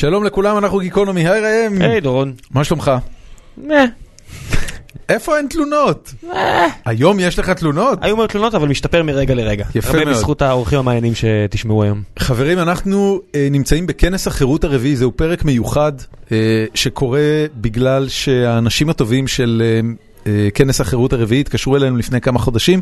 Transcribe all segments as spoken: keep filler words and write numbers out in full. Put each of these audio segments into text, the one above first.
שלום לכולם, אנחנו גיקונומי, היי ראם. היי דורון. מה שלומך? מה? איפה אין תלונות? היום יש לך תלונות? היום אין תלונות, אבל משתפר מרגע לרגע. יפה מאוד. הרבה בזכות האורחים המעניינים שתשמעו היום. חברים, אנחנו נמצאים בכנס החירות הרביעי, זהו פרק מיוחד שקורה בגלל שהאנשים הטובים של כנס החירות הרביעי התקשרו אלינו לפני כמה חודשים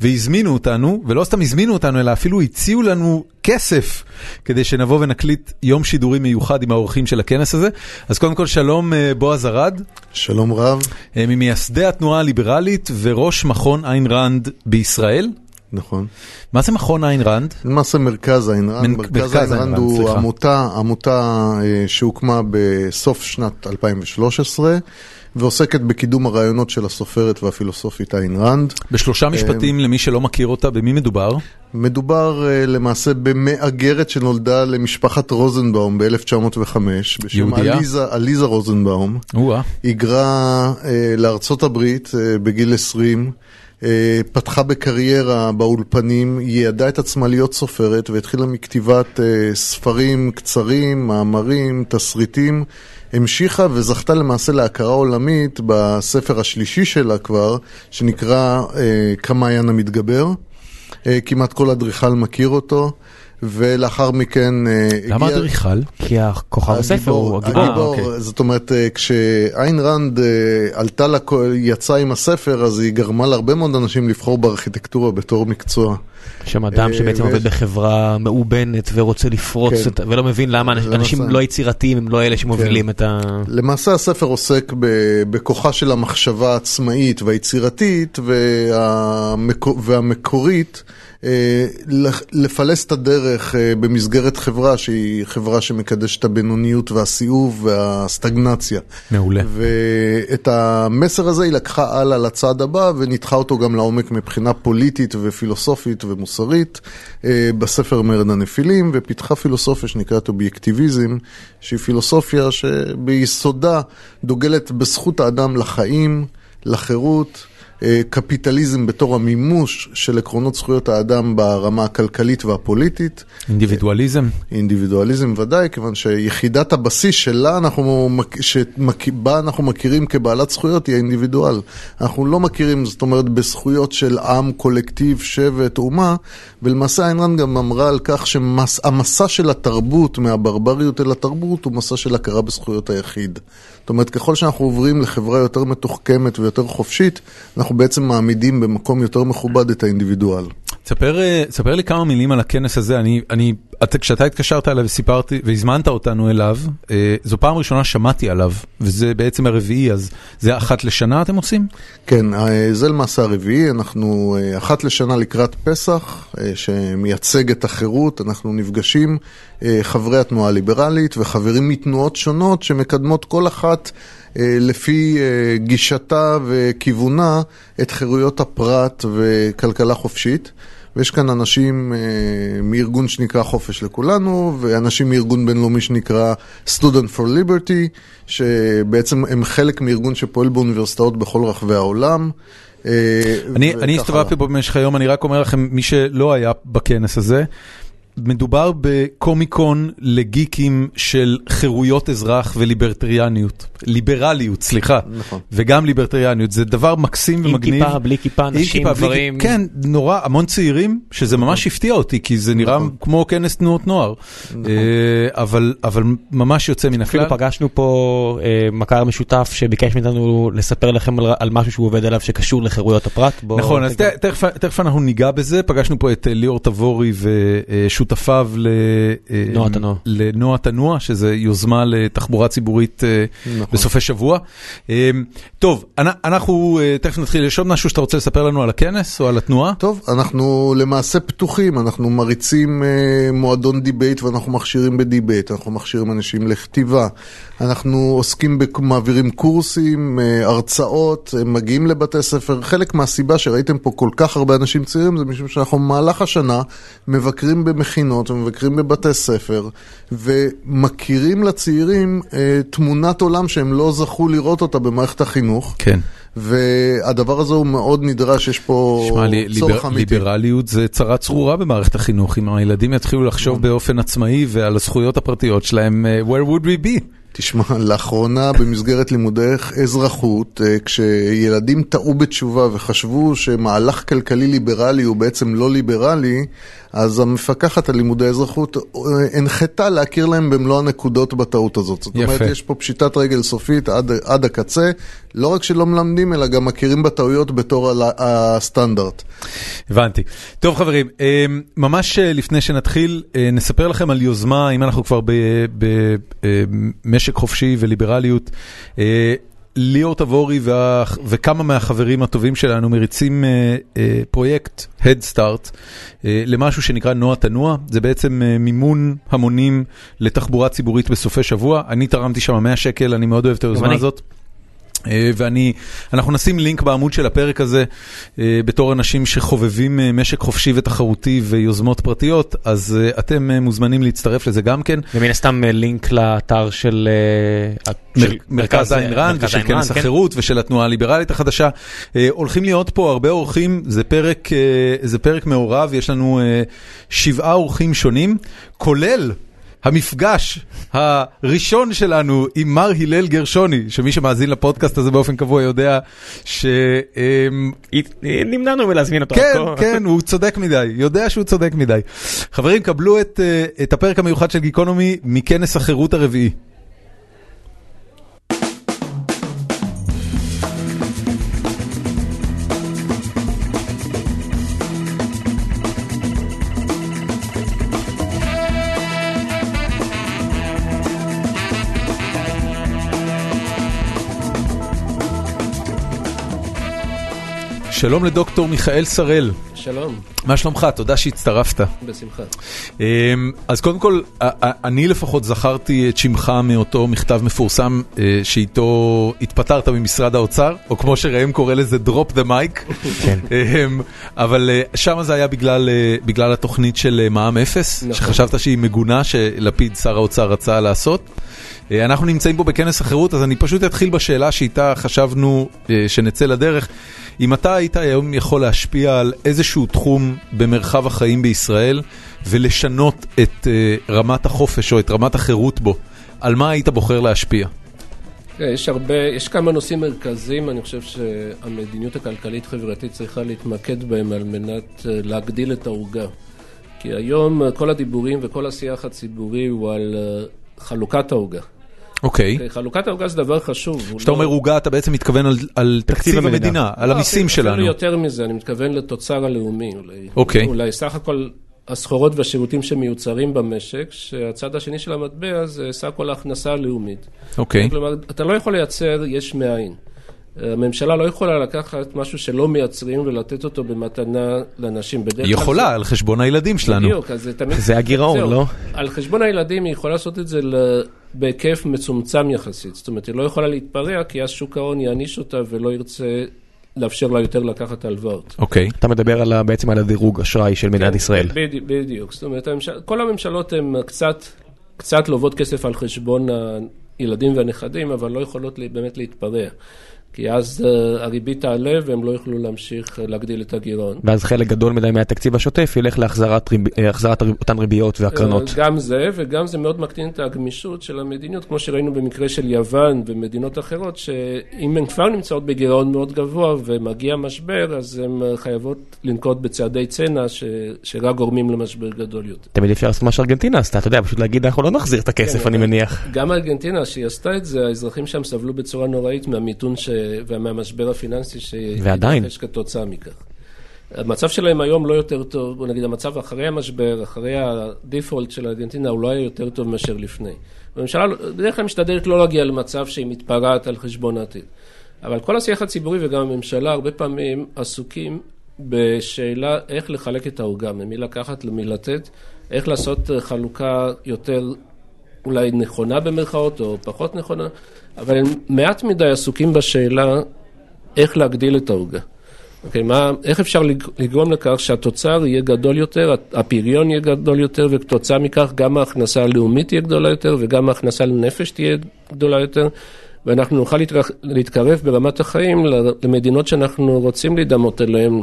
והזמינו אותנו, ולא סתם הזמינו אותנו, אלא אפילו הציעו לנו כסף כדי שנבוא ונקליט יום שידורי מיוחד עם האורחים של הכנס הזה. אז קודם כל שלום בועז ארד. שלום רב. ממייסדי התנועה הליברלית וראש מכון עין רנד בישראל. נכון. מה זה מכון עין רנד? למעשה מרכז עין רנד. מרכז עין רנד הוא עמותה, עמותה שהוקמה בסוף שנת אלפיים ושלוש עשרה ועוסקת בקידום הרעיונות של הסופרת והפילוסופית עין רנד. בשלושה משפטים למי שלא מכיר אותה, במי מדובר? מדובר למעשה במאגרת שנולדה למשפחת רוזנבאום ב-אלף תשע מאות וחמש, בשם עליזה רוזנבאום. היגרה לארצות הברית בגיל עשרים, פתחה בקריירה באולפנים, ידעה את עצמה להיות סופרת והתחילה מכתיבת ספרים קצרים, מאמרים, תסריטים, המשיכה וזכתה למעשה להכרה עולמית בספר השלישי שלה כבר, שנקרא "כמעיין המתגבר". כמעט כל אדריכל מכיר אותו, ולאחר מכן... למה אדריכל? כי הכוכב הספר הוא הגיבור. זאת אומרת, כשעין רנד עלתה לה, יצאה עם הספר, אז היא גרמה להרבה מאוד אנשים לבחור בארכיטקטורה בתור מקצוע. שם אדם שבעצם עובד בחברה מאובנת ורוצה לפרוץ, ולא מבין למה אנשים לא יצירתיים, הם לא אלה שמובילים את ה... למעשה הספר עוסק בכוחה של המחשבה העצמאית והיצירתית והמקורית, לפלס את הדרך במסגרת חברה שהיא חברה שמקדשת הבינוניות והסיוב והסטגנציה. מעולה. ואת המסר הזה היא לקחה הלאה לצעד הבא וניתחה אותו גם לעומק מבחינה פוליטית ופילוסופית ומוסרית בספר מרד הנפילים, ופיתחה פילוסופיה שנקראת אובייקטיביזם, שהיא פילוסופיה שביסודה דוגלת בזכות האדם לחיים, לחירות, קפיטליזם בתור המימוש של עקרונות זכויות האדם ברמה הכלכלית והפוליטית. אינדיבידואליזם. אינדיבידואליזם ודאי, כיוון שיחידת הבסיס שלה אנחנו, שבה אנחנו מכירים כבעלת זכויות היא האינדיבידואל. אנחנו לא מכירים, זאת אומרת, בזכויות של עם, קולקטיב, שבט, אומה, ולמעשה עין רנד גם אמרה על כך שהמסע של התרבות, מהברבריות אל התרבות, הוא מסע של הכרה בזכויות היחיד. זאת אומרת, ככל שאנחנו עוברים לחברה יותר מתוחכמת ויותר חופשית, אנחנו בעצם מעמידים במקום יותר מכובד את האינדיבידואל. תספר, תספר לי כמה מילים על הכנס הזה. אני, אני, כשאתה התקשרת אליו וסיפרתי, והזמנת אותנו אליו, זו פעם ראשונה שמעתי עליו, וזה בעצם הרביעי, אז זה אחת לשנה אתם עושים? כן, זה למעשה הרביעי. אנחנו אחת לשנה לקראת פסח, שמייצג את החירות. אנחנו נפגשים חברי התנועה הליברלית וחברים מתנועות שונות שמקדמות כל אחת לפי גישתה וכיוונה את חירויות הפרט וכלכלה חופשית. ויש כאן אנשים מארגון שנקרא חופש לכולנו, ואנשים מארגון בינלאומי שנקרא Student for Liberty, שבעצם הם חלק מארגון שפועל באוניברסיטאות בכל רחבי העולם. אני הסתובבתי פה במשך היום, אני רק אומר לכם, מי שלא היה בכנס הזה, מדובר בקומיקון לגיקים של חירויות אזרח וליברטריאניות. ליברליות, סליחה. נכון. וגם ליברטריאניות. זה דבר מקסים ומגניב. עם כיפה, בלי כיפה, נשים, דברים. כן, נורא, המון צעירים, שזה ממש הפתיע אותי, כי זה נראה כמו כנס תנועות נוער. אבל ממש יוצא מן הכלל. אפילו פגשנו פה מכר משותף שביקש מאיתנו לספר לכם על משהו שהוא עובד עליו שקשור לחירויות הפרט. נכון, אז תכף אנחנו ניגע בזה. פגשנו פה את ליאור תבורי ושותפים. שותפיו לנוע תנוע, שזה יוזמה לתחבורה ציבורית בסופי שבוע. טוב, אנחנו תכף נתחיל. יש עוד משהו שאתה רוצה לספר לנו על הכנס או על התנועה? טוב, אנחנו למעשה פתוחים, אנחנו מריצים מועדון דיבייט ואנחנו מכשירים בדיבייט, אנחנו מכשירים אנשים לכתיבה, אנחנו עוסקים, מעבירים קורסים, הרצאות, מגיעים לבתי ספר. חלק מהסיבה שראיתם פה כל כך הרבה אנשים צעירים זה משום שאנחנו במהלך השנה מבקרים במחינות מכינות ומבקרים בבתי ספר ומכירים לצעירים אה, תמונת עולם שהם לא זכו לראות אותה במערכת החינוך. כן. והדבר הזה הוא מאוד נדרש, יש פה צורך אמיתי. ליברליות זה צרה צרורה במערכת החינוך, אם הילדים יתחילו לחשוב באופן עצמאי ועל הזכויות הפרטיות שלהם, where would we be? תשמע, לאחרונה במסגרת לימודי אזרחות, כשילדים טעו בתשובה וחשבו שמהלך כלכלי ליברלי הוא בעצם לא ליברלי, אז המפקחת על לימודי אזרחות הנחתה להכיר להם במלוא הנקודות בטעות הזאת. זאת אומרת, יש פה פשיטת רגל סופית עד, עד הקצה, לא רק שלא מלמדים, אלא גם מכירים בטעויות בתור הסטנדרט. הבנתי. טוב חברים, ממש לפני שנתחיל, נספר לכם על יוזמה, אם אנחנו כבר במשך חופשי וליברליות, ליאור תבורי וכמה מהחברים הטובים שלנו מריצים פרויקט Head Start למשהו שנקרא נוע תנוע. זה בעצם מימון המונים לתחבורה ציבורית בסופי שבוע. אני תרמתי שם מאה שקל, אני מאוד אוהב את היוזמה הזאת. ואני, אנחנו נשים לינק בעמוד של הפרק הזה, בתור אנשים שחובבים משק חופשי ותחרותי ויוזמות פרטיות, אז אתם מוזמנים להצטרף לזה גם כן. ומן הסתם לינק לאתר של מרכז עין רן, ושל כנס החירות, ושל התנועה הליברלית החדשה. הולכים להיות פה הרבה אורחים, זה פרק, זה פרק מעורב, יש לנו שבעה אורחים שונים, כולל המפגש הראשון שלנו עם מר הלל גרשוני, שמי שמאזין לפודקאסט הזה באופן קבוע יודע ש... נמנענו מלהזמין אותו. כן, כן, הוא צודק מדי, יודע שהוא צודק מדי. חברים, קבלו את, את הפרק המיוחד של גיקונומי מכנס החירות הרביעי. שלום לדוקטור מיכאל סרל. שלום. מה שלומך? תודה שהצטרפת. בשמחה. אז קודם כל, אני לפחות זכרתי את שמך מאותו מכתב מפורסם שאיתו התפטרת ממשרד האוצר, או כמו שראם קורא לזה drop the mic. כן. אבל שם זה היה בגלל, בגלל התוכנית של מע"מ אפס, נכון. שחשבת שהיא מגונה שלפיד שר האוצר רצה לעשות. אנחנו נמצאים פה בכנס החירות, אז אני פשוט אתחיל בשאלה שאיתה חשבנו שנצא לדרך. אם אתה היית היום יכול להשפיע על איזשהו תחום במרחב החיים בישראל ולשנות את רמת החופש או את רמת החירות בו, על מה היית בוחר להשפיע? יש הרבה, יש כמה נושאים מרכזיים, אני חושב שהמדיניות הכלכלית חברתית צריכה להתמקד בהם על מנת להגדיל את העוגה. כי היום כל הדיבורים וכל השיח הציבורי הוא על חלוקת העוגה. אוקיי. Okay. Okay, חלוקת העוגה זה דבר חשוב. כשאתה אומר עוגה, לא... אתה בעצם מתכוון על, על תקציב, תקציב המדינה, המדינה על המיסים שלנו. אפילו יותר מזה, אני מתכוון לתוצר הלאומי. אולי, okay. אולי סך הכל הסחורות והשירותים שמיוצרים במשק, שהצד השני של המטבע זה סך הכל ההכנסה הלאומית. אוקיי. Okay. כלומר, אתה לא יכול לייצר יש מאין. הממשלה לא יכולה לקחת משהו שלא מייצרים ולתת אותו במתנה לאנשים. היא יכולה, על חשבון הילדים שלנו. בדיוק, אז זה הגירעון, לא? על חשבון הילדים היא יכולה לעשות את זה בהיקף מצומצם יחסית. זאת אומרת, היא לא יכולה להתפרע, כי אז שוק ההון יעניש אותה ולא ירצה לאפשר לה יותר לקחת הלוואות. אוקיי, אתה מדבר בעצם על הדירוג אשראי של מדינת ישראל. בדיוק, זאת אומרת, כל הממשלות הן קצת לוות כסף על חשבון הילדים והנכדים, אבל לא יכולות באמת להתפרע. כי אז הריבית תעלה והם לא יוכלו להמשיך להגדיל את הגירעון. ואז חלק גדול מדי מהתקציב השוטף ילך להחזרת אותן ריביות והקרנות. גם זה, וגם זה מאוד מקטין את הגמישות של המדיניות, כמו שראינו במקרה של יוון ומדינות אחרות, שאם הן כבר נמצאות בגירעון מאוד גבוה ומגיע משבר, אז הן חייבות לנקוט בצעדי צנע שרק גורמים למשבר גדול יותר. תמיד אפשר לעשות מה שארגנטינה עשתה, אתה יודע, פשוט להגיד, אנחנו לא נחזיר את הכסף, אני מניח. גם ארגנטינה שעשתה את זה, האזרחים שם סבלו בצורה נוראית מהמיתון ש ומהמשבר הפיננסי שיש כתוצאה מכך. המצב שלהם היום לא יותר טוב, בוא נגיד, המצב אחרי המשבר, אחרי הדיפולט של ארגנטינה, הוא לא היה יותר טוב מאשר לפני. הממשלה בדרך כלל משתדלת לא להגיע למצב שהיא מתפרעת על חשבון העתיד. אבל כל השיח הציבורי וגם הממשלה הרבה פעמים עסוקים בשאלה איך לחלק את העוגה, ממי לקחת למי לתת, איך לעשות חלוקה יותר אולי נכונה במרכאות או פחות נכונה, אבל מעט מדי עסוקים בשאלה איך להגדיל את העוגה. אוקיי, מה, איך אפשר לגרום לכך שהתוצר יהיה גדול יותר, הפריון יהיה גדול יותר, וכתוצאה מכך גם ההכנסה הלאומית תהיה גדולה יותר, וגם ההכנסה לנפש תהיה גדולה יותר, ואנחנו נוכל להתקרב ברמת החיים למדינות שאנחנו רוצים להידמות אליהן,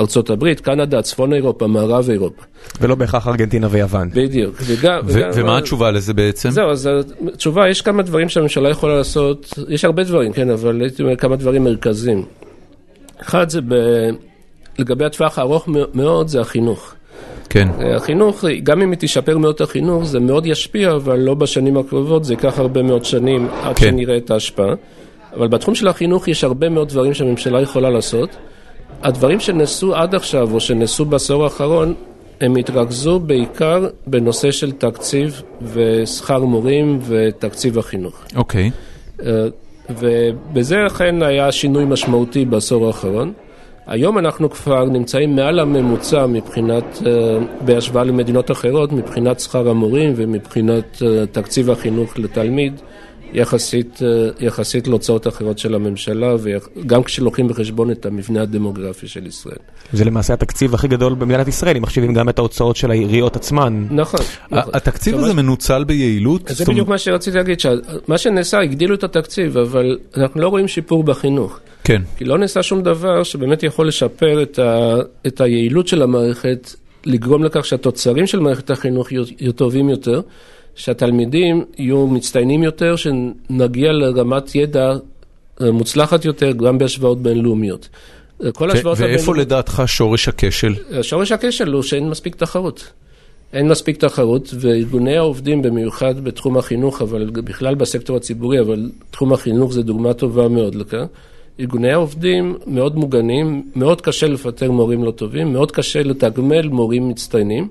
ארצות הברית, קנדה, צפון אירופה, מערב אירופה. ולא בהכרח ארגנטינה ויוון. בדיוק. וגם, ו- וגם, ומה התשובה לזה בעצם? זהו, אז התשובה, יש כמה דברים שהממשלה יכולה לעשות, יש הרבה דברים, כן, אבל כמה דברים מרכזיים. אחד זה ב... לגבי הטווח הארוך מאוד, זה החינוך. כן. החינוך, גם אם היא תשפר מאוד החינוך, זה מאוד ישפיע, אבל לא בשנים הקרובות, זה ייקח הרבה מאוד שנים עד כן. שנראה את ההשפעה. אבל בתחום של החינוך יש הרבה מאוד דברים שהממשלה יכולה לעשות. הדברים שנעשו עד עכשיו, או שנעשו בעשור האחרון, הם התרכזו בעיקר בנושא של תקציב ושכר מורים ותקציב החינוך. אוקיי. Okay. ובזה אכן היה שינוי משמעותי בעשור האחרון. היום אנחנו כבר נמצאים מעל הממוצע מבחינת, בהשוואה למדינות אחרות, מבחינת שכר המורים ומבחינת תקציב החינוך לתלמיד, יחסית, יחסית להוצאות אחרות של הממשלה, וגם כשלוקחים בחשבון את המבנה הדמוגרפי של ישראל. זה למעשה התקציב הכי גדול במדינת ישראל, אם מחשיבים גם את ההוצאות של העיריות עצמן. נכון. נכון. התקציב הזה מנוצל ביעילות? זה בדיוק מה שרציתי להגיד, מה שנעשה, הגדילו את התקציב, אבל אנחנו לא רואים שיפור בחינוך. כן. כי לא נעשה שום דבר שבאמת יכול לשפר את, ה, את היעילות של המערכת, לגרום לכך שהתוצרים של מערכת החינוך יהיו טובים יותר, שהתלמידים יהיו מצטיינים יותר, שנגיע לרמת ידע מוצלחת יותר, גם בהשוואות בינלאומיות. כל השוואות הבינלאומיות... ואיפה לדעתך שורש הכשל? שורש הכשל הוא שאין מספיק תחרות. אין מספיק תחרות, וארגוני העובדים, במיוחד בתחום החינוך, אבל בכלל בסקטור הציבורי, אבל תחום החינוך זה דוגמה טובה מאוד לכך. ארגוני העובדים מאוד מוגנים, מאוד קשה לפטר מורים לא טובים, מאוד קשה לתגמל מורים מצטיינים,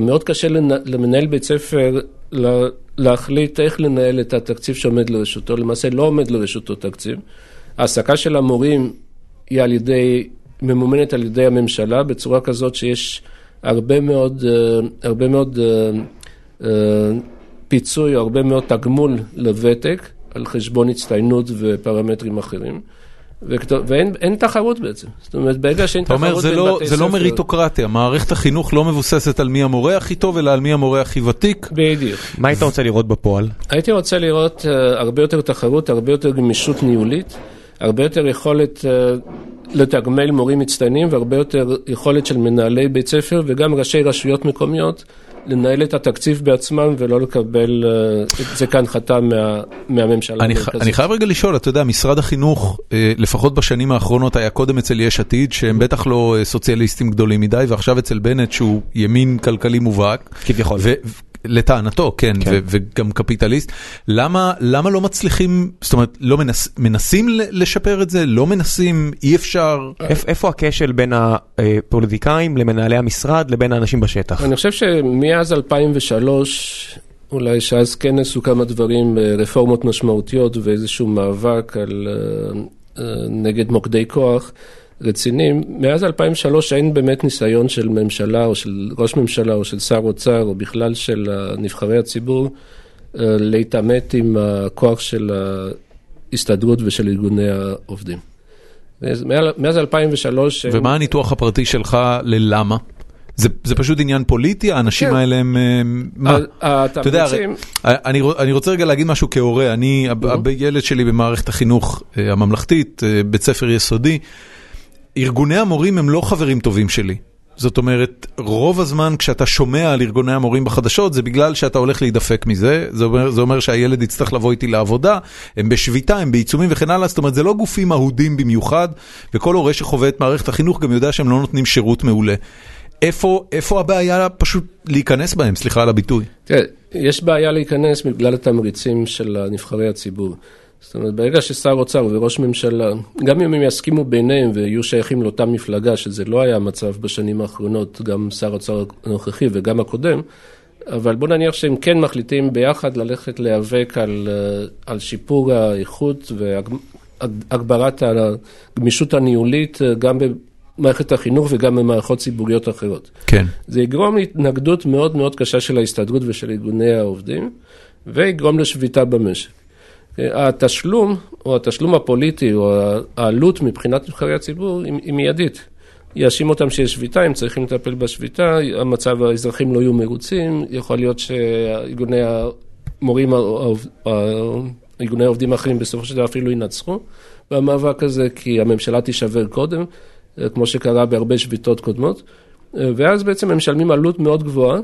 מאוד קשה למנהל בית ספר להחליט איך לנהל את התקציב שעומד לרשותו, למעשה לא עומד לרשותו תקציב. ההעסקה של המורים היא על ידי, ממומנת על ידי הממשלה, בצורה כזאת שיש הרבה מאוד, הרבה מאוד פיצוי, הרבה מאוד תגמול לוותק, על חשבון הצטיינות ופרמטרים אחרים. ואין תחרות בעצם. זאת אומרת, ברגע שאין תחרות... זה לא מריטוקרטיה, מערכת החינוך לא מבוססת על מי המורה הכי טוב, אלא על מי המורה הכי ותיק. בדיוק. מה היית רוצה לראות בפועל? הייתי רוצה לראות הרבה יותר תחרות, הרבה יותר גמישות ניהולית, הרבה יותר יכולת לתגמל מורים מצטיינים, והרבה יותר יכולת של מנהלי בית ספר, וגם ראשי רשויות מקומיות, לנהל את התקציב בעצמם ולא לקבל את זה כאן חטא מה, מהממשלה. אני, אני חייב רגע לשאול, אתה יודע, משרד החינוך, לפחות בשנים האחרונות, היה קודם אצל יש עתיד, שהם בטח לא סוציאליסטים גדולים מדי, ועכשיו אצל בנט שהוא ימין כלכלי מובהק. כביכול. לטענתו, כן, כן. ו- וגם קפיטליסט. למה, למה לא מצליחים, זאת אומרת, לא מנס, מנסים לשפר את זה? לא מנסים, אי אפשר? איפ, איפה הקשל בין הפוליטיקאים למנהלי המשרד לבין האנשים בשטח? אני חושב שמאז אלפיים ושלוש, אולי שאז כן עשו כמה דברים, רפורמות משמעותיות ואיזשהו מאבק על, נגד מוקדי כוח רצינים. מאז אלפיים ושלוש אין באמת ניסיון של ממשלה או של ראש ממשלה או של שר אוצר או בכלל של נבחרי הציבור להתעמת עם הכוח של ההסתדרות ושל ארגוני העובדים. מאז אלפיים ושלוש... ומה הניתוח הפרטי שלך ללמה? זה, זה פשוט עניין פוליטי, האנשים כן. האלה הם... מה? אתה יודע, אני, אני רוצה רגע להגיד משהו כהורה. אני, הילד שלי במערכת החינוך הממלכתית, בית ספר יסודי, ארגוני המורים הם לא חברים טובים שלי. זאת אומרת, רוב הזמן כשאתה שומע על ארגוני המורים בחדשות, זה בגלל שאתה הולך להידפק מזה. זה אומר, זה אומר שהילד יצטרך לבוא איתי לעבודה, הם בשביטה, הם בעיצומים וכן הלאה. זאת אומרת, זה לא גופים אהודים במיוחד, וכל הורה שחווה את מערכת החינוך גם יודע שהם לא נותנים שירות מעולה. איפה, איפה הבעיה פשוט להיכנס בהם? סליחה על הביטוי. תראה, יש בעיה להיכנס בגלל התמריצים של נבחרי הציבור. זאת אומרת, ברגע ששר אוצר וראש ממשלה, גם אם הם יסכימו ביניהם ויהיו שייכים לאותה מפלגה, שזה לא היה המצב בשנים האחרונות, גם שר אוצר הנוכחי וגם הקודם, אבל בוא נניח שהם כן מחליטים ביחד ללכת להיאבק על, על שיפור האיכות והגברת הגמישות הניהולית, גם במערכת החינוך וגם במערכות ציבוריות אחרות. כן. זה יגרום להתנגדות מאוד מאוד קשה של ההסתדרות ושל ארגוני העובדים, ויגרום לשביתה במשק. התשלום, או התשלום הפוליטי, או העלות מבחינת נבחרי הציבור, היא מיידית. יאשים אותם שיש שביתה, הם צריכים לטפל בשביתה, המצב האזרחים לא יהיו מרוצים, יכול להיות שארגוני המורים ארגוני עובדים אחרים בסופו של דבר אפילו ינצחו במאבק הזה, כי הממשלה תישבר קודם, כמו שקרה בהרבה שביתות קודמות, ואז בעצם הם משלמים עלות מאוד גבוהה,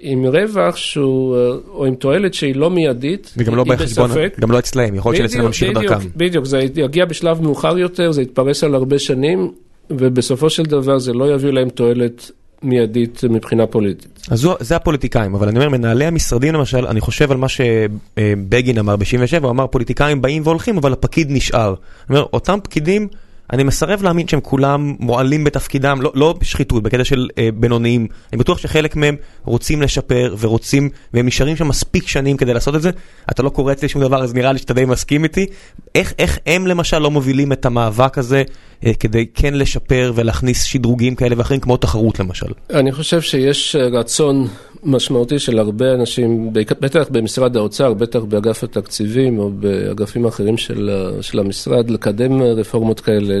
עם רווח שהוא, או עם תועלת שהיא לא מיידית, וגם לא בחשבון, גם לא אצלהם, יכול להיות שאצלהם ממשיך דרכם. בדיוק, זה יגיע בשלב מאוחר יותר, זה יתפרס על הרבה שנים, ובסופו של דבר זה לא יביא להם תועלת מיידית מבחינה פוליטית. אז זו, זה הפוליטיקאים, אבל אני אומר, מנהלי המשרדים למשל, אני חושב על מה שבגין אמר ב-שבעים ושבע, הוא אמר, פוליטיקאים באים והולכים, אבל הפקיד נשאר. אני אומר, אותם פקידים, אני מסרב להאמין שהם כולם מועלים בתפקידם, לא, לא בשחיתות, בקטע של אה, בינוניים. אני בטוח שחלק מהם רוצים לשפר ורוצים, והם נשארים שם מספיק שנים כדי לעשות את זה. אתה לא קורא אצלי שום דבר, אז נראה לי שאתה די מסכים איתי. איך, איך הם למשל לא מובילים את המאבק הזה אה, כדי כן לשפר ולהכניס שדרוגים כאלה ואחרים, כמו תחרות למשל? אני חושב שיש רצון משמעותי של הרבה אנשים, בטח במשרד האוצר, בטח באגף התקציבים או באגפים אחרים של, של המשרד, לקדם רפורמות כאלה,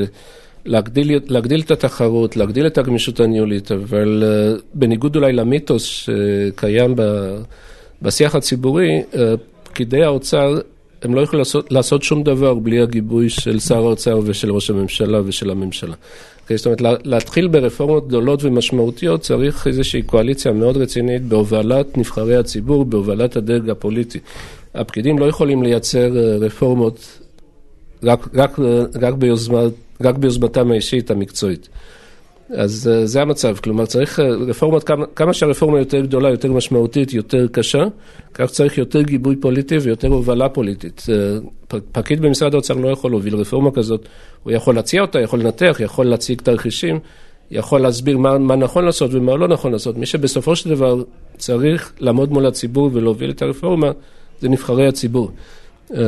להגדיל, להגדיל את התחרות, להגדיל את הגמישות הניהולית, אבל בניגוד אולי למיתוס שקיים בשיח הציבורי, פקידי האוצר הם לא יכולים לעשות, לעשות שום דבר בלי הגיבוי של שר האוצר ושל ראש הממשלה ושל הממשלה. זאת אומרת, להתחיל ברפורמות גדולות ומשמעותיות צריך איזושהי קואליציה מאוד רצינית בהובלת נבחרי הציבור, בהובלת הדרג הפוליטי. הפקידים לא יכולים לייצר רפורמות רק, רק, רק ביוזמת, רק ביוזמתם האישית, המקצועית. אז זה המצב, כלומר צריך רפורמות, כמה, כמה שהרפורמה יותר גדולה, יותר משמעותית, יותר קשה, כך צריך יותר גיבוי פוליטי ויותר הובלה פוליטית. פקיד במשרד האוצר לא יכול להוביל רפורמה כזאת, הוא יכול להציע אותה, יכול לנתח, יכול להציג תרחישים, יכול להסביר מה, מה נכון לעשות ומה לא נכון לעשות. מי שבסופו של דבר צריך לעמוד מול הציבור ולהוביל את הרפורמה, זה נבחרי הציבור.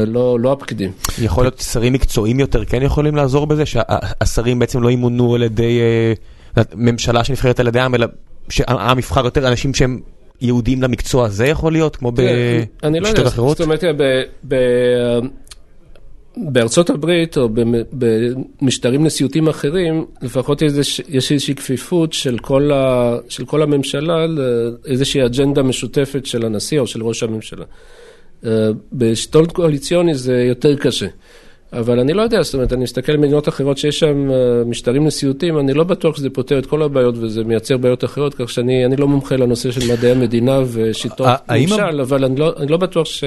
לא, לא הפקידים. יכול להיות שרים מקצועיים יותר כן יכולים לעזור בזה, שהשרים בעצם לא ימונו על ידי ממשלה שנבחרת על ידי העם, אלא שהעם יבחר יותר אנשים שהם יהודים למקצוע הזה, יכול להיות, כמו בשתות אחרות? זאת אומרת, בארצות הברית או במשטרים נשיאותיים אחרים, לפחות יש איזושהי כפיפות של כל הממשלה לאיזושהי אג'נדה משותפת של הנשיא או של ראש הממשלה. בשלטון קואליציוני זה יותר קשה, אבל אני לא יודע, זאת אומרת, אני מסתכל על מדינות אחרות שיש שם משטרים נשיאותיים, אני לא בטוח שזה פותר את כל הבעיות וזה מייצר בעיות אחרות, כך שאני אני לא מומחה לנושא של מדעי המדינה ושיטות ממשל, אבל אני לא, אני לא בטוח ש...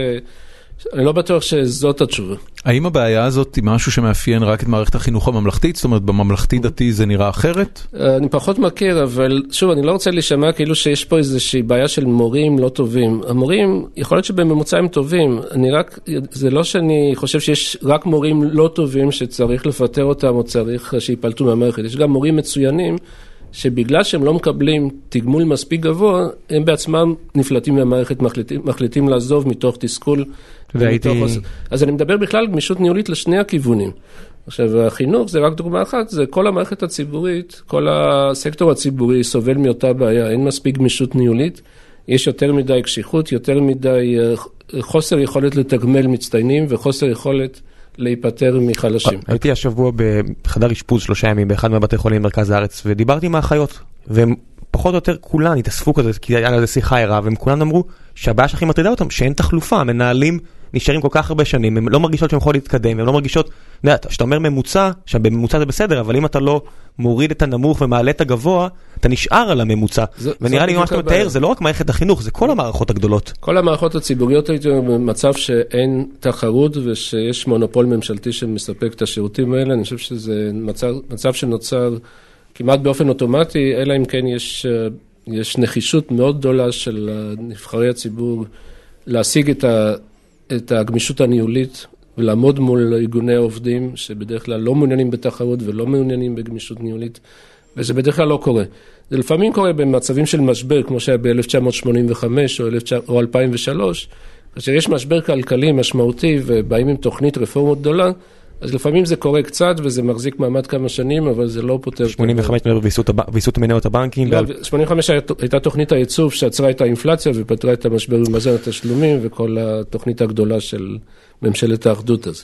אני לא בטוח שזאת התשובה. האם הבעיה הזאת היא משהו שמאפיין רק את מערכת החינוך הממלכתית? זאת אומרת, בממלכתי דתי זה נראה אחרת? אני פחות מכיר, אבל שוב, אני לא רוצה להישמע כאילו שיש פה איזושהי בעיה של מורים לא טובים. המורים, יכול להיות שבממוצע הם טובים. אני רק, זה לא שאני חושב שיש רק מורים לא טובים שצריך לפטר אותם או צריך שיפלטו מהמערכת. יש גם מורים מצוינים שבגלל שהם לא מקבלים תגמול מספיק גבוה, הם בעצמם נפלטים מהמערכת, מחליטים, מחליטים לעזוב מתוך תסכול. והייתי... אז אני מדבר בכלל גמישות ניהולית לשני הכיוונים. עכשיו, החינוך זה רק דוגמה אחת, זה כל המערכת הציבורית, כל הסקטור הציבורי סובל מאותה בעיה, אין מספיק גמישות ניהולית, יש יותר מדי קשיחות, יותר מדי חוסר יכולת לתגמל מצטיינים וחוסר יכולת להיפטר מחלשים. הייתי השבוע בחדר אשפוז שלושה ימים, באחד מהבתי חולים מרכז הארץ, ודיברתי עם האחיות, והם פחות או יותר כולן התאספו כזה, כי היה לזה שיחה ערה, והם כולן אמרו שהבעיה שהכי מטרידה אותם, שאין תחלופה, המנהלים נשארים כל כך הרבה שנים, הם לא מרגישות שהם יכולים להתקדם, הם לא מרגישות, שאתה אומר ממוצע, שבממוצע זה בסדר, אבל אם אתה לא מוריד את הנמוך ומעלה את הגבוה, אתה נשאר על הממוצע. ונראה לי מה שאתה מתאר, זה לא רק מערכת החינוך, זה כל המערכות הגדולות. כל המערכות הציבוריות היו במצב שאין תחרות, ושיש מונופול ממשלתי שמספק את השירותים האלה. אני חושב שזה מצב, מצב שנוצר כמעט באופן אוטומטי, אלא אם כן יש, יש נחישות מאוד גדולה של נבחרי הציבור להשיג את ה... את הגמישות הניהולית ולעמוד מול ארגוני העובדים שבדרך כלל לא מעוניינים בתחרות ולא מעוניינים בגמישות ניהולית, וזה בדרך כלל לא קורה. זה לפעמים קורה במצבים של משבר, כמו שהיה ב-אלף תשע מאות שמונים וחמש או אלפיים ושלוש, כאשר יש משבר כלכלי משמעותי ובאים עם תוכנית רפורמות גדולה, אז לפעמים זה קורה קצת, וזה מחזיק מעמד כמה שנים, אבל זה לא פותר... שמונים וחמש מדבר ביסות מניות הבנקים. שמונים וחמש הייתה תוכנית הייצוב שעצרה את האינפלציה, ופתרה את המשבר במאזן התשלומים, וכל התוכנית הגדולה של ממשלת האחדות הזה.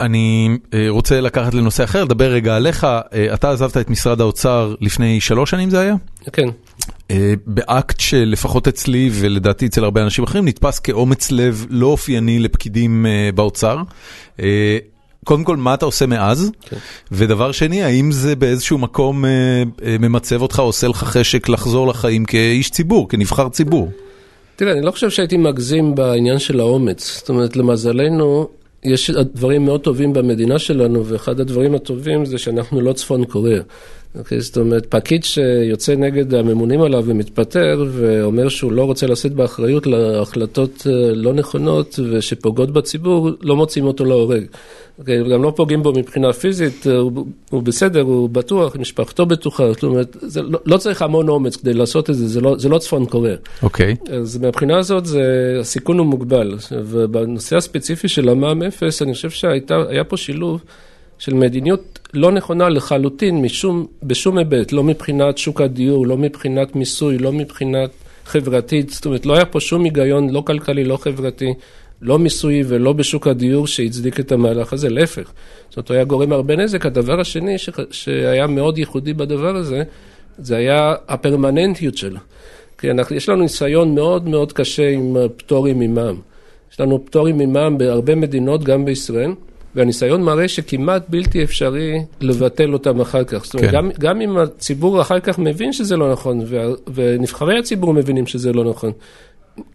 אני רוצה לקחת לנושא אחר, לדבר רגע עליך. אתה עזבת את משרד האוצר לפני שלוש שנים זה היה? כן. באקט שלפחות אצלי, ולדעתי אצל הרבה אנשים אחרים, נתפס כאומץ לב לא אופייני לפקידים באוצר. קודם כל, מה אתה עושה מאז? כן. ודבר שני, האם זה באיזשהו מקום אה, אה, ממצב אותך, עושה לך חשק לחזור לחיים כאיש ציבור, כנבחר ציבור? תראה, אני לא חושב שהייתי מגזים בעניין של האומץ. זאת אומרת, למזלנו, יש דברים מאוד טובים במדינה שלנו, ואחד הדברים הטובים זה שאנחנו לא צפון קוריאה. זאת אומרת, פקיד שיוצא נגד הממונים עליו ומתפטר, ואומר שהוא לא רוצה לשאת באחריות להחלטות לא נכונות ושפוגעות בציבור, לא מוצאים אותו להורג. גם לא פוגעים בו מבחינה פיזית, הוא בסדר, הוא בטוח, משפחתו בטוחה. זאת אומרת, לא צריך המון אומץ כדי לעשות את זה, זה לא צפון קורא. אוקיי. אז מהבחינה הזאת, הסיכון הוא מוגבל. ובנושא הספציפי של המע"מ אפס, אני חושב שהיה פה שילוב של מדיניות לא נכונה לחלוטין משום, בשום היבט, לא מבחינת שוק הדיור, לא מבחינת מיסוי, לא מבחינת חברתית, זאת אומרת, לא היה פה שום היגיון, לא כלכלי, לא חברתי, לא מיסוי ולא בשוק הדיור שהצדיק את המהלך הזה, להפך. זאת אומרת, היה גורם הרבה נזק. הדבר השני ש... שהיה מאוד ייחודי בדבר הזה, זה היה הפרמננטיות שלו. כי אנחנו, יש לנו ניסיון מאוד מאוד קשה עם פטורים ממע"מ. יש לנו פטורים ממע"מ בהרבה מדינות, גם בישראל, והניסיון מראה שכמעט בלתי אפשרי לבטל אותם אחר כך. זאת אומרת, גם, גם אם הציבור אחר כך מבין שזה לא נכון, וה, ונבחרי הציבור מבינים שזה לא נכון,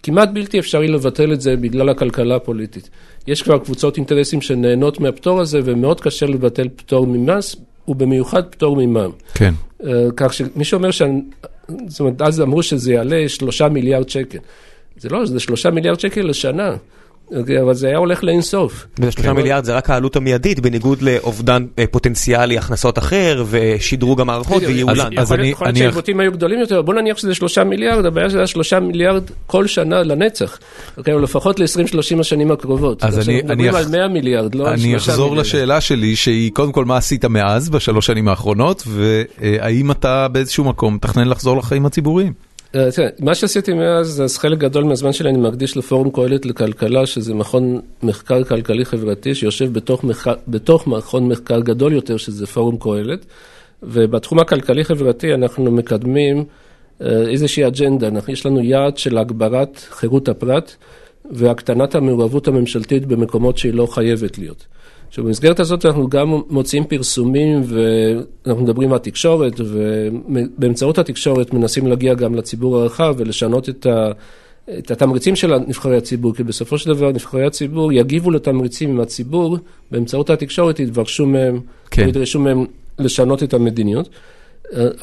כמעט בלתי אפשרי לבטל את זה בגלל הכלכלה הפוליטית. יש כבר קבוצות אינטרסים שנהנות מהפטור הזה, ומאוד קשה לבטל פטור ממס, ובמיוחד פטור ממע"מ. כן. Uh, כך שמי שאומר שאני, זאת אומרת, אז אמרו שזה יעלה שלושה מיליארד שקל. זה לא, זה שלושה מיליארד שקל לשנה. אבל זה היה הולך לאינסוף. ושלושה מיליארד זה רק העלות המיידית, בניגוד לאובדן פוטנציאלי הכנסות אחר, ושידרו גם מערכות ויעולן. יכול להיות שהעיוותים היו גדולים יותר, בוא נניח שזה שלושה מיליארד, הבעיה שזה היה שלושה מיליארד כל שנה לנצח, לפחות ל-עשרים שלושים השנים הקרובות. אז אני אחזור לשאלה שלי, שהיא קודם כל מה עשית מאז, בשלוש שנים האחרונות, והאם אתה באיזשהו מקום תכנן לחזור לחיים הציבוריים? מה שעשיתי מאז, אז חלק גדול מהזמן שלי אני מקדיש לפורום קהלת לכלכלה, שזה מכון מחקר כלכלי חברתי, שיושב בתוך, בתוך מכון מחקר גדול יותר, שזה פורום קהלת. ובתחום הכלכלי חברתי אנחנו מקדמים איזושהי אג'נדה. יש לנו יעד של הגברת חירות הפרט, והקטנת המעורבות הממשלתית במקומות שהיא לא חייבת להיות. שבמסגרת הזאת אנחנו גם מוצאים פרסומים, ואנחנו מדברים על התקשורת, ובאמצעות התקשורת מנסים להגיע גם לציבור הרחב, ולשנות את, ה... את התמריצים של נבחרי הציבור, כי בסופו של דבר נבחרי הציבור יגיבו לתמריצים עם הציבור, באמצעות התקשורת יתבקשו מהם, כן. וידרשו מהם לשנות את המדיניות.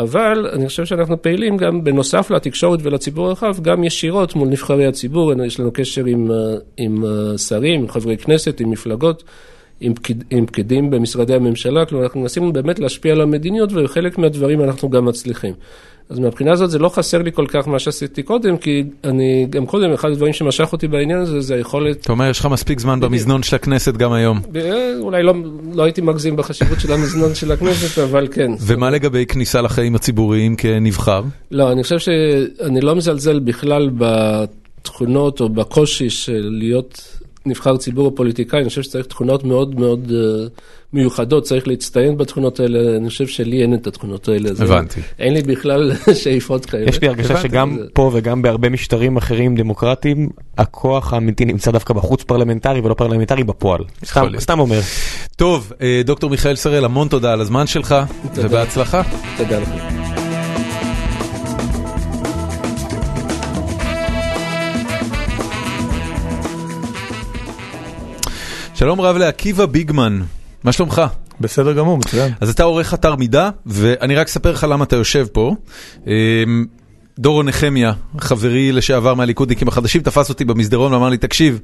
אבל אני חושב שאנחנו פעילים גם בנוסף לתקשורת ולציבור הרחב, גם ישירות מול נבחרי הציבור. יש לנו קשר עם, עם שרים, עם חברי כנסת, עם מפלגות, עם, פקיד, עם פקידים במשרדי הממשלה. כלומר, אנחנו מנסים באמת להשפיע על המדיניות, וחלק מהדברים אנחנו גם מצליחים. אז מהבחינה הזאת זה לא חסר לי כל כך מה שעשיתי קודם, כי אני גם קודם, אחד הדברים שמשך אותי בעניין הזה, זה היכולת... אתה אומר, יש לך מספיק זמן במזנון של הכנסת גם היום. אולי לא הייתי מגזים בחשיבות של המזנון של הכנסת, אבל כן. ומה לגבי כניסה לחיים הציבוריים כנבחר? לא, אני חושב שאני לא מזלזל בכלל בתכונות או בקושי של להיות נבחר ציבור או פוליטיקאי. אני חושב שצריך תכונות מאוד מאוד מיוחדות, צריך להצטיין בתכונות האלה. אני חושב שלי אין את התכונות האלה. הבנתי. אין לי בכלל שאיפות כאלה. יש לי הרגשה שגם פה וגם בהרבה משטרים אחרים דמוקרטיים, הכוח האמיתי נמצא דווקא בחוץ פרלמנטרי ולא פרלמנטרי בפועל. סתם אומר. טוב, דוקטור מיכאל שראל, המון תודה על הזמן שלך, ובהצלחה. תודה לכם. שלום רב לעקיבא ביגמן, מה שלומך? בסדר גמור, מצוין. אז אתה עורך אתר מידה, ואני רק אספר לך למה אתה יושב פה. דורון נחמיה, חברי לשעבר מהליכודניקים החדשים, תפס אותי במסדרון ואמר לי, תקשיב,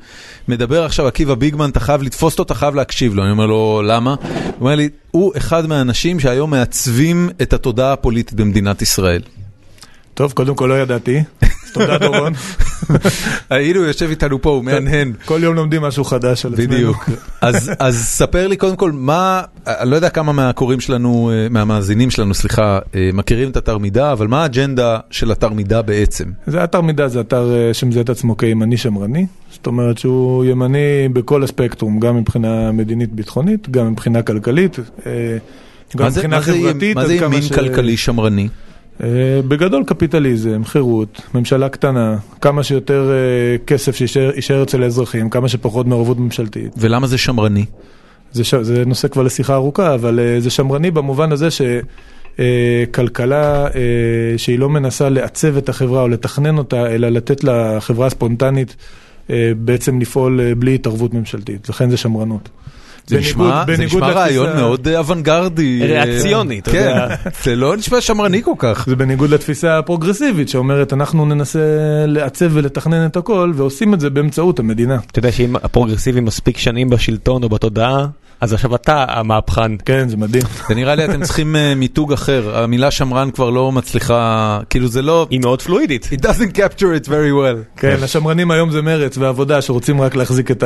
מדבר עכשיו עקיבא ביגמן, אתה חייב לתפוס אותו, אתה חייב להקשיב לו. אני אומר לו, למה? הוא אומר לי, הוא אחד מהאנשים שהיום מעצבים את התודעה הפוליטית במדינת ישראל. טוב, קודם כל לא ידעתי. תודה דורון. היינו, יושב איתנו פה, הוא מהנהן. כל יום לומדים משהו חדש על עצמנו. בדיוק. אז ספר לי קודם כל, מה, אני לא יודע כמה מהקוראים שלנו, מהמאזינים שלנו, סליחה, מכירים את אתר מידע, אבל מה האג'נדה של אתר מידע בעצם? זה אתר מידע, זה אתר שמזהה את עצמו כימני שמרני, זאת אומרת שהוא ימני בכל הספקטרום, גם מבחינה מדינית-ביטחונית, גם מבחינה כלכלית, גם מבחינה חברתית. מה זה ימין כלכלי שמרני? בגדול קפיטליזם, חירות, ממשלה קטנה, כמה שיותר כסף שישאר אצל האזרחים, כמה שפחות מעורבות ממשלתית. ולמה זה שמרני? זה, ש... זה נושא כבר לשיחה ארוכה, אבל זה שמרני במובן הזה שכלכלה שהיא לא מנסה לעצב את החברה או לתכנן אותה, אלא לתת לה חברה ספונטנית בעצם לפעול בלי התערבות ממשלתית. לכן זה שמרנות. זה נשמע רעיון מאוד אוונגרדי. ריאקציוני, אתה יודע. זה לא נשמע שמרני כל כך. זה בניגוד לתפיסה הפרוגרסיבית, שאומרת, אנחנו ננסה לעצב ולתכנן את הכל, ועושים את זה באמצעות המדינה. אתה יודע שאם הפרוגרסיבים מספיק שנים בשלטון או בתודעה, אז עכשיו אתה המהפכן. כן, זה מדהים. זה נראה לי, אתם צריכים מיתוג אחר. המילה שמרן כבר לא מצליחה, כאילו זה לא... היא מאוד פלואידית. It doesn't capture it very well. כן, השמרנים היום זה מרץ ועבודה שרוצים רק להחזיק את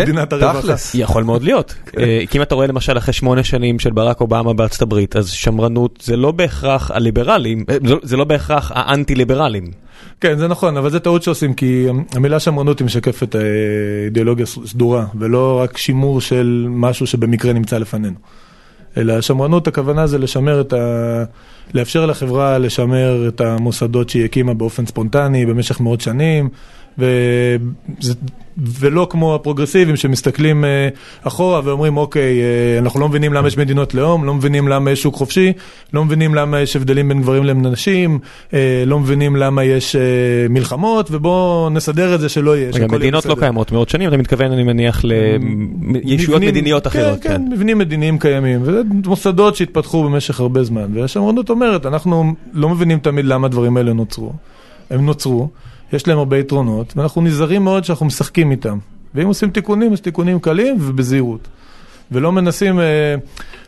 מדינת הרווחה. יכול מאוד להיות. כי אם אתה רואה למשל אחרי שמונה שנים של ברק אובמה בארצות הברית, אז שמרנות זה לא בהכרח הליברלים, זה לא בהכרח האנטי-ליברלים. כן, זה נכון, אבל זה טעות שעושים, כי המילה שמרנות היא משקפת אידיאולוגיה סדורה, ולא רק שימור של משהו שבמקרה נמצא לפנינו. אלא שמרנות, הכוונה זה לשמר את ה... לאפשר לחברה לשמר את המוסדות שהיא הקימה באופן ספונטני במשך מאות שנים, ו... ולא כמו הפרוגרסיבים שמסתכלים אחורה ואומרים, אוקיי, אנחנו לא מבינים למה יש מדינות לאום, לא מבינים למה יש שוק חופשי, לא מבינים למה יש הבדלים בין גברים לנשים, לא מבינים למה יש מלחמות, ובואו נסדר את זה שלא יש. רגע, מדינות לא קיימות מאות שנים, אתה מתכוון, אני מניח, לישויות מדיניות אחרות. כן, כן, מבנים מדיניים קיימים, וזה מוסדות שהתפתחו במשך הרבה זמן, והשמרנות אומרת, אנחנו לא מבינים תמיד למה הדברים האלה נוצרו. הם נוצרו, יש להם הרבה יתרונות, ואנחנו נזהרים מאוד שאנחנו משחקים איתם. ואם עושים תיקונים, אז תיקונים קלים ובזהירות. ולא מנסים,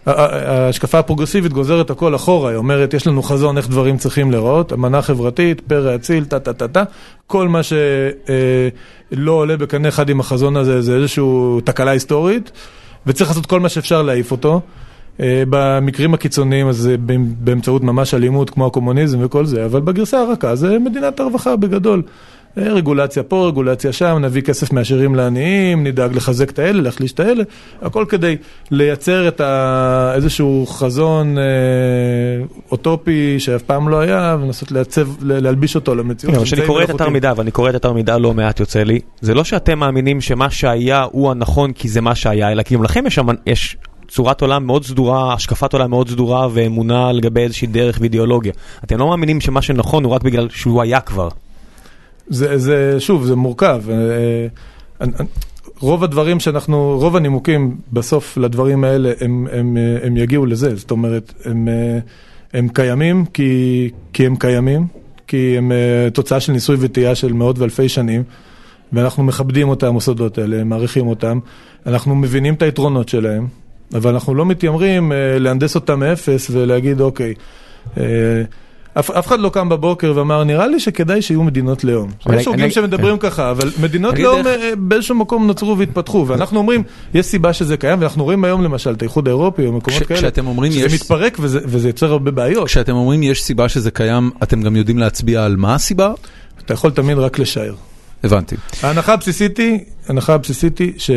ההשקפה הפרוגרסיבית גוזרת הכל אחורה, היא אומרת, יש לנו חזון איך דברים צריכים לראות, אמנה חברתית, פרע הציל, טה-טה-טה-טה, כל מה שלא עולה בקנה אחד עם החזון הזה, זה איזושהי תקלה היסטורית, וצריך לעשות כל מה שאפשר להעיף אותו. במקרים הקיצוניים, אז זה באמצעות ממש אלימות, כמו הקומוניזם וכל זה, אבל בגרסה הרכה, זה מדינת הרווחה בגדול. רגולציה פה, רגולציה שם, נביא כסף מעשירים לעניים, נדאג לחזק את האלה, להחליש את האלה, הכל כדי לייצר את ה... איזשהו חזון אה, אוטופי שאף פעם לא היה, ונסות לייצב, להלביש אותו למציאות. Yeah, שאני קורא את אתר מידע, ואני קורא את אתר מידע לא מעט יוצא לי, זה לא שאתם מאמינים שמה שהיה הוא הנכון כי זה מה שהיה, אלא כי אם לכם יש... יש... צורת עולם מאוד סדורה, השקפת עולם מאוד סדורה ואמונה לגבי איזושהי דרך ואידיאולוגיה. אתם לא מאמינים שמה שנכון הוא רק בגלל שהוא היה כבר. זה, זה, שוב, זה מורכב. רוב הדברים שאנחנו, רוב הנימוקים בסוף לדברים האלה, הם, הם, הם יגיעו לזה. זאת אומרת, הם, הם קיימים כי, כי הם קיימים, כי הם תוצאה של ניסוי וטעייה של מאות ואלפי שנים. ואנחנו מכבדים אותם, מוסדות האלה, מעריכים אותם. אנחנו מבינים את היתרונות שלהם. אבל אנחנו לא מתיימרים להנדס אותם מאפס ולהגיד, אוקיי, אף אחד לא קם בבוקר ואמר, נראה לי שכדאי שיהיו מדינות לאום. יש הוגים שמדברים ככה, אבל מדינות לאום באיזשהו מקום נוצרו והתפתחו, ואנחנו אומרים, יש סיבה שזה קיים, ואנחנו רואים היום למשל את האיחוד האירופי או מקומות כאלה, שזה מתפרק וזה יוצר הרבה בעיות. כשאתם אומרים, יש סיבה שזה קיים, אתם גם יודעים להצביע על מה הסיבה? אתה יכול תמיד רק לשער. הבנתי. ההנחה הבסיסית היא, ההנחה הבסיסית היא ש...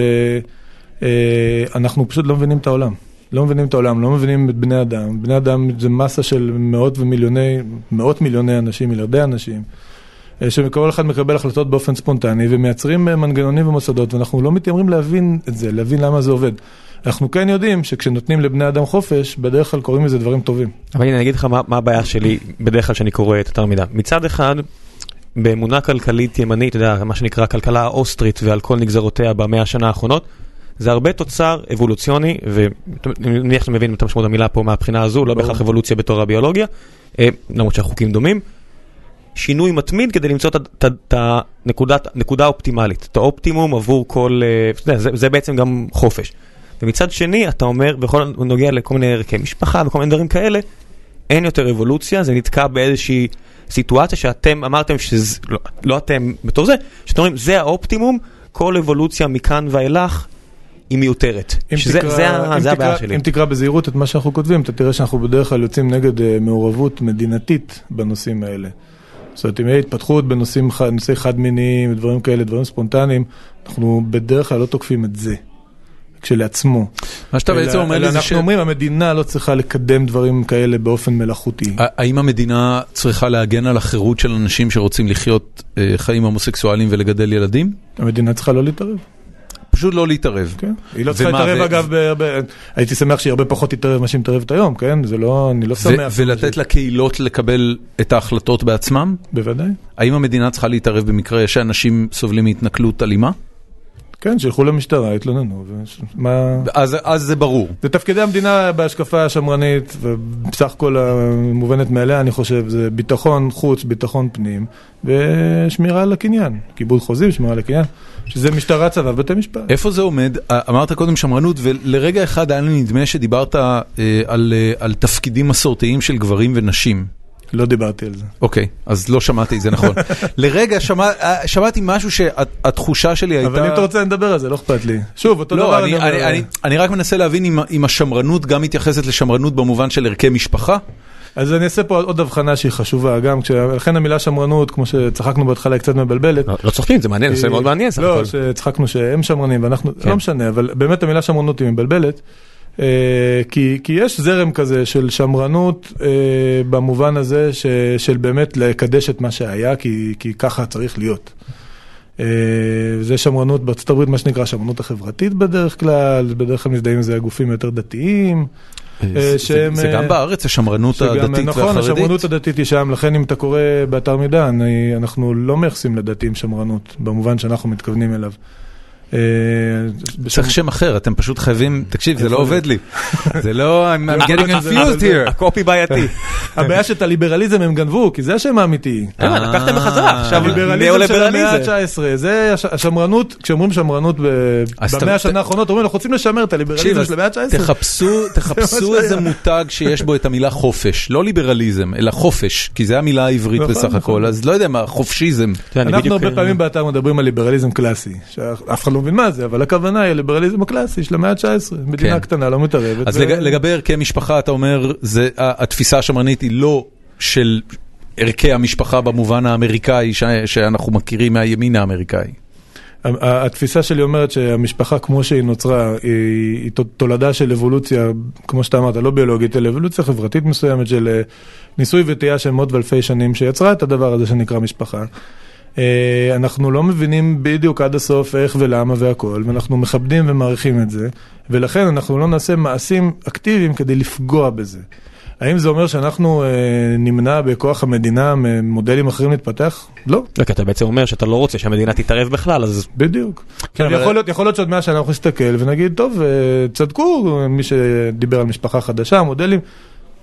אנחנו פשוט לא מבינים את העולם. לא מבינים את העולם, לא מבינים את בני אדם. בני אדם זה מסה של מאות ומיליוני, מאות מיליוני אנשים, מיליארדי אנשים, שכל אחד מקבל החלטות באופן ספונטני, ומייצרים מנגנונים ומוסדות, ואנחנו לא מתיימרים להבין את זה, להבין למה זה עובד. אנחנו כן יודעים שכשנותנים לבני אדם חופש, בדרך כלל קוראים לזה דברים טובים. אבל הנה, אני אגיד לך מה, מה הבעיה שלי, בדרך כלל שאני קורא את אתר מידע. מצד אחד, באמונה כלכלית ימנית, אתה יודע, מה שנקרא כלכלה אוסטרית ועל כל נגזרותיה במאה השנה האחרונות, זה הרבה תוצר אבולוציוני, ואני איך מבין את המשמעות המילה פה מהבחינה הזו, לא בהכרח אבולוציה בתור הביולוגיה, למרות שהחוקים דומים, שינוי מתמיד כדי למצוא את הנקודה האופטימלית, את האופטימום עבור כל, זה בעצם גם חופש. ומצד שני, אתה אומר, בכל נוגע לכל מיני ערכי משפחה וכל מיני דברים כאלה, אין יותר אבולוציה, זה נתקע באיזושהי סיטואציה שאתם אמרתם, שזה, לא, לא אתם בתור זה, שאתם אומרים, זה האופטימום, כל אבולוציה מכאן ואילך היא מיותרת. שזה, תקרא, זה, אם זה הבעיה שלי. אם תקרא בזהירות את מה שאנחנו כותבים, אתה תראה שאנחנו בדרך כלל יוצאים נגד uh, מעורבות מדינתית בנושאים האלה. זאת אומרת, אם יהיה התפתחות בנושאים חד-מיניים, דברים כאלה, דברים ספונטניים, אנחנו בדרך כלל לא תוקפים את זה. כשלעצמו. מה שאתה בעצם אומר לי זה ש... אנחנו אומרים, המדינה לא צריכה לקדם דברים כאלה באופן מלאכותי. האם המדינה צריכה להגן על החירות של אנשים שרוצים לחיות חיים הומוסקסואליים ולגדל ילדים? המדינה צריכה לא להתערב. פשוט לא להתערב. כן. היא לא צריכה להתערב, אגב, הייתי שמח שהיא הרבה פחות תתערב מה שהיא מתערבת היום, כן? זה לא, אני לא שמח. ולתת לקהילות לקבל את ההחלטות בעצמם? בוודאי. האם המדינה צריכה להתערב במקרה שאנשים סובלים מהתנכלות אלימה? כן, שילכו למשטרה, התלוננו. אז זה ברור. זה תפקידי המדינה בהשקפה השמרנית, ובסך כל המובנת מעליה, אני חושב, זה ביטחון חוץ, ביטחון פנים, ושמירה על הקניין. כיבוד חוזים, שמירה על הקניין. שזה משטרה, צבא, בתי משפט. איפה זה עומד? אמרת קודם שמרנות, ולרגע אחד היה לי נדמה שדיברת על תפקידים מסורתיים של גברים ונשים. לא דיברתי על זה. אוקיי, אז לא שמעתי, זה נכון. לרגע שמעתי משהו שהתחושה שלי הייתה... אבל אם אתה רוצה לדבר על זה, לא אכפת לי. שוב, אותו דבר... אני רק מנסה להבין אם השמרנות גם מתייחסת לשמרנות במובן של ערכי משפחה. אז אני אעשה פה עוד הבחנה שהיא חשובה, גם כשלכן המילה שמרנות, כמו שצחקנו בהתחלה, היא קצת מבלבלת. לא צוחקים, זה מעניין, זה מאוד מעניין. לא, שצחקנו שהם שמרנים, ואנחנו... לא משנה, אבל באמת המילה שמרנות היא מבלבלת. כי, כי יש זרם כזה של שמרנות במובן הזה ש, של באמת לקדש את מה שהיה, כי, כי ככה צריך להיות. זה שמרנות בארצות הברית, מה שנקרא שמרנות החברתית בדרך כלל, בדרך כלל מזדהים זה הגופים יותר דתיים. שהם, זה גם בארץ, השמרנות שגם, הדתית נכון, והחרדית. נכון, השמרנות הדתית היא שם, לכן אם אתה קורא באתר מידע, אני, אנחנו לא מייחסים לדתיים שמרנות, במובן שאנחנו מתכוונים אליו. צריך שם אחר, אתם פשוט חייבים, תקשיב, זה לא עובד לי, זה לא, I'm getting confused here, הקופי בעייתי. הבעיה שאת הליברליזם הם גנבו, כי זה השם האמיתי. לקחתם בחזרה, עכשיו ליברליזם של המאה ה-תשע עשרה, זה השמרנות, כשאומרים שמרנות במאה השנה האחרונות, אומרים, אנחנו רוצים לשמר את הליברליזם של המאה ה-תשע עשרה. תחפשו איזה מותג שיש בו את המילה חופש, לא ליברליזם, אלא חופש, כי זה המילה העברית בסך הכל, אז לא יודע מה, חופשיזם. אנחנו הרבה פעמים באתר מדברים על ליברליזם קלאסי, אף אחד לא מבין מה זה, אבל הכוונה היא הליברליזם הקלאסי של המאה ה-תשע עשרה, מדינה קטנה, לא מתערבת. אז לגבי ערכי משפחה, אתה אומר, התפיסה השמרנית היא לא של ערכי המשפחה במובן האמריקאי, שאנחנו מכירים מהימין האמריקאי. התפיסה שלי אומרת שהמשפחה כמו שהיא נוצרה, היא תולדה של אבולוציה, כמו שאתה אמרת, לא ביולוגית, אלא אבולוציה חברתית מסוימת של ניסוי וטעייה של מאות ואלפי שנים, שיצרה את הדבר הזה שנקרא משפחה. אנחנו לא מבינים בדיוק עד הסוף איך ולמה והכל, ואנחנו מכבדים ומעריכים את זה, ולכן אנחנו לא נעשה מעשים אקטיביים כדי לפגוע בזה. האם זה אומר שאנחנו נמנע בכוח המדינה ממודלים אחרים להתפתח? לא. אתה בעצם אומר שאתה לא רוצה שהמדינה תתערב בכלל, אז... בדיוק. יכול להיות שעוד מאה שנה אנחנו נסתכל ונגיד, טוב, צדקו, מי שדיבר על משפחה חדשה, מודלים...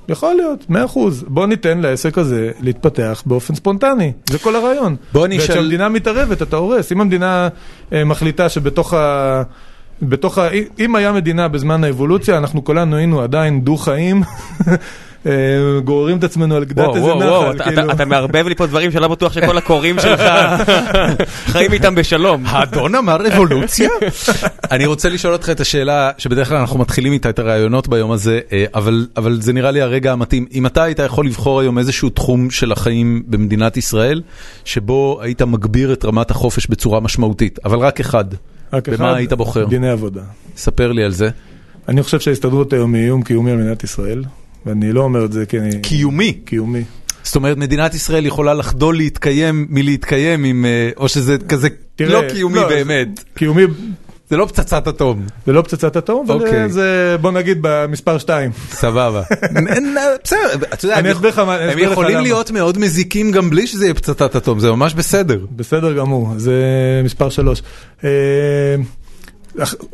יכול להיות, מאה אחוז. בוא ניתן לעסק הזה להתפתח באופן ספונטני. זה כל הרעיון. וכשהמדינה מתערבת, אתה הורס. אם המדינה מחליטה שבתוך ה... בתוך ה... אם היה מדינה בזמן האבולוציה, אנחנו כולנו היינו עדיין דו-חיים, גוררים את עצמנו על גדת איזה נחל. אתה מערבב לי פה דברים שלא בטוח שכל הקוראים שלך חיים איתם בשלום. האדון אמר אבולוציה? אני רוצה לשאול אותך את השאלה שבדרך כלל אנחנו מתחילים איתה את הרעיונות ביום הזה, אבל זה נראה לי הרגע המתאים. אם אתה היית יכול לבחור היום איזשהו תחום של החיים במדינת ישראל שבו היית מגביר את רמת החופש בצורה משמעותית, אבל רק אחד, במה היית בוחר? דיני עבודה. ספר לי על זה. אני חושב שההסתדרות היום היא איום קיומי על מדינת ישראל. ואני לא אומר את זה כי אני... קיומי. קיומי. זאת אומרת, מדינת ישראל יכולה לחדול להתקיים מלהתקיים עם... או שזה כזה לא קיומי באמת. קיומי... זה לא פצצת אטום. זה לא פצצת אטום, אבל זה, בוא נגיד, במספר שתיים. סבבה. בסדר, אתה יודע, הם יכולים להיות מאוד מזיקים גם בלי שזה יהיה פצצת אטום, זה ממש בסדר. בסדר גמור, זה מספר שלוש.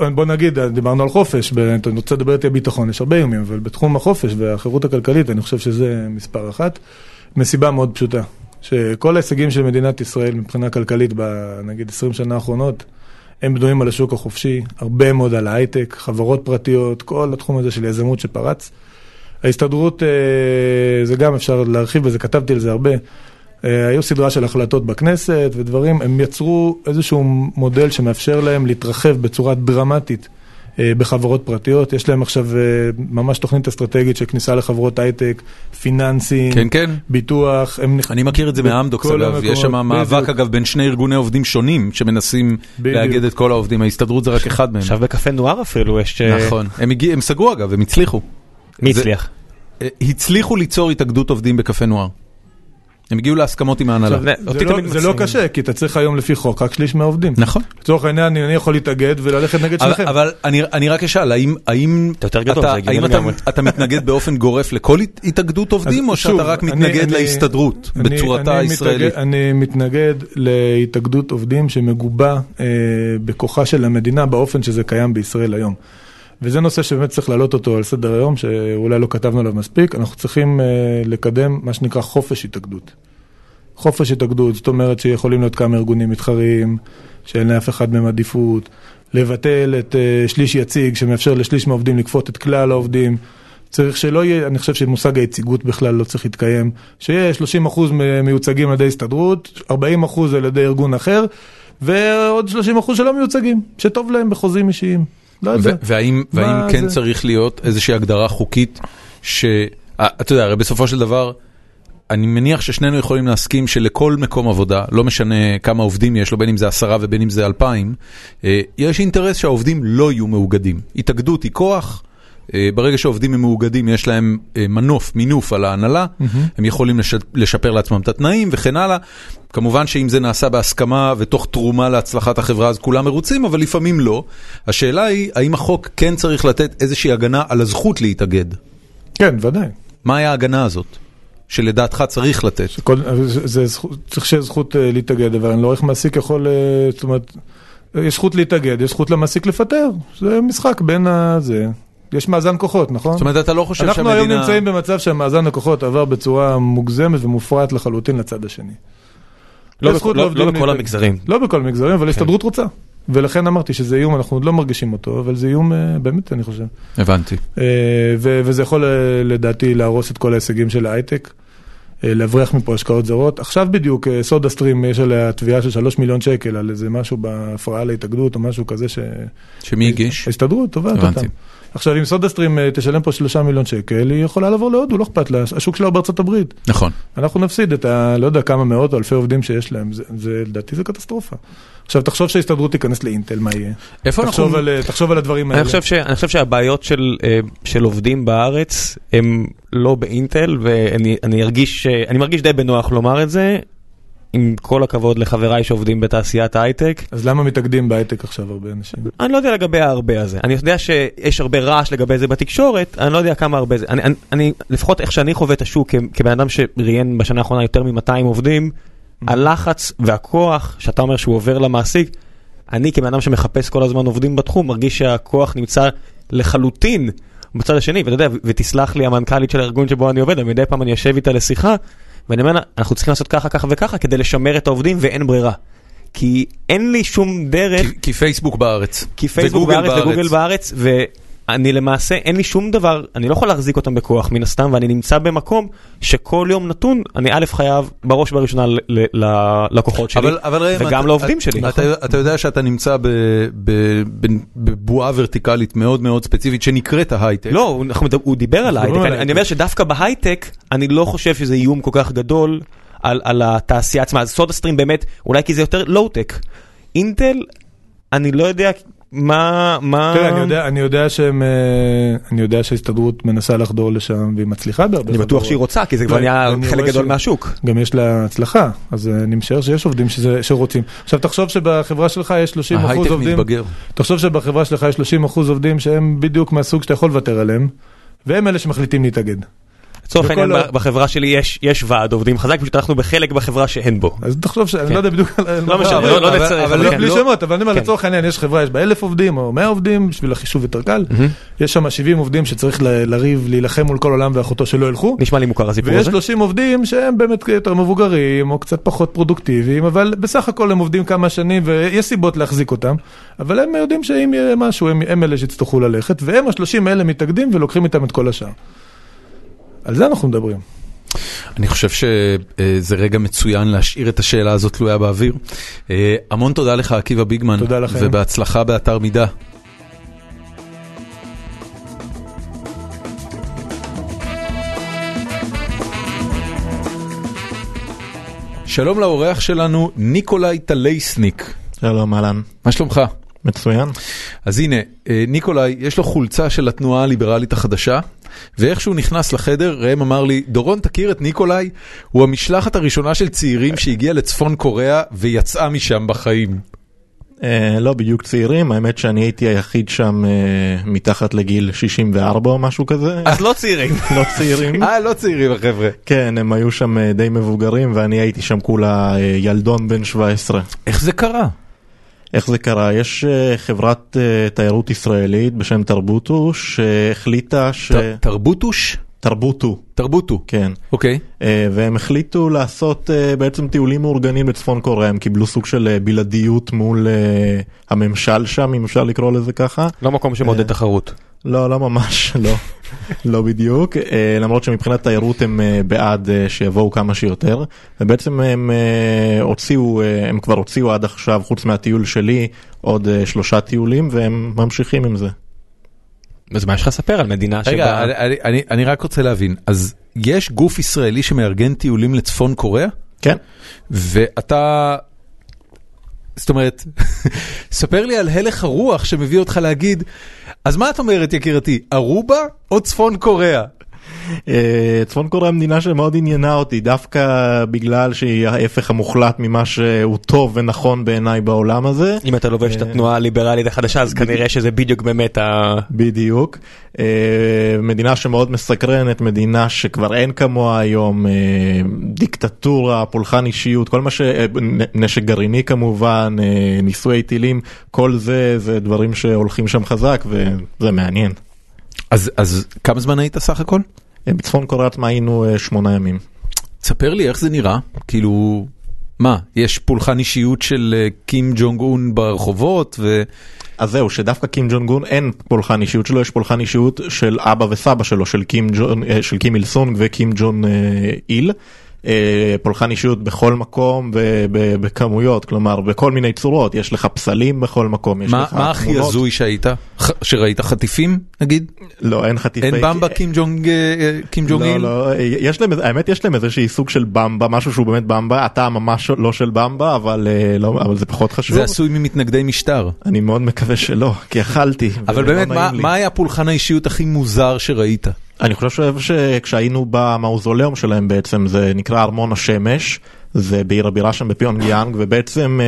בוא נגיד, דיברנו על חופש, אני רוצה לדבר איתי הביטחון, יש הרבה ימים, אבל בתחום החופש והחירות הכלכלית, אני חושב שזה מספר אחת, מסיבה מאוד פשוטה, שכל ההישגים של מדינת ישראל מבחינה כלכלית, נגיד עשרים שנה האחרונות, הם בנויים על השוק החופשי, הרבה מאוד על ההייטק, חברות פרטיות, כל התחום הזה של יזמות שפרץ, ההסתדרות, זה גם אפשר להרחיב, וזה כתבתי על זה הרבה, היו סדרה של החלטות בכנסת ודברים, הם יצרו איזשהו מודל שמאפשר להם להתרחב בצורה דרמטית בחברות פרטיות. יש להם עכשיו ממש תוכנית אסטרטגית של כניסה לחברות הייטק, פיננסים, כן, כן. ביטוח. אני מכיר את זה מהאמדוקס, אגב. יש שם מאבק, אגב, בין שני ארגוני עובדים שונים שמנסים להגיד את כל העובדים. ההסתדרות זה רק אחד מהם. עכשיו בקפה נוער אפילו יש... נכון. הם סגרו, אגב, הם הצליחו. מי הצליח? הצליחו ליצור התאגדות עובדים בקפה נוער. הם הגיעו להסכמות עם ההנהלה. זה לא קשה, כי אתה צריך היום לפי חוק, רק שליש מהעובדים. נכון. לצורך העניין, אני יכול להתאגד וללכת נגד שלכם. אבל אני רק אשאל, האם אתה מתנגד באופן גורף לכל התאגדות עובדים, או שאתה רק מתנגד להסתדרות בצורתה הישראלית? אני מתנגד להתאגדות עובדים שמגובה בכוחה של המדינה, באופן שזה קיים בישראל היום. וזה נושא שבאמת צריך להעלות אותו על סדר היום, שאולי לא כתבנו עליו מספיק. אנחנו צריכים לקדם מה שנקרא חופש התאגדות. חופש התאגדות, זאת אומרת שיכולים להיות כמה ארגונים מתחרים, שאין לאף אחד מהם עדיפות, לבטל את שליש יציג, שמאפשר לשליש מהעובדים לקפות את כלל העובדים. צריך שלא יהיה, אני חושב שמושג היציגות בכלל לא צריך להתקיים, שיהיה שלושים אחוז מיוצגים על ידי הסתדרות, ארבעים אחוז על ידי ארגון אחר, ועוד שלושים אחוז שלא מיוצגים, שטוב להם בחוזים אישיים. והאם כן צריך להיות איזושהי הגדרה חוקית ש... אתה יודע, הרי בסופו של דבר, אני מניח ששנינו יכולים להסכים שלכל מקום עבודה, לא משנה כמה עובדים יש לו, בין אם זה עשרה ובין אם זה אלפיים, יש אינטרס שהעובדים לא יהיו מאוגדים. התאגדות היא כוח, ברגע שעובדים הם מאוגדים, יש להם מנוף, מינוף על ההנהלה, הם יכולים לשפר לעצמם את התנאים וכן הלאה. כמובן שאם זה נעשה בהסכמה ותוך תרומה להצלחת החברה, אז כולם מרוצים, אבל לפעמים לא. השאלה היא, האם החוק כן צריך לתת איזושהי הגנה על הזכות להתאגד? כן, ודאי. מה היה ההגנה הזאת? שלדעתך צריך לתת. שכל, זה זכות, צריך שיהיה זכות להתאגד, אבל אני לא איך מעסיק יכול, זאת אומרת, יש זכות להתאגד, יש זכות למעסיק לפטר. זה משחק בין הזה. יש מאזן כוחות, נכון? זאת אומרת, אתה לא חושב שהמדינה... אנחנו היום נמצאים במצב שהמאזן הכוחות עבר בצורה מוגזמת ומופרעת לחלוטין לצד השני. לא בכל המגזרים. לא בכל המגזרים, אבל הסתדרות רוצה. ולכן אמרתי שזה איום, אנחנו עוד לא מרגישים אותו, אבל זה איום באמת, אני חושב. הבנתי. וזה יכול, לדעתי, להרוס את כל ההישגים של ההייטק, להבריח מפה השקעות זרות. עכשיו בדיוק, סודה סטרים, יש עליה תביעה של שלושה מיליון שקל, על איזה משהו בהפרעה להתאגדות, או משהו כזה ש... שמי הגיש? הסתדרות, טובה, הבנתי. עכשיו, אם סודה סטרים תשלם פה שלושה מיליון שקל, היא יכולה לעבור לעוד, הוא לא אכפת לה, השוק שלה בארצות הברית. נכון. אנחנו נפסיד את ה... לא יודע כמה מאות או אלפי עובדים שיש להם, זה, זה, לדעתי, זה קטסטרופה. עכשיו, תחשוב שההסתדרות תיכנס לאינטל, מה יהיה? איפה תחשוב אנחנו... על, תחשוב על הדברים האלה. אני חושב ש... אני חושב שהבעיות של, של עובדים בארץ הם לא באינטל, ואני, אני ארגיש, אני מרגיש די בנוח לומר את זה. עם כל הכבוד לחבריי שעובדים בתעשיית ההייטק. אז למה מתאגדים בהייטק עכשיו הרבה אנשים? אני לא יודע לגבי הרבה הזה. אני יודע שיש הרבה רעש לגבי זה בתקשורת, אני לא יודע כמה הרבה זה. אני, אני, אני, לפחות איך שאני חווה את השוק, כבן אדם שריין בשנה האחרונה יותר מ-מאתיים עובדים, הלחץ והכוח שאתה אומר שהוא עובר למעסיק, אני כבן אדם שמחפש כל הזמן עובדים בתחום, מרגיש שהכוח נמצא לחלוטין בצד השני. ואתה יודע, ותסלח לי המנכ"לית של הארגון שבו אני עובד, ומדי פעם אני יושב איתה לשיחה, ואני אומר, אנחנו צריכים לעשות ככה, ככה וככה, כדי לשמר את העובדים, ואין ברירה. כי אין לי שום דרך... כי פייסבוק בארץ. כי פייסבוק בארץ וגוגל בארץ, ואני למעשה, אין לי שום דבר, אני לא יכול להחזיק אותם בכוח מן הסתם, ואני נמצא במקום שכל יום נתון, אני א' חייב בראש ובראשונה ללקוחות שלי, וגם לעובדים שלי. אתה יודע שאתה נמצא בבועה ורטיקלית מאוד מאוד ספציפית, שנקראת ההייטק. לא, הוא דיבר על ההייטק. אני אומר שדווקא בהייטק, אני לא חושב שזה איום כל כך גדול על התעשייה עצמה. אז סודה סטרים באמת, אולי כי זה יותר לואו-טק. אינטל, אני לא יודע... מה, מה... תראה, אני יודע, אני יודע שהם, אני יודע שההסתדרות מנסה לחדור לשם, והיא מצליחה בהרבה. אני בטוח שהיא רוצה, כי זה כבר נהיה חלק גדול מהשוק. גם יש לה הצלחה, אז אני משער שיש עובדים שרוצים. עכשיו, תחשוב שבחברה שלך יש שלושים אחוז עובדים... ההייטק מתבגר. תחשוב שבחברה שלך יש שלושים אחוז עובדים שהם בדיוק מהסוג שאתה יכול לוותר עליהם, והם אלה שמחליטים להתאגד. לצורך העניין, בחברה שלי יש, יש ועד עובדים חזק, פשוט אנחנו בחלק בחברה שאין בו. אז תחשוב שאני לא יודע בדיוק... לא משנה, לא נצריך. אבל בלי שמות, אבל אני אומר, לצורך העניין, יש חברה, יש בה אלף עובדים או מאה עובדים, בשביל החישוב יותר קל. יש שם שבעים עובדים שצריך לריב, להילחם מול כל עולם ואחותו שלא ילכו. נשמע לי מוכר הסיפור הזה. ויש שלושים עובדים שהם באמת יותר מבוגרים, או קצת פחות פרודוקטיביים, אבל בסך הכל הם עובדים כמה שנים, ויש סיבות להחזיק אותם, אבל הם יודעים שאם יהיה משהו, הם אלה שיצטרכו ללכת, והם השלושים האלה מתאגדים ולוקחים איתם את כל השאר. על זה אנחנו מדברים. אני חושב שזה רגע מצוין להשאיר את השאלה הזאת תלויה באוויר. המון תודה לך, עקיבא ביגמן. תודה לכם. ובהצלחה באתר מידה. שלום לאורח שלנו, ניקולאי טלייסניק. שלום, אלן. מה שלומך? מצוין. אז הנה, ניקולאי, יש לו חולצה של התנועה הליברלית החדשה, ואיך שהוא נכנס לחדר, רם אמר לי, דורון, תכיר את ניקולאי, הוא המשלחת הראשונה של צעירים שהגיעה לצפון קוריאה ויצאה משם בחיים. לא בדיוק צעירים, האמת שאני הייתי היחיד שם מתחת לגיל שישים וארבע או משהו כזה. אז לא צעירים. לא צעירים. אה, לא צעירים החבר'ה. כן, הם היו שם די מבוגרים, ואני הייתי שם כולה ילדון בן שבע עשרה. איך זה קרה? איך זה קרה? יש חברת תיירות ישראלית בשם תרבוטו, שהחליטה ש... תרבוטוש? תרבוטו. תרבוטו. כן. אוקיי. והם החליטו לעשות בעצם טיולים מאורגנים בצפון קוריאה. הם קיבלו סוג של בלעדיות מול הממשל שם, אם אפשר לקרוא לזה ככה. לא מקום שמודד תחרות. לא, לא ממש, לא. לא בדיוק. למרות שמבחינת תיירות הם בעד שיבואו כמה שיותר. ובעצם הם הוציאו, הם כבר הוציאו עד עכשיו, חוץ מהטיול שלי, עוד שלושה טיולים, והם ממשיכים עם זה. אז מה יש לך לספר על מדינה שבה... רגע, אני, אני, אני רק רוצה להבין. אז יש גוף ישראלי שמארגן טיולים לצפון קוריאה? כן. ואתה... זאת אומרת, ספר לי על הלך הרוח שמביא אותך להגיד, אז מה את אומרת יקירתי, ארובה או צפון קוריאה? צפון קוריאה מדינה שמאוד עניינה אותי, דווקא בגלל שהיא ההפך המוחלט ממה שהוא טוב ונכון בעיניי בעולם הזה. אם אתה לובש את התנועה הליברלית החדשה, אז כנראה שזה בדיוק באמת ה... בדיוק. מדינה שמאוד מסקרנת, מדינה שכבר אין כמוה היום, דיקטטורה, פולחן אישיות, כל מה ש... נשק גרעיני כמובן, ניסויי טילים, כל זה, זה דברים שהולכים שם חזק, וזה מעניין. אז, אז כמה זמן היית סך הכל? בצפון קוריאה היינו שמונה ימים. תספר לי איך זה נראה, כאילו, מה, יש פולחן אישיות של קים ג'ונג און ברחובות ו... אז זהו, שדווקא קים ג'ונג און אין פולחן אישיות שלו, יש פולחן אישיות של אבא וסבא שלו, של קים, ג'ון, של קים איל סונג וקים ג'ון איל, פולחן אישיות בכל מקום ובכמויות, כלומר בכל מיני צורות, יש לך פסלים בכל מקום. מה הכי הזוי שהיית? שראית חטיפים נגיד? לא, אין חטיפים. אין במבה קים ג'ונג איל? לא, לא, האמת יש להם איזושהי סוג של במבה, משהו שהוא באמת במבה, אתה ממש לא של במבה, אבל זה פחות חשוב. זה עשוי ממתנגדי משטר. אני מאוד מקווה שלא, כי אכלתי. אבל באמת, מה היה פולחן האישיות הכי מוזר שראית? אני חושב שכשהיינו במאוזוליום שלהם בעצם, זה נקרא ארמון השמש, זה בעיר הבירה שם בפיונגיאנג, ובעצם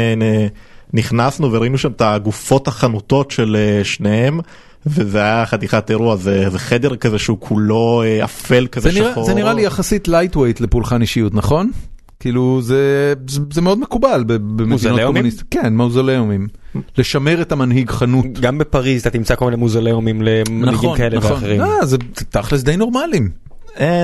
נכנסנו וראינו שם את הגופות החנותות של שניהם, וזה היה חתיכת אירוע, זה, זה חדר כזה שהוא כולו אפל כזה זה שחור. נראה, זה נראה לי יחסית lightweight לפולחן אישיות, נכון? כאילו זה, זה מאוד מקובל במדינות קומוניסט. כן, מאוזוליומים. לשמר את המנהיג חנות. גם בפריז אתה תמצא כל מיני מוזיאומים למנהיגים כאלה ואחרים. זה תכלס די נורמלים.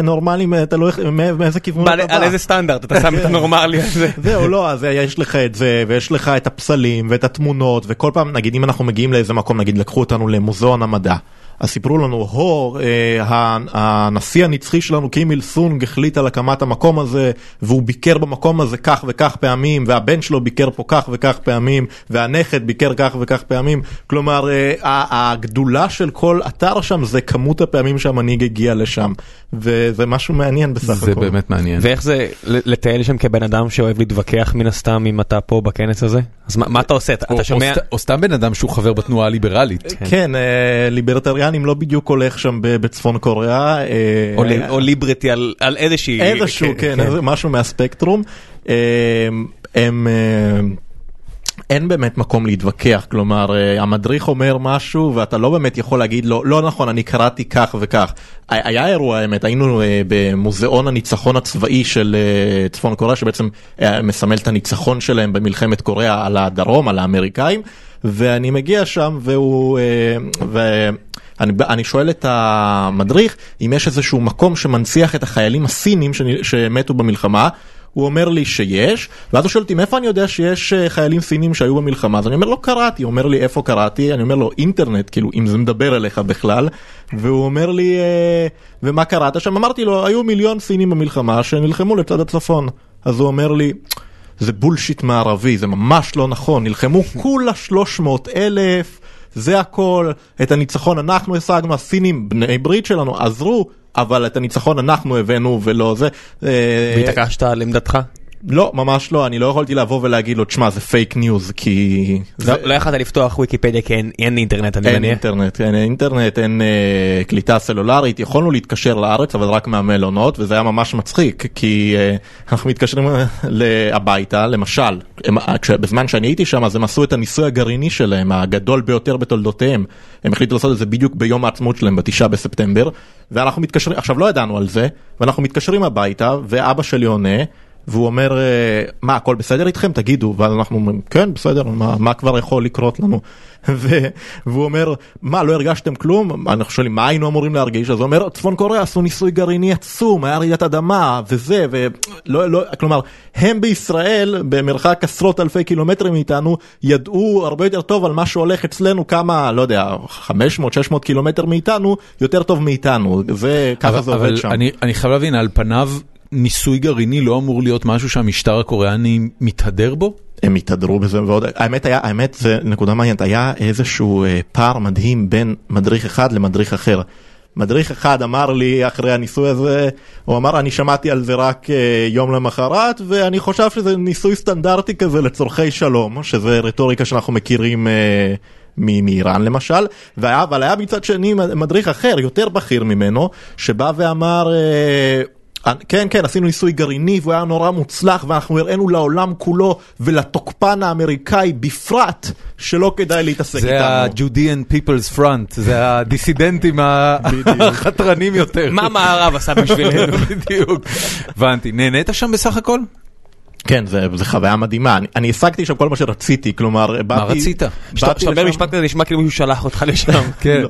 נורמלים, אתה לא... מאיזה כיוון אתה בא? על איזה סטנדרט אתה שם את הנורמלי הזה? זהו, לא, אז יש לך את זה, ויש לך את הפסלים ואת התמונות, וכל פעם, נגיד, אם אנחנו מגיעים לאיזה מקום, נגיד, לקחו אותנו למוזיאון המדע, אז סיפרו לנו, הו, הנשיא הנצחי שלנו, קים איל סונג, החליט על הקמת המקום הזה, והוא ביקר במקום הזה כך וכך פעמים, והבן שלו ביקר פה כך וכך פעמים, והנכד ביקר כך וכך פעמים. כלומר, הגדולה של כל אתר שם זה כמות הפעמים שהמנהיג הגיע לשם. וזה משהו מעניין בסך הכל. זה באמת מעניין. ואיך זה לטייל שם כבן אדם שאוהב להתווכח מן הסתם אם אתה פה בכנס הזה? אז מה אתה עושה? אתה שומע... או סתם בן אדם שהוא חבר בתנועה הליברלית. כן, ליברטריאנים לא בדיוק הולך שם בצפון קוריאה. או ליברטי על איזושהי... איזשהו, כן, משהו מהספקטרום. הם... אין באמת מקום להתווכח, כלומר, המדריך אומר משהו, ואתה לא באמת יכול להגיד לו, לא נכון, אני קראתי כך וכך. היה אירוע, האמת, היינו במוזיאון הניצחון הצבאי של צפון קוריאה, שבעצם מסמל את הניצחון שלהם במלחמת קוריאה על הדרום, על האמריקאים, ואני מגיע שם, והוא... ו... אני, אני שואל את המדריך, אם יש איזשהו מקום שמנציח את החיילים הסינים שמתו במלחמה, הוא אומר לי שיש, ואז הוא שואל אותי, מאיפה אני יודע שיש חיילים סינים שהיו במלחמה? אז אני אומר לו, קראתי. הוא אומר לי, איפה קראתי? אני אומר לו, אינטרנט, כאילו, אם זה מדבר אליך בכלל. והוא אומר לי, ומה קראת שם? אמרתי לו, היו מיליון סינים במלחמה שנלחמו לצד הצפון. אז הוא אומר לי, זה בולשיט מערבי, זה ממש לא נכון, נלחמו כולה שלוש מאות אלף, זה הכל, את הניצחון אנחנו השגנו, הסינים, בני ברית שלנו, עזרו, אבל את הניצחון אנחנו הבאנו ולא זה. והתעקשת על עמדתך? לא, ממש לא, אני לא יכולתי לבוא ולהגיד לו, תשמע, זה פייק ניוז, כי... לא יכולת לפתוח ויקיפדיה, כי אין אינטרנט, אני מניח. אין אינטרנט, אין אינטרנט, אין קליטה סלולרית, יכולנו להתקשר לארץ, אבל רק מהמלונות, וזה היה ממש מצחיק, כי אנחנו מתקשרים הביתה, למשל, בזמן שאני הייתי שם, אז הם עשו את הניסוי הגרעיני שלהם, הגדול ביותר בתולדותיהם, הם החליטו לעשות את זה בדיוק ביום העצמאות שלהם, בתשעה בספטמבר, ואנחנו מתקשרים, עכשיו לא ידענו על זה, ואנחנו מתקשרים הביתה, ואבא שלי עונה, והוא אומר, מה, הכל בסדר איתכם? תגידו. ואז אנחנו אומרים, כן, בסדר, מה, מה כבר יכול לקרות לנו? והוא אומר, מה, לא הרגשתם כלום? אנחנו שואלים, מה היינו אמורים להרגיש? אז הוא אומר, צפון קוריאה עשו ניסוי גרעיני עצום, היה רעידת אדמה, וזה, ולא, לא, כלומר, הם בישראל, במרחק עשרות אלפי קילומטרים מאיתנו, ידעו הרבה יותר טוב על מה שהולך אצלנו, כמה, לא יודע, חמש מאות שש מאות קילומטר מאיתנו, יותר טוב מאיתנו. זה, ככה זה עובד שם. אני, אני חייב להבין, על פניו, ניסוי גרעיני לא אמור להיות משהו שהמשטר הקוריאני מתהדר בו? הם התהדרו בזה ועוד. האמת היה, האמת זה נקודה מעניינת, היה איזשהו פער מדהים בין מדריך אחד למדריך אחר. מדריך אחד אמר לי אחרי הניסוי הזה, הוא אמר, אני שמעתי על זה רק יום למחרת, ואני חושב שזה ניסוי סטנדרטי כזה לצורכי שלום, שזה רטוריקה שאנחנו מכירים מאיראן למשל, והיה, אבל היה מצד שני מדריך אחר, יותר בכיר ממנו, שבא ואמר... כן, כן, עשינו ניסוי גרעיני והוא היה נורא מוצלח ואנחנו הראינו לעולם כולו ולתוקפן האמריקאי בפרט שלא כדאי להתעסק איתנו. זה ה-Judean People's Front, זה הדיסידנטים החתרנים יותר. מה מערב עשה בשבילנו? בדיוק. הבנתי, נהנית שם בסך הכל? כן, זו חוויה מדהימה. אני השגתי שם כל מה שרציתי, כלומר... מה רצית? כשאתה מדבר משפט כזה, נשמע כאילו מישהו שלח אותך לשם. כן.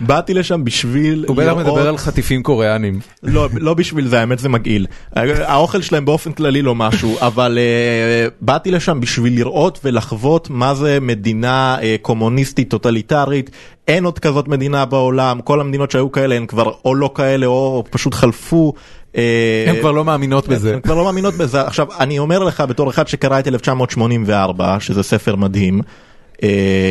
באתי לשם בשביל... הוא בטח מדבר על חטיפים קוריאנים. לא, לא בשביל זה, האמת זה מגעיל. האוכל שלהם באופן כללי לא משהו, אבל באתי לשם בשביל לראות ולחוות מה זה מדינה קומוניסטית, טוטליטרית, אין עוד כזאת מדינה בעולם, כל המדינות שהיו כאלה הן כבר או לא כאלה או פשוט חלפו. הן כבר לא מאמינות בזה. הן כבר לא מאמינות בזה. עכשיו, אני אומר לך בתור אחד שקרא את אלף תשע מאות שמונים וארבע, שזה ספר מדהים,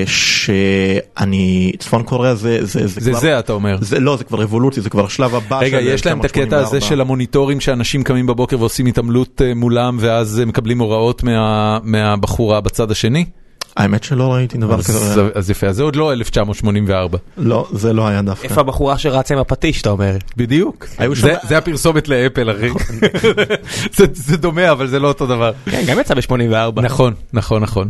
שאני, צפון קוריאה זה... זה זה, אתה אומר. לא, זה כבר רבולוציה, זה כבר השלב הבא. רגע, יש להם את הקטע הזה של המוניטורים שאנשים קמים בבוקר ועושים התעמלות מולם, ואז מקבלים הוראות מהבחורה בצד השני? האמת שלא ראיתי דבר כזה. אז יפה, זה עוד לא אלף תשע מאות שמונים וארבע. לא, זה לא היה דווקא. איפה הבחורה שרצה עם הפטיש, אתה אומר? בדיוק. זה הפרסומת לאפל, אחי. זה דומה, אבל זה לא אותו דבר. כן, גם יצא ב-שמונים וארבע. נכון, נכון, נכון.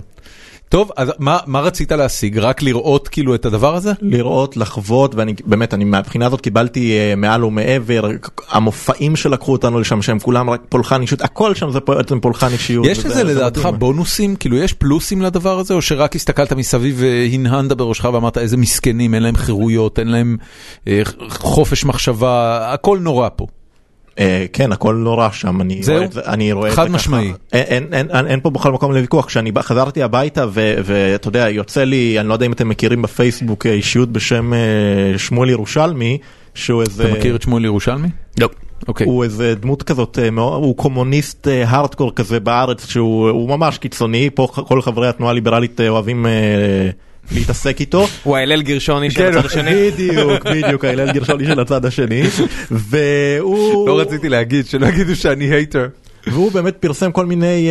טוב, אז מה, מה רצית להשיג? רק לראות כאילו את הדבר הזה? לראות, לחוות, ואני באמת, אני מהבחינה הזאת קיבלתי uh, מעל ומעבר, המופעים שלקחו אותנו לשם, שהם כולם רק פולחן אישיות, הכל שם זה בעצם פולחן אישיות. יש לזה לדעתך בונוסים? כאילו יש פלוסים לדבר הזה? או שרק הסתכלת מסביב והנהנת בראשך ואמרת איזה מסכנים, אין להם חירויות, אין להם אה, חופש מחשבה, הכל נורא פה. כן, הכל נורא שם, אני רואה את זה ככה. חד משמעי. אין פה בכלל מקום לוויכוח, כשאני חזרתי הביתה ואתה יודע, יוצא לי, אני לא יודע אם אתם מכירים בפייסבוק אישיות בשם שמואל ירושלמי, שהוא איזה... אתה מכיר את שמואל ירושלמי? לא. הוא איזה דמות כזאת, הוא קומוניסט הארדקור כזה בארץ, שהוא ממש קיצוני, פה כל חברי התנועה הליברלית אוהבים... להתעסק איתו. הוא האלל גרשוני של הצד השני. בדיוק, בדיוק, האלל גרשוני של הצד השני. והוא... לא רציתי להגיד, שלא יגידו שאני הייטר. והוא באמת פרסם כל מיני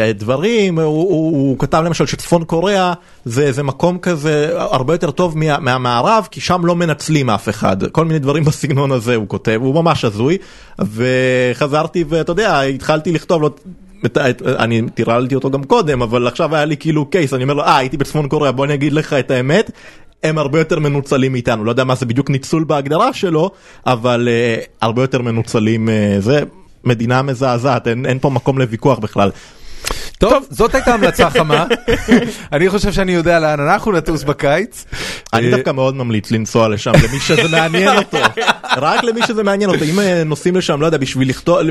אה, דברים, הוא, הוא, הוא כתב למשל שצפון קוריאה זה, זה מקום כזה הרבה יותר טוב מה, מהמערב, כי שם לא מנצלים אף אחד, כל מיני דברים בסגנון הזה הוא כותב, הוא ממש הזוי, וחזרתי ואתה יודע, התחלתי לכתוב לו... אני תירלתי אותו גם קודם, אבל עכשיו היה לי כאילו קייס, אני אומר לו, אה, הייתי בצפון קוריאה, בוא אני אגיד לך את האמת, הם הרבה יותר מנוצלים מאיתנו, לא יודע מה זה בדיוק ניצול בהגדרה שלו, אבל uh, הרבה יותר מנוצלים, uh, זה מדינה מזעזעת, אין, אין פה מקום לוויכוח בכלל. טוב, זאת הייתה המלצה חמה. אני חושב שאני יודע לאן אנחנו נטוס בקיץ. אני דווקא מאוד ממליץ לנסוע לשם, למי שזה מעניין אותו. רק למי שזה מעניין אותו. אם נוסעים לשם, לא יודע,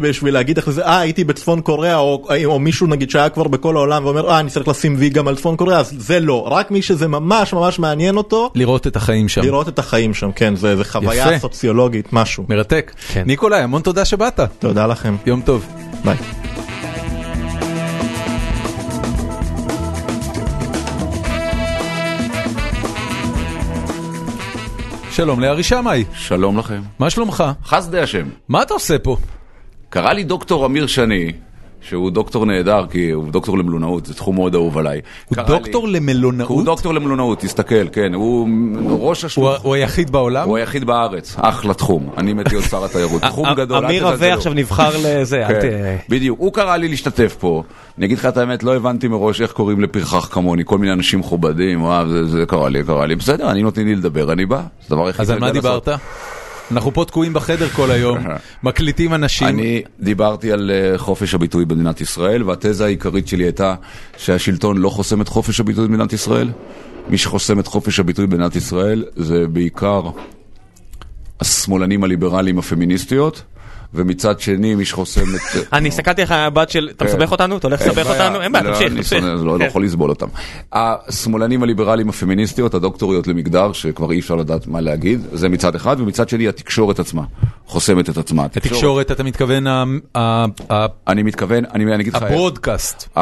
בשביל להגיד איך זה, אה, הייתי בצפון קוריאה, או מישהו נגיד שהיה כבר בכל העולם, ואומר, אה, אני צריך לשים וי גם על צפון קוריאה, אז זה לא. רק מי שזה ממש ממש מעניין אותו. לראות את החיים שם. לראות את החיים שם, כן. זה חוויה סוציולוגית, משהו. מרתק. ניקולאי, המון תודה שבאת. תודה לכם. יום טוב. ביי. שלום לארי שמאי. שלום לכם. מה שלומך? חסדי השם. מה אתה עושה פה? קרא לי דוקטור אמיר שני, שהוא דוקטור נהדר, כי הוא דוקטור למלונאות, זה תחום מאוד אהוב עליי. הוא דוקטור לי... למלונאות? הוא דוקטור למלונאות, תסתכל, כן. הוא ראש השלום. הוא, הוא היחיד בעולם? הוא היחיד בארץ, אחלה תחום. אני מתי עוד שר התיירות, תחום גדול. אמיר רווה עכשיו נבחר לזה. כן. בדיוק, הוא קרא לי להשתתף פה. אני אגיד לך את האמת, לא הבנתי מראש איך קוראים לפרחח כמוני, כל מיני אנשים חובדים, וואו, זה, זה קרא לי, קרא לי. בסדר, אני נותנים לי לדבר, אני בא. אז על מה דיברת? אנחנו פה תקועים בחדר כל היום, מקליטים אנשים. אני דיברתי על חופש הביטוי במדינת ישראל, והתזה העיקרית שלי הייתה שהשלטון לא חוסם את חופש הביטוי במדינת ישראל. מי שחוסם את חופש הביטוי במדינת ישראל זה בעיקר השמאלנים הליברליים הפמיניסטיות, ומצד שני מי שחוסם את... אני הסתכלתי לך הבת של, אתה מסבך אותנו? אתה הולך לסבך אותנו? אין בעיה, תמשיך, תמשיך. לא יכול לסבול אותם. השמאלנים הליברליים הפמיניסטיות, הדוקטוריות למגדר, שכבר אי אפשר לדעת מה להגיד, זה מצד אחד, ומצד שני התקשורת עצמה, חוסמת את עצמה. התקשורת, אתה מתכוון... אני מתכוון, אני אגיד לך... הברודקאסט.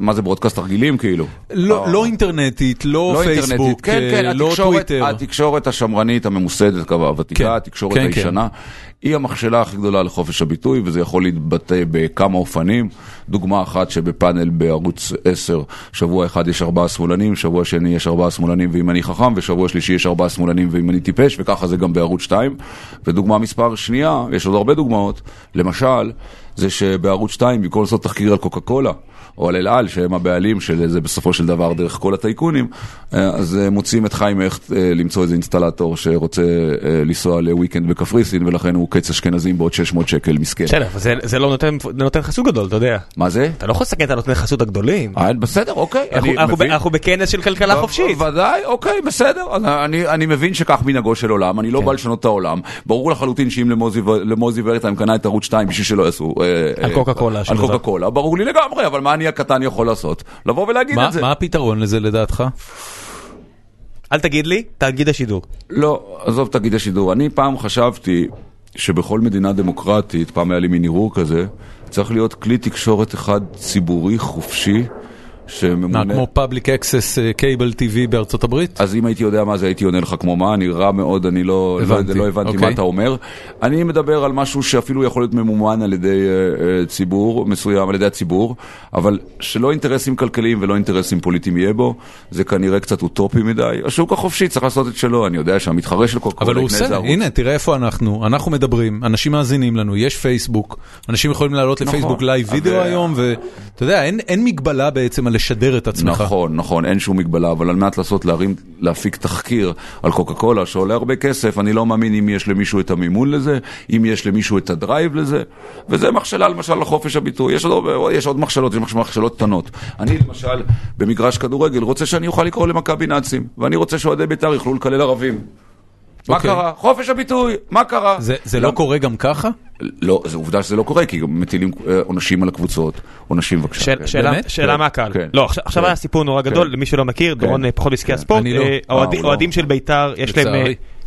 מה זה ברודקאסט הרגילים כאילו? לא אינטרנטית, לא פייסבוק, לא טוויטר. התקשורת השמרנית הממוסדת והוותיקה, התקשורת הישנה, היא המכשלה הכי גדולה לחופש הביטוי, וזה יכול להתבטא בכמה אופנים. דוגמה אחת שבפאנל בערוץ עשר, שבוע אחד יש ארבעה שמאלנים, שבוע שני יש ארבעה שמאלנים ואם אני חכם, ושבוע שלישי יש ארבעה שמאלנים ואם אני טיפש, וככה זה גם בערוץ שתיים. ודוגמה מספר שנייה, יש עוד הרבה דוגמאות, למשל, זה שבערוץ שתיים, בכל זאת תחקיר על קוקה קולה, או על אלעל, שהם הבעלים של זה בסופו של דבר דרך כל הטייקונים, אז מוצאים את חיים איך למצוא איזה אינסטלטור שרוצה לנסוע לוויקנד בקפריסין, ולכן הוא קץ אשכנזים בעוד שש מאות שקל מסכן. שלא, זה לא נותן חסות גדול, אתה יודע. מה זה? אתה לא יכול לסכן, אתה נותן חסות הגדולים. בסדר, אוקיי. אנחנו בכנס של כלכלה חופשית. ודאי, אוקיי, בסדר. אני מבין שכך מנהגו של עולם, אני לא בא לשנות את העולם. ברור לחלוטין שאם למוזי ורטהיים קנה את ערוץ שתיים בשביל שלא יעשו על קוקה-קולה. על קוקה-קולה, ברור לי לגמרי, אבל מה אני הקטן יכול לעשות? לבוא ולהגיד את זה. מה הפתרון לזה לדעתך? אל תגיד לי, תגיד השידור. לא, עזוב תגיד השידור. אני פעם חשבתי שבכל מדינה דמוקרטית, פעם היה לי מין עירור כזה, צריך להיות כלי תקשורת אחד ציבורי חופשי, שממונה... כמו Public Access Cable טי וי בארצות הברית? אז אם הייתי יודע מה זה, הייתי עונה לך כמו מה, אני רע מאוד, אני לא הבנתי מה אתה אומר. אני מדבר על משהו שאפילו יכול להיות ממומן על ידי ציבור, מסוים על ידי הציבור, אבל שלא אינטרסים כלכליים ולא אינטרסים פוליטיים יהיה בו, זה כנראה קצת אוטופי מדי. השוק החופשי צריך לעשות את שלו, אני יודע שהמתחרה של כל כך... אבל הוא עושה, הנה, תראה איפה אנחנו, אנחנו מדברים, אנשים מאזינים לנו, יש פייסבוק, אנשים יכולים לעלות לפייסבוק לייב וידאו היום, ואתה יודע, אין מגבלה בעצם לשדר את עצמך. נכון, נכון, אין שום מגבלה, אבל על מעט לעשות, להרים, להפיק תחקיר על קוקה קולה, שעולה הרבה כסף, אני לא מאמין אם יש למישהו את המימון לזה, אם יש למישהו את הדרייב לזה, וזה מכשלה, למשל, לחופש הביטוי. יש עוד, יש עוד מכשלות, יש מכשלות קטנות. אני, למשל, במגרש כדורגל, רוצה שאני אוכל לקרוא למכבי נאצים, ואני רוצה שעודי בית"ר יוכלו לקלל ערבים. מה קרה? חופש הביטוי, מה קרה? זה לא קורה גם ככה? לא, זה עובדה שזה לא קורה, כי מטילים עונשים על הקבוצות, עונשים בבקשה. שאלה מהקהל. לא, עכשיו היה סיפור נורא גדול, למי שלא מכיר, דורון פחות עסקי הספורט, אוהדים של בית"ר,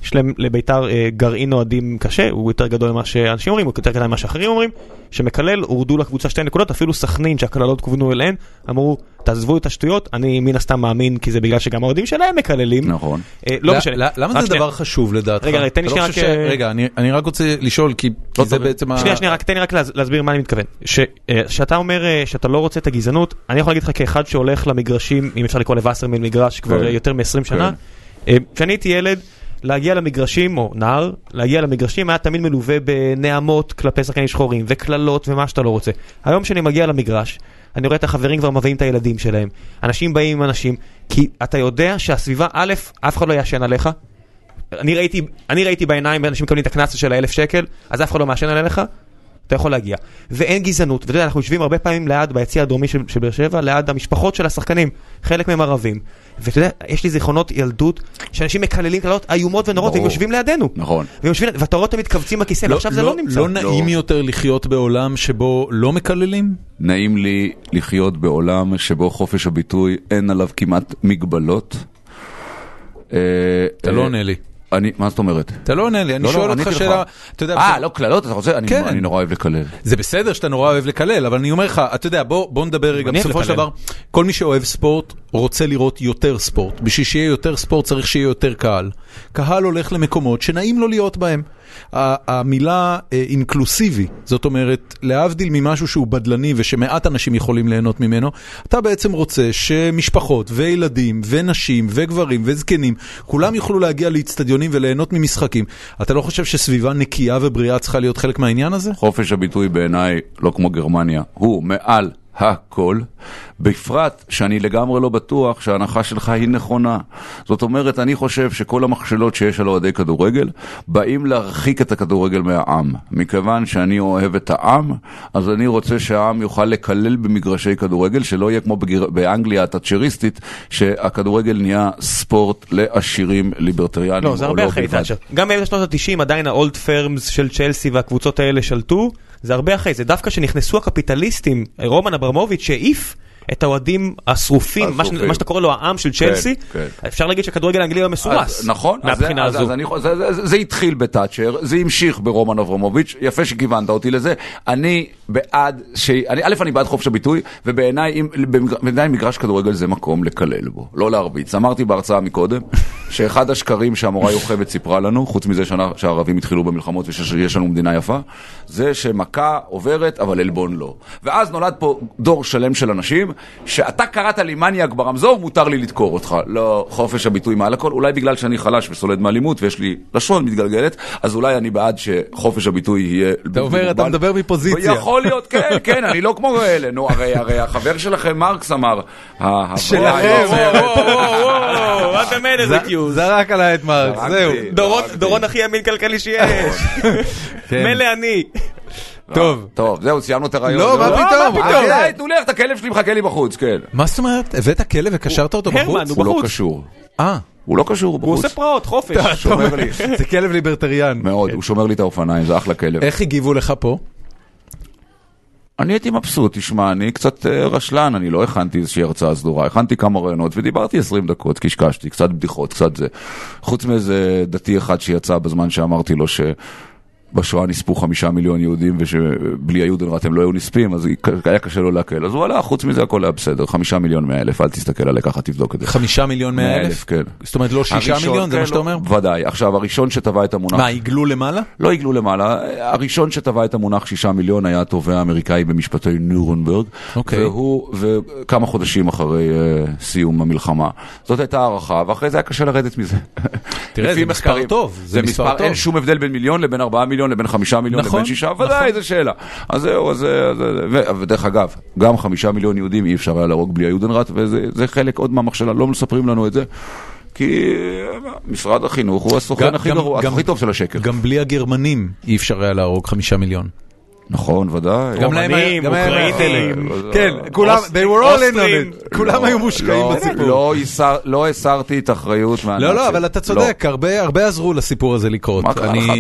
יש להם לבית"ר גרעין אוהדים קשה, הוא יותר גדול ממה שאנשים אומרים, הוא יותר גדול ממה שאחרים אומרים, שמקלל, הורדו לקבוצה שתי נקודות, אפילו סכנין שהקללות כוונו אליהן, אמרו, תעזבו את השטויות, אני מן הסתם מאמין, כי זה בגלל שגם העודים שלהם מקללים. נכון. לא משנה. למה זה דבר חשוב לדעתך? רגע, תן לי שנייה רק... רגע, אני רק רוצה לשאול, כי זה בעצם... שנייה, שנייה, רק תן לי רק להסביר מה אני מתכוון. שאתה אומר שאתה לא רוצה את הגזענות, אני יכול להגיד לך כאחד שהולך למגרשים, אם אפשר לקרוא לווסרמן מגרש כבר יותר מ-עשרים שנה, כשאני הייתי ילד, להגיע למגרשים, או נער, להגיע למגרשים, היה תמיד מלווה בנעמות כלפי שחקנים שחורים, וכללות, ומה שאתה לא רוצה. היום שאני מגיע למגרש, אני רואה את החברים כבר מביאים את הילדים שלהם. אנשים באים עם אנשים, כי אתה יודע שהסביבה, א', אף אחד לא ישן עליך. אני ראיתי, אני ראיתי בעיניים, אנשים מקבלים את הקנס של האלף שקל, אז אף אחד לא מאשן עליך. אתה יכול להגיע. ואין גזענות, ואתה יודע, אנחנו יושבים הרבה פעמים ליד, ביציע הדרומי של, של בר שבע, ליד המשפחות של השחקנים, חלק מהם ערבים. ואתה יודע, יש לי זיכרונות ילדות, שאנשים מקללים קללות איומות ונורות, והם יושבים לידינו. נכון. ואתה רואה אותם מתכווצים בכיסא, ועכשיו זה לא נמצא. לא נעים יותר לחיות בעולם שבו לא מקללים? נעים לי לחיות בעולם שבו חופש הביטוי אין עליו כמעט מגבלות. אתה לא עונה לי. אני, מה זאת אומרת? אתה לא עונה לי, אני שואל אותך שאלה... אה, לא קללות? אתה רוצה? אני נורא אוהב לקלל. זה בסדר שאתה נורא אוהב לקלל, אבל אני אומר לך, אתה יודע, בוא נדבר רגע, בסופו של דבר, כל מי שאוהב ספורט רוצה לראות יותר ספורט. בשביל שיהיה יותר ספורט צריך שיהיה יותר קהל. קהל הולך למקומות שנעים לו להיות בהם. המילה אינקלוסיבי, זאת אומרת, להבדיל ממשהו שהוא בדלני ושמעט אנשים יכולים ליהנות ממנו, אתה בעצם רוצה שמשפחות וילדים ונשים וגברים וזקנים, כולם יוכלו להגיע לאצטדיונים וליהנות ממשחקים. אתה לא חושב שסביבה נקייה ובריאה צריכה להיות חלק מהעניין הזה? חופש הביטוי בעיניי, לא כמו גרמניה, הוא מעל הכל, בפרט שאני לגמרי לא בטוח שההנחה שלך היא נכונה. זאת אומרת, אני חושב שכל המכשלות שיש על אוהדי כדורגל באים להרחיק את הכדורגל מהעם. מכיוון שאני אוהב את העם, אז אני רוצה שהעם יוכל לקלל במגרשי כדורגל, שלא יהיה כמו בגר... באנגליה התאצ'ריסטית, שהכדורגל נהיה ספורט לעשירים ליברטריאנים. לא, זה הרבה אחרי התאצ'ר. גם ב-אלף שנות ה-תשעים עדיין ה-old firms של צ'לסי והקבוצות האלה שלטו, זה הרבה אחרי, זה דווקא שנכנסו הקפיטליסטים, רומן אברמוביץ' העיף את האוהדים השרופים, מה, ש... מה שאתה קורא לו העם של צ'לסי, כן, כן. אפשר להגיד שהכדורגל האנגלי הוא מסורס. נכון, מהבחינה אז, הזו. אז, אז אני, זה, זה, זה התחיל בטאצ'ר, זה המשיך ברומן אברמוביץ', יפה שכיוונת אותי לזה. אני בעד, ש... אני, א', אני בעד חופש הביטוי, ובעיניי במגרש, מגרש כדורגל זה מקום לקלל בו, לא להרביץ. אמרתי בהרצאה מקודם, שאחד השקרים שהמורה יוכבת סיפרה לנו, חוץ מזה שהערבים התחילו במלחמות ושיש לנו מדינה יפה, זה שמכה עוברת, אבל אלבון לא. ואז נולד פה דור שלם של אנשים, שאתה קראת לי מניאק ברמזור, מותר לי לתקור אותך. לא, חופש הביטוי מעל הכל, אולי בגלל שאני חלש וסולד מאלימות, ויש לי לשון מתגלגלת, אז אולי אני בעד שחופש הביטוי יהיה... אתה אומר, אתה מדבר מפוזיציה. יכול להיות, כן, כן, אני לא כמו אלה. נו, הרי, הרי, החבר שלכם, מרקס אמר, שלכם, זרק עליי את מרקס, זהו. דורון הכי אמין כלכלי שיש. מלא אני. טוב. טוב, זהו, סיימנו את הרעיון. לא, מה פתאום? אה, תנו לך, את הכלב שלי מחכה לי בחוץ, כן. מה זאת אומרת? הבאת הכלב וקשרת אותו בחוץ? הוא לא קשור. אה. הוא לא קשור בחוץ. הוא עושה פרעות, חופש. שומר לי. זה כלב ליברטריאן. מאוד, הוא שומר לי את האופניים, זה אחלה כלב. איך הגיבו לך פה? אני הייתי מבסוט, תשמע, אני קצת רשלן, אני לא הכנתי איזושהי הרצאה סדורה, הכנתי כמה רעיונות ודיברתי עשרים דקות, קשקשתי, קצת בדיחות, קצת זה. חוץ מאיזה דתי אחד שיצא בזמן שאמרתי לו ש... בשואה נספו חמישה מיליון יהודים, ושבלי היהודים ראתם לא היו נספים, אז היה קשה לו להקל. אז הוא עלה, חוץ מזה הכל היה בסדר. חמישה מיליון מאה אלף, אל תסתכל עלי ככה, תבדוק את זה. חמישה מיליון מאה אלף? כן. זאת אומרת, לא שישה מיליון, זה מה שאתה אומר? ודאי. עכשיו, הראשון שטבע את המונח... מה, עיגלו למעלה? לא עיגלו למעלה. הראשון שטבע את המונח שישה מיליון היה התובע האמריקאי במשפטי נירנברג, והוא, וכמה חודשים אחרי סיום המלחמה. זאת הייתה הערכה, ואחרי זה היה קשה לרדת מזה. תראה, זה מספר טוב. זה מספר, אין שום הבדל בין מיליון לבין ארבעה מיליון לבין חמישה מיליון לבין שישה, ודאי, זו שאלה. אז זהו, אז זהו. ודרך אגב, גם חמישה מיליון יהודים אי אפשר היה להרוג בלי היודנראט, וזה חלק עוד מהמכשלה, לא מספרים לנו את זה, כי משרד החינוך הוא הסוכן הכי גרוע, הכי טוב של השקר. גם בלי הגרמנים אי אפשר היה להרוג חמישה מיליון. נכון, ודאי. גם להם, אוקראינים. כן, כולם, they were all in on it. כולם היו מושקעים בסיפור. לא הסרתי את האחריות. לא, לא, אבל אתה צודק, הרבה עזרו לסיפור הזה לקרות.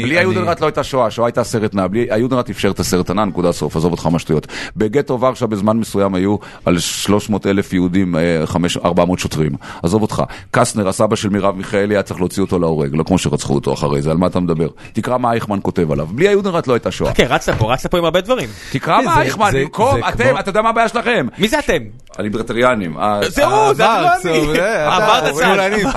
בלי היודנראט לא הייתה שואה, שואה הייתה סרט נע. בלי היודנראט אפשר את הסרט הנע, נקודה סוף, עזוב אותך משטויות. בגטו ורשה בזמן מסוים היו על שלוש מאות אלף יהודים, ארבע מאות שוטרים. עזוב אותך. קסנר, הסבא של מירב מיכאלי, היה צריך להוציא אותו להורג, לא כמו שרצחו אותו אחרי זה. על מה אתה מדבר? תקרא מה אייכמן כותב עליו. בלי היודנראט לא הייתה שואה. פה עם הרבה דברים. תקרא מה, אייכמן, במקום, אתם, אתה יודע מה הבעיה שלכם? מי זה אתם? הליברטריאנים. זהו, זה אדרני. אמרת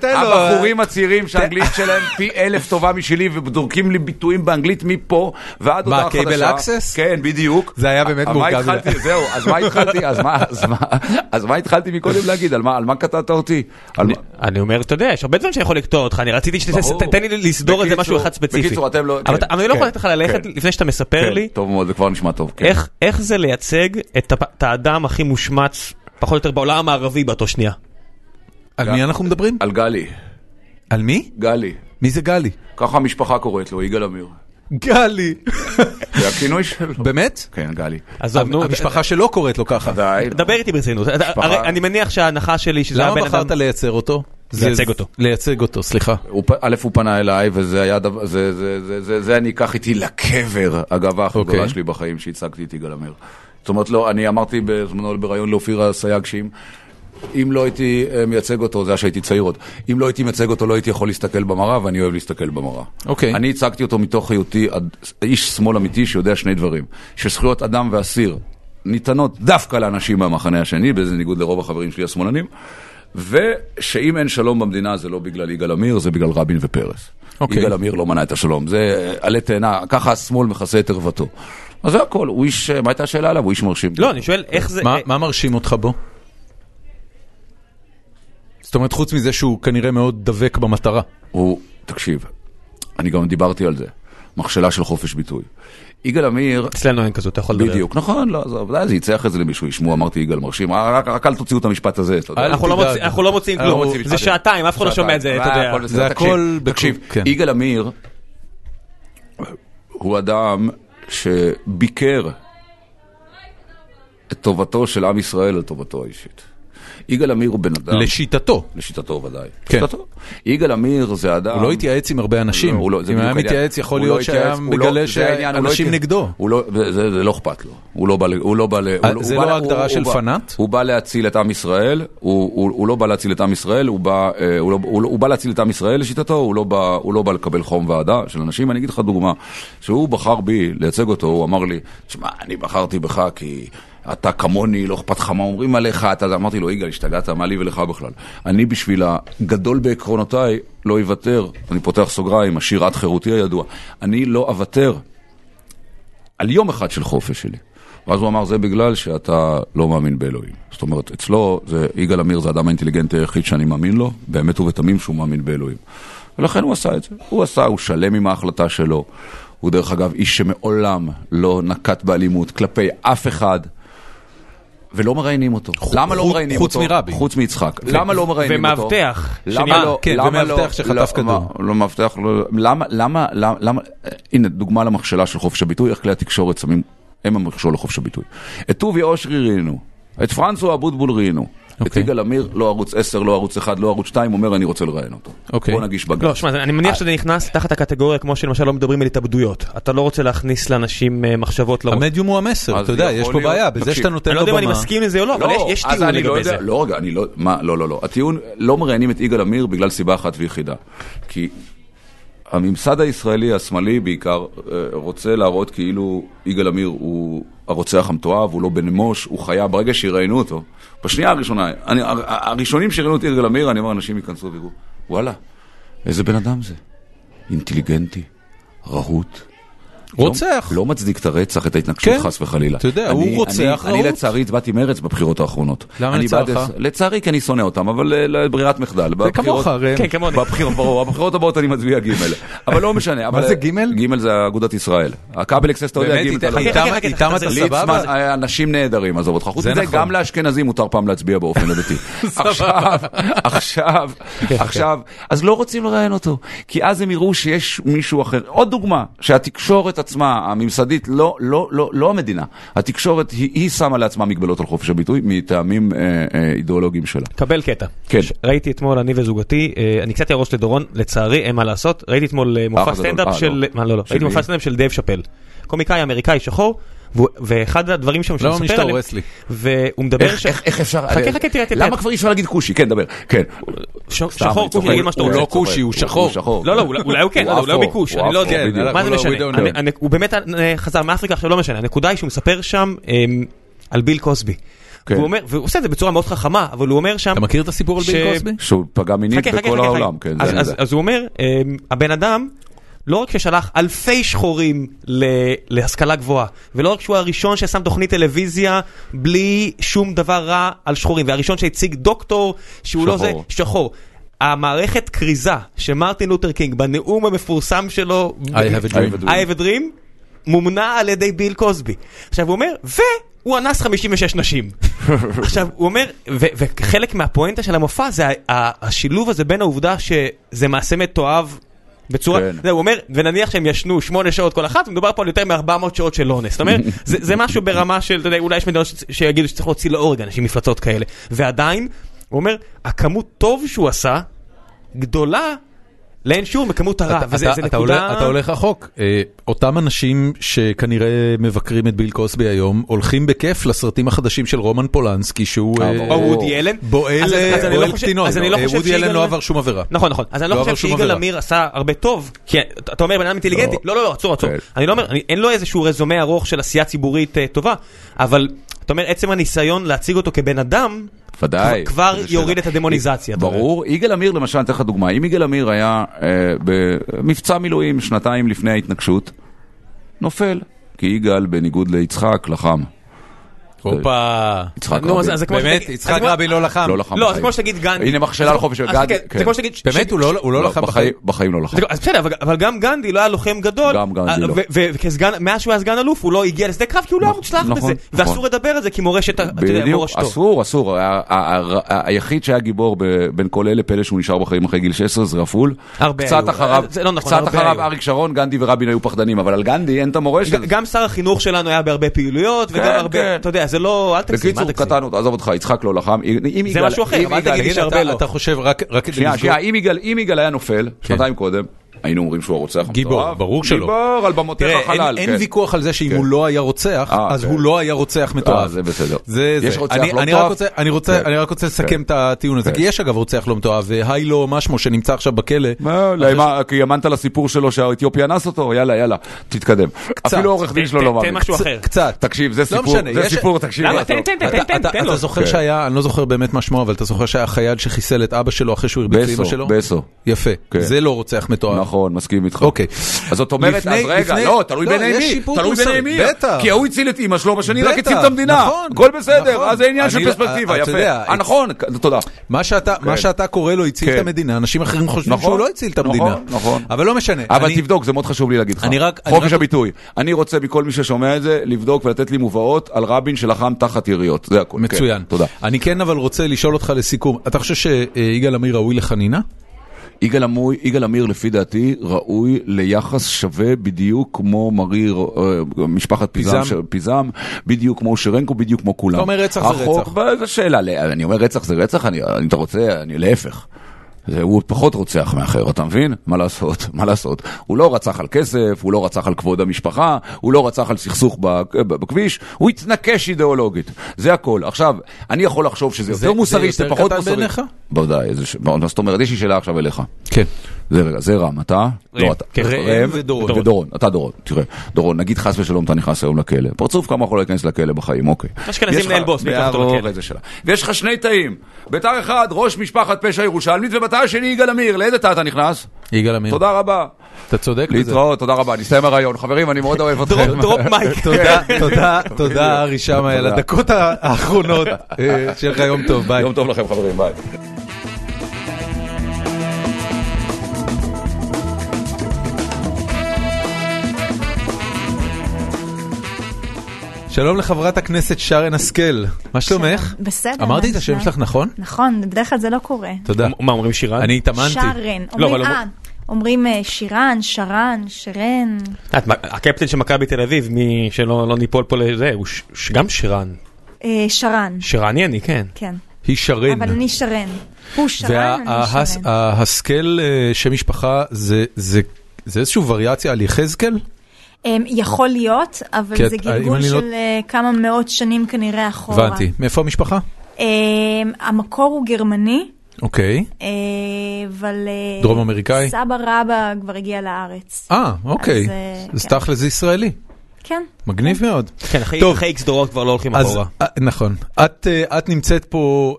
צד. הבחורים הצעירים שהאנגלית שלהם פי אלף טובה משלי, ודורקים לי ביטויים באנגלית מפה, ועד הודעה חדשה. מה, קייבל אקסס? כן, בדיוק. זה היה באמת מורכב. זהו, אז מה התחלתי? אז מה התחלתי מקודם להגיד? על מה קטעת אותי? אני אומר, אתה יודע, יש הרבה דברים שיכול לקטוע אותך. אני רציתי שתתן לי לסדור את זה משהו אחד ספציפי. ספר לי. טוב מאוד, זה כבר נשמע טוב. איך זה לייצג את האדם הכי מושמץ, פחות או יותר בעולם הערבי באותו שנייה? על מי אנחנו מדברים? על גלי. על מי? גלי. מי זה גלי? ככה המשפחה קוראת לו, יגאל עמיר. גלי. זה הכינוי שלו. באמת? כן, גלי. המשפחה שלו קוראת לו ככה. דבר איתי ברצינות. אני מניח שההנחה שלי שזה הבן אדם... למה בחרת לייצר אותו? לייצג אותו. לייצג אותו, סליחה. א', הוא פנה אליי, וזה היה... זה אני אקח איתי לקבר, אגב, החגולה שלי בחיים, שהצגתי איתי גלמר. זאת אומרת, לא, אני אמרתי בזמנו ברעיון לאופיר הסייג, שאם... אם לא הייתי מייצג אותו, זה היה שהייתי צעיר עוד, אם לא הייתי מייצג אותו, לא הייתי יכול להסתכל במראה, ואני אוהב להסתכל במראה. Okay. אני הצגתי אותו מתוך היותי איש שמאל אמיתי שיודע שני דברים, שזכויות אדם ואסיר ניתנות דווקא לאנשים מהמחנה השני, באיזה ניגוד לרוב החברים שלי השמאלנים, ושאם אין שלום במדינה, זה לא בגלל יגאל עמיר, זה בגלל רבין ופרס. Okay. יגאל עמיר לא מנע את השלום, זה עלי תאנה, ככה השמאל מכסה את ערוותו. אז זה הכל, הוא איש, מה הייתה השאלה עליו? הוא איש מרשים. לא, אני שואל, איך זה... מה, מה מרשים אותך בו? זאת אומרת, חוץ מזה שהוא כנראה מאוד דבק במטרה. הוא, תקשיב, אני גם דיברתי על זה. מכשלה של חופש ביטוי. יגאל עמיר... אצלנו אין כזאת, אתה יכול לדבר. בדיוק, נכון, לא, זה יצא אחרי זה למישהו, ישמעו, אמרתי יגאל מרשים, רק אל תוציאו את המשפט הזה. אנחנו לא מוצאים כלום, זה שעתיים, אף אחד לא שומע את זה, אתה יודע. זה הכל... תקשיב, יגאל עמיר הוא אדם שביקר את טובתו של עם ישראל, את טובתו האישית. יגאל עמיר הוא בן אדם... לשיטתו. לשיטתו ודאי. כן. לשיטתו. יגאל עמיר זה אדם... הוא לא התייעץ עם הרבה אנשים. לא, לא, אם היה מתייעץ, יכול להיות שהיה מגלה שאנשים נגדו. זה לא אכפת לו. הוא לא בא... הוא לא בא זה לא ההגדרה של פנאט? הוא בא להציל את עם ישראל. הוא לא בא להציל את עם ישראל. הוא בא להציל את עם ישראל לשיטתו. הוא לא בא לקבל חום ועדה של אנשים. אני אגיד לך דוגמה. שהוא בחר בי לייצג אותו, הוא אמר לי, שמע, אני בחרתי בך כי... אתה כמוני, לא אכפת לך מה אומרים עליך, אתה אמרתי לו, יגאל, השתגעת, מה לי ולך בכלל? אני בשביל הגדול בעקרונותיי לא אוותר, אני פותח סוגריים, השיר עד חירותי הידוע, אני לא אוותר על יום אחד של חופש שלי. ואז הוא אמר, זה בגלל שאתה לא מאמין באלוהים. זאת אומרת, אצלו, יגאל עמיר זה אדם האינטליגנטי היחיד שאני מאמין לו, באמת ובתמים שהוא מאמין באלוהים. ולכן הוא עשה את זה. הוא עשה, הוא שלם עם ההחלטה שלו. הוא דרך אגב איש שמעולם לא נקט באלימות כלפי אף אחד. ולא מראיינים אותו. למה לא מראיינים אותו? חוץ מרבי. חוץ מיצחק. למה לא מראיינים אותו? ומאבטח. ומאבטח שחטף כדור. לא מאבטח. למה, למה, הנה, דוגמה למכשלה של חופש הביטוי, איך כלי התקשורת שמים, הם המכשול לחופש הביטוי. את טובי אושרי ראינו, את פרנסו אבוטבול ראינו, את יגאל עמיר, לא ערוץ עשר, לא ערוץ אחד, לא ערוץ שתיים, אומר אני רוצה לראיין אותו. בוא נגיש בגלל. לא, שמע, אני מניח שזה נכנס תחת הקטגוריה, כמו שלמשל לא מדברים על התאבדויות. אתה לא רוצה להכניס לאנשים מחשבות. המדיום הוא המסר, אתה יודע, יש פה בעיה, בזה שאתה נותן לו במה. אני לא יודע אם אני מסכים לזה או לא, אבל יש טיעון לגבי זה. לא, רגע, אני לא, מה, לא, לא, לא. הטיעון, לא מראיינים את יגאל עמיר בגלל סיבה אחת ויחידה. כי הממסד הישראלי, השמאלי בעיקר, רוצה להראות כאילו יגאל עמיר הוא הרוצח המתועב, הוא לא בן אנוש, הוא חיה. ברגע שיראיינו אותו, בשנייה הראשונה, אני, הראשונים שראיינו את יגאל עמיר, אני אומר, אנשים ייכנסו ויראו, וואלה, איזה בן אדם זה? אינטליגנטי, רהוט. רוצח. לא, לא מצדיק את הרצח, את ההתנגשות כן. חס וחלילה. אתה יודע, אני, הוא רוצח רהוט. אני לצערי הצבעתי מרץ בבחירות האחרונות. למה לצערך? בדס... לצערי כי אני שונא אותם, אבל לברירת מחדל. זה כמוך הרי. כן, כמוני. בבחירות הבאות אני מצביע גימל. אבל לא משנה. אבל... מה זה גימל? גימל זה אגודת ישראל. הקאבל אקסס, אתה יודע, גימל. איתם אתה סבבה? אנשים נהדרים, עזוב אותך. חוץ מזה, גם לאשכנזים מותר פעם להצביע באופן הדתי. עכשיו, עכשיו, עכשיו. אז לא רוצים לראיין אותו, כי אז הם יראו שיש מישהו אחר. עוד דוגמה, שהתקשורת עצמה, הממסדית, לא, לא, לא, לא המדינה. התקשורת היא שמה לעצמה מגבלות על חופש הביטוי, מטעמים אידיאולוגיים שלה. קבל קטע. כן. ראיתי אתמול, אני וזוגתי, אני קצת ירוש לדורון, לצערי, אין מה לעשות. ראיתי אתמול מופע סטנדאפ של, מה, לא, לא. ראיתי מופע סטנדאפ של דייב שאפל. קומיקאי אמריקאי שחור, ואחד הדברים שם לא משתר אורסלי. והוא מדבר ש... איך אפשר... חכה, חכה, תראה, תראה. למה כבר אי אפשר להגיד כושי? כן, דבר. כן. שחור, כושי, נגיד מה שאתה רוצה. הוא לא כושי, הוא שחור. לא, לא, אולי הוא כן, אולי הוא ביקוש. אני לא יודע, מה זה משנה? הוא באמת חזר מאפריקה, עכשיו לא משנה. הנקודה היא שהוא מספר שם על ביל קוסבי. והוא אומר, והוא עושה את זה בצורה מאוד חכמה, אבל הוא אומר שם... אתה מכיר את הסיפור על ביל קוסבי? שהוא פגע מינית בכל העולם. אז הוא אומר, הבן אדם לא רק ששלח אלפי שחורים להשכלה גבוהה, ולא רק שהוא הראשון ששם תוכנית טלוויזיה בלי שום דבר רע על שחורים, והראשון שהציג דוקטור שהוא לא זה, שחור. המערכת קריזה שמרטין לותר קינג בנאום המפורסם שלו, I have a dream, I have a dream, מומנה על ידי ביל קוסבי. עכשיו הוא אומר, ו... הוא אנס חמישים ושש נשים. עכשיו, הוא אומר, וחלק מהפואנטה של המופע זה השילוב הזה בין העובדה שזה מעשה מתועב בצורה, הוא אומר, ונניח שהם ישנו שמונה שעות כל אחת, ומדובר פה על יותר מ-ארבע מאות שעות של אונס. זאת אומרת, זה משהו ברמה של, אולי יש מדינות שיגידו שצריך להוציא לאורג אנשים מפלצות כאלה. ועדיין, הוא אומר, הכמות טוב שהוא עשה, גדולה, לאין שיעור מכמות הרע. אתה הולך רחוק. אותם אנשים שכנראה מבקרים את ביל קוסבי היום, הולכים בכיף לסרטים החדשים של רומן פולנסקי, שהוא בועל קטינות. וודי אלן לא עבר שום עבירה. נכון, נכון. אז אני לא חושב שיגאל עמיר עשה הרבה טוב, כי אתה אומר בן אדם אינטליגנטי. לא, לא, לא, עצור, עצור. אני לא אומר, אין לו איזשהו רזומה ארוך של עשייה ציבורית טובה, אבל אתה אומר, עצם הניסיון להציג אותו כבן אדם, ודאי. כבר יוריד את הדמוניזציה. ברור. יגאל עמיר, למשל, אני אתן לך דוגמה. אם יגאל עמיר היה במבצע מילואים שנתיים לפני ההתנגשות, נופל. כי יגאל, בניגוד ליצחק, לחם. הופה. באמת, יצחק רבין לא לחם. לא, זה כמו שתגיד גנדי. הנה מכשלה על חופש. זה כמו שתגיד... באמת, הוא לא לחם בחיים. בחיים לא לחם. אז בסדר, אבל גם גנדי לא היה לוחם גדול. גם גנדי לא. ומאז שהוא היה סגן אלוף, הוא לא הגיע לשדה קרב, כי הוא לא היה מוצלח בזה. ואסור לדבר על זה, כי מורשת... אסור, אסור. היחיד שהיה גיבור בין כל אלה פלא שהוא נשאר בחיים אחרי גיל שש עשרה, זה רפול. קצת אחריו, קצת אחריו אריק שרון, גנדי ורבין היו פחדנים, אבל על גנדי אין את המורשת. גם שר החינוך שלנו היה בהרבה פעילויות, וגם הרבה, אתה יודע, זה לא, אל תקסים. בקיצור, קטן, עזוב אותך, יצחק לא לחם. זה משהו אחר, אבל תגידי שהרבה לא. אתה חושב רק... שנייה, שנייה, אם יגאל היה נופל, שנתיים קודם, היינו אומרים שהוא הרוצח. גיבור, ברור שלא. גיבור על במותך החלל. אין ויכוח על זה שאם הוא לא היה רוצח, אז הוא לא היה רוצח מתועב. זה בסדר. יש רוצח לא מתועב. אני רק רוצה לסכם את הטיעון הזה, כי יש אגב רוצח לא מתועב, והי לא משמו שנמצא עכשיו בכלא. כי ימנת לסיפור שלו שהאתיופיה נס אותו, יאללה, יאללה, תתקדם. אפילו עורך דין שלו לא מאמין. תן משהו אחר. קצת. תקשיב, זה סיפור, תקשיב. למה, תן, תן, תן, תן. אתה זוכר שהיה, אני לא זוכר באמת משמו, אבל אתה זוכר שהיה חייל שחיסל את אבא שלו אחרי שהוא הרביץ לאמא שלו? בסו, בסו. יפה. זה לא רוצח מתועב. נכון, מסכים איתך. אוקיי. אז זאת אומרת, אז רגע, לא, תלוי בנעימי, תלוי בנעימי, כי הוא הציל את אמא שלו בשני, רק הציל את המדינה. הכל בסדר, אז זה עניין של פרספקטיבה, יפה. נכון, תודה. מה שאתה קורא לו הציל את המדינה, אנשים אחרים חושבים שהוא לא הציל את המדינה. נכון. אבל לא משנה. אבל תבדוק, זה מאוד חשוב לי להגיד לך. חופש הביטוי. אני רוצה בכל מי ששומע את זה, לבדוק ולתת לי מובאות על רבין שלחם תחת יריות. זה הכל. מצוין. תודה. אני כן אבל רוצה לשאול אותך לסיכום. אתה חושב שיגאל עמיר ראוי לחנינה? יגאל עמיר לפי דעתי ראוי ליחס שווה בדיוק כמו מריר, משפחת פיזם, פיזם, בדיוק כמו שרנקו, בדיוק כמו כולם. אתה אומר רצח זה רצח. זה שאלה, אני אומר רצח זה רצח, אני אתה רוצה, אני להפך. הוא פחות רוצח מאחר, אתה מבין? מה לעשות? מה לעשות? הוא לא רצח על כסף, הוא לא רצח על כבוד המשפחה, הוא לא רצח על סכסוך בכביש, הוא התנקש אידיאולוגית. זה הכל. עכשיו, אני יכול לחשוב שזה יותר מוסרי, זה פחות מוסרי. זה יותר קטן בעיניך? זאת אומרת, יש לי שאלה עכשיו אליך. כן. זה רגע, זה רם, אתה? רם ודורון. אתה דורון, תראה. דורון, נגיד חס ושלום, אתה נכנס היום לכלא. פרצוף כמה יכול להיכנס לכלא בחיים, אוקיי. אשכנזים נהל בוס, ניקח אותו לכלא. ויש לך שני תאים. בתא אחד, ראש משפחת פשע ירושלמית, ובתא השני, יגאל עמיר. לאיזה תא אתה נכנס? יגאל עמיר. תודה רבה. אתה צודק בזה. להתראות, תודה רבה. נסיים הרעיון. חברים, אני מאוד אוהב אתכם. דרופ מייק. תודה, תודה, תודה, ארי שמה, על הדקות האחרונות. שיהיה לך יום טוב, ביי. יום טוב לכם, חברים, ביי. שלום לחברת הכנסת שרן השכל. מה שלומך? בסדר. אמרתי את השם שלך, נכון? נכון, בדרך כלל זה לא קורה. תודה. מה אומרים שירן? אני התאמנתי. שרן. אומרים שירן, שרן, שרן. הקפטן של מכבי בתל אביב, מי שלא ניפול פה לזה, הוא גם שרן. שרן. שרני אני, כן. כן. היא שרן. אבל אני שרן. הוא שרן, אני שרן. וההשכל שם משפחה, זה איזשהו וריאציה על יחזקאל? יכול להיות, אבל זה גלגול של כמה מאות שנים כנראה אחורה. הבנתי. מאיפה המשפחה? המקור הוא גרמני. אוקיי. אבל... דרום אמריקאי? סבא רבא כבר הגיע לארץ. אה, אוקיי. אז תכל'ס זה ישראלי. כן. מגניב מאוד. כן, אחרי איקס דורות כבר לא הולכים אחורה. נכון. את נמצאת פה...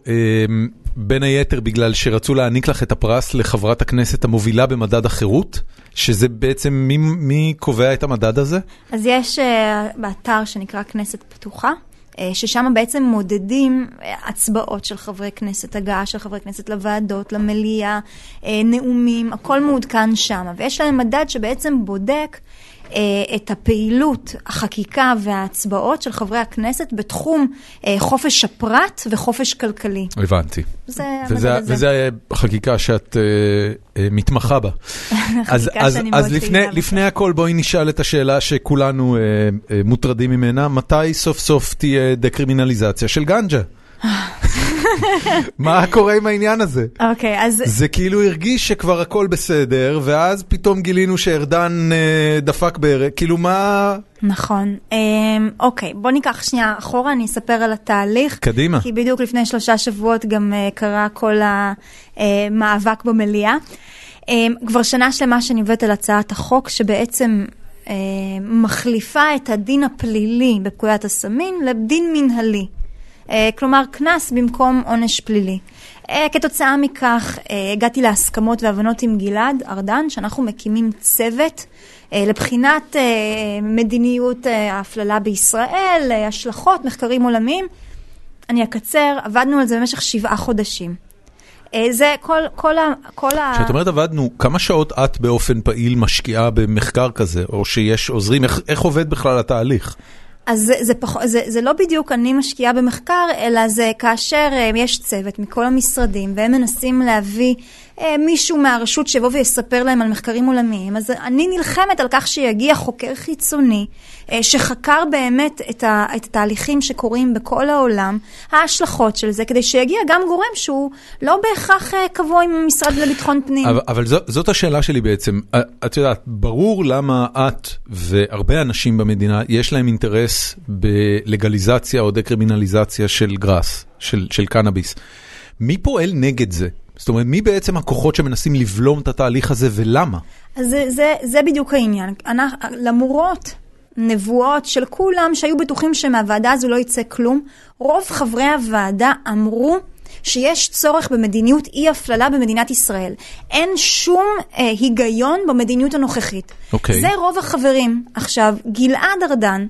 בין היתר בגלל שרצו להעניק לך את הפרס לחברת הכנסת המובילה במדד החירות, שזה בעצם מי, מי קובע את המדד הזה? אז יש uh, באתר שנקרא כנסת פתוחה, uh, ששם בעצם מודדים הצבעות של חברי כנסת, הגעה של חברי כנסת לוועדות, למליאה, uh, נאומים, הכל מעודכן שם. ויש להם מדד שבעצם בודק את הפעילות, החקיקה וההצבעות של חברי הכנסת בתחום חופש הפרט וחופש כלכלי. הבנתי. וזה החקיקה שאת מתמחה בה. אז לפני הכל בואי נשאל את השאלה שכולנו מוטרדים ממנה, מתי סוף סוף תהיה דקרימינליזציה של גנג'ה? מה קורה עם העניין הזה? אוקיי, אז... זה כאילו הרגיש שכבר הכל בסדר, ואז פתאום גילינו שארדן דפק בערך, כאילו מה... נכון. אוקיי, בוא ניקח שנייה אחורה, אני אספר על התהליך. קדימה. כי בדיוק לפני שלושה שבועות גם קרה כל המאבק במליאה. כבר שנה שלמה שניבט על הצעת החוק, שבעצם... מחליפה את הדין הפלילי בפקודת הסמין לדין מנהלי. כלומר, כנס במקום עונש פלילי. כתוצאה מכך, הגעתי להסכמות והבנות עם גלעד ארדן, שאנחנו מקימים צוות לבחינת מדיניות ההפללה בישראל, השלכות, מחקרים עולמיים. אני אקצר, עבדנו על זה במשך שבעה חודשים. זה כל, כל ה, כל ה... שאת אומרת, עבדנו, כמה שעות את באופן פעיל משקיעה במחקר כזה, או שיש עוזרים, איך, איך עובד בכלל התהליך? אז זה, זה, פח... זה, זה לא בדיוק אני משקיעה במחקר, אלא זה כאשר יש צוות מכל המשרדים, והם מנסים להביא מישהו מהרשות שבוא ויספר להם על מחקרים עולמיים. אז אני נלחמת על כך שיגיע חוקר חיצוני, שחקר באמת את התהליכים שקורים בכל העולם, ההשלכות של זה, כדי שיגיע גם גורם שהוא לא בהכרח קבוע עם המשרד לביטחון פנים. אבל, אבל זו, זאת השאלה שלי בעצם. את יודעת, ברור למה את והרבה אנשים במדינה יש להם אינטרס בלגליזציה או דקרימינליזציה של גראס, של, של קנאביס. מי פועל נגד זה? זאת אומרת, מי בעצם הכוחות שמנסים לבלום את התהליך הזה ולמה? אז זה, זה, זה בדיוק העניין. אנחנו, למרות נבואות של כולם שהיו בטוחים שמהוועדה הזו לא יצא כלום, רוב חברי הוועדה אמרו שיש צורך במדיניות אי-הפללה במדינת ישראל. אין שום אה, היגיון במדיניות הנוכחית. אוקיי. זה רוב החברים. עכשיו, גלעד ארדן,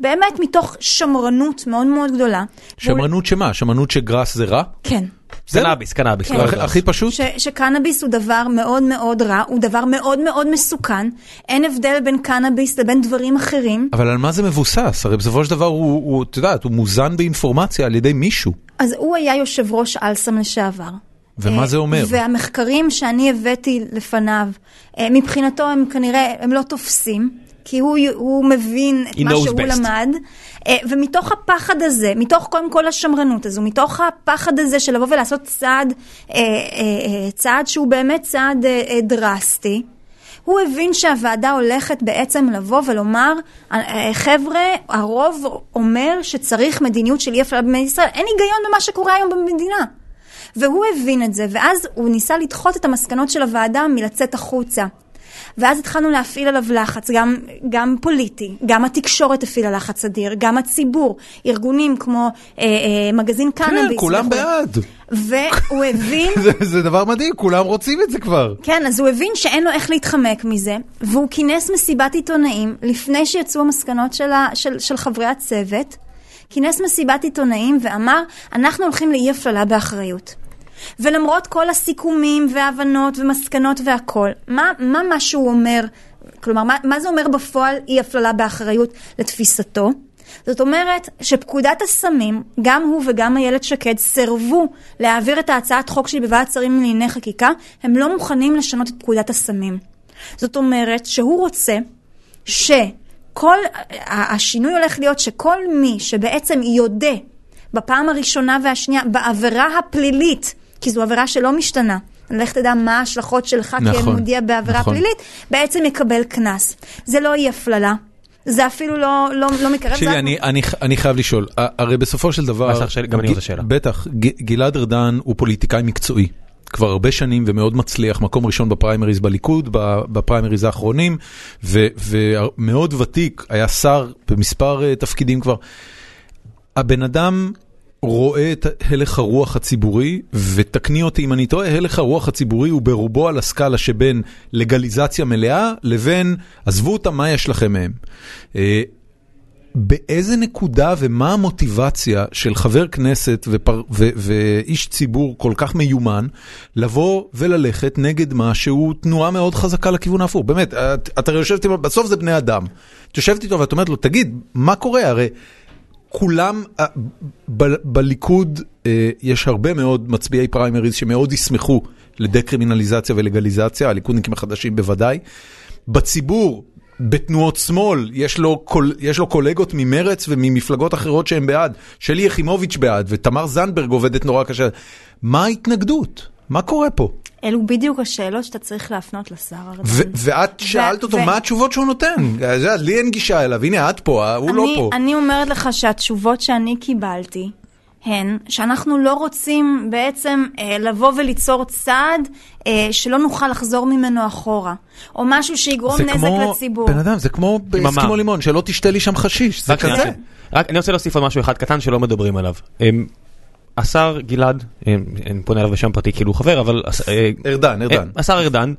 באמת מתוך שמרנות מאוד מאוד גדולה. שמרנות שמה? שמרנות שגרס זה רע? כן. קנאביס, קנאביס. הכי פשוט? שקנאביס הוא דבר מאוד מאוד רע, הוא דבר מאוד מאוד מסוכן, אין הבדל בין קנאביס לבין דברים אחרים. אבל על מה זה מבוסס? הרי בסופו של דבר הוא, אתה יודעת, הוא מוזן באינפורמציה על ידי מישהו. אז הוא היה יושב ראש אלסם לשעבר. ומה זה אומר? והמחקרים שאני הבאתי לפניו, מבחינתו הם כנראה, הם לא תופסים. כי הוא, הוא מבין את מה שהוא best. למד, ומתוך הפחד הזה, מתוך קודם כל השמרנות הזו, מתוך הפחד הזה של לבוא ולעשות צעד, צעד שהוא באמת צעד דרסטי, הוא הבין שהוועדה הולכת בעצם לבוא ולומר, חבר'ה, הרוב אומר שצריך מדיניות של אי הפללה במדינת ישראל, אין היגיון במה שקורה היום במדינה. והוא הבין את זה, ואז הוא ניסה לדחות את המסקנות של הוועדה מלצאת החוצה. ואז התחלנו להפעיל עליו לחץ, גם, גם פוליטי, גם התקשורת הפעילה לחץ אדיר, גם הציבור, ארגונים כמו אה, אה, מגזין קנאביס. כן, כולם וכו... בעד. והוא הבין... זה, זה דבר מדהים, כולם רוצים את זה כבר. כן, אז הוא הבין שאין לו איך להתחמק מזה, והוא כינס מסיבת עיתונאים, לפני שיצאו המסקנות של, ה... של, של חברי הצוות, כינס מסיבת עיתונאים ואמר, אנחנו הולכים לאי הפללה באחריות. ולמרות כל הסיכומים והבנות ומסקנות והכל, מה, מה מה שהוא אומר, כלומר, מה, מה זה אומר בפועל אי הפללה באחריות לתפיסתו? זאת אומרת שפקודת הסמים, גם הוא וגם איילת שקד, סרבו להעביר את ההצעת חוק שלי בוועדת שרים לענייני חקיקה, הם לא מוכנים לשנות את פקודת הסמים. זאת אומרת שהוא רוצה שכל, השינוי הולך להיות שכל מי שבעצם יודע בפעם הראשונה והשנייה, בעבירה הפלילית, כי זו עבירה שלא משתנה. אני לך תדע מה ההשלכות שלך, נכון, כי הם מודיע בעבירה נכון. פלילית, בעצם יקבל כנס. זה לא יהיה פללה. זה אפילו לא, לא, לא מקרב. שירי, אני, מה... אני, אני חייב לשאול. הרי בסופו של דבר... מסך שאלה, גם ג... אני רוצה שאלה. בטח, ג, גלעד ארדן הוא פוליטיקאי מקצועי. כבר הרבה שנים ומאוד מצליח, מקום ראשון בפריימריז בליכוד, בפריימריז האחרונים, ו, ומאוד ותיק, היה שר במספר תפקידים כבר. הבן אדם רואה את הלך הרוח הציבורי, ותקני אותי אם אני טועה, הלך הרוח הציבורי הוא ברובו על הסקאלה שבין לגליזציה מלאה, לבין עזבו אותה, מה יש לכם מהם? באיזה נקודה ומה המוטיבציה של חבר כנסת ופר... ו... ואיש ציבור כל כך מיומן לבוא וללכת נגד משהו, תנועה מאוד חזקה לכיוון ההפוך? באמת, את, את הרי יושבת, בסוף זה בני אדם. את יושבת איתו ואת אומרת לו, תגיד, מה קורה? הרי כולם, ב... בליכוד אה, יש הרבה מאוד מצביעי פריימריז שמאוד ישמחו לדקרימינליזציה ולגליזציה, הליכודניקים החדשים בוודאי. בציבור, בתנועות שמאל, יש לו, יש לו קולגות ממרץ וממפלגות אחרות שהם בעד. שלי יחימוביץ' בעד, ותמר זנדברג עובדת נורא קשה. מה ההתנגדות? מה קורה פה? אלו בדיוק השאלות שאתה צריך להפנות לשר ארדן. ואת שאלת אותו מה התשובות שהוא נותן. לי אין גישה אליו, הנה את פה, הוא לא פה. אני אומרת לך שהתשובות שאני קיבלתי, הן שאנחנו לא רוצים בעצם אה, לבוא וליצור צעד אה, שלא נוכל לחזור ממנו אחורה, או משהו שיגרום נזק כמו, לציבור. בן אדם, זה כמו אסקימו לימון, שלא תשתה לי שם חשיש. זה כזה. אני, רק, אני רוצה להוסיף על משהו אחד קטן שלא מדברים עליו. הם, השר גלעד, הם, הם פונה עליו בשם פרטי כאילו חבר, אבל... ארדן, ארדן. השר ארדן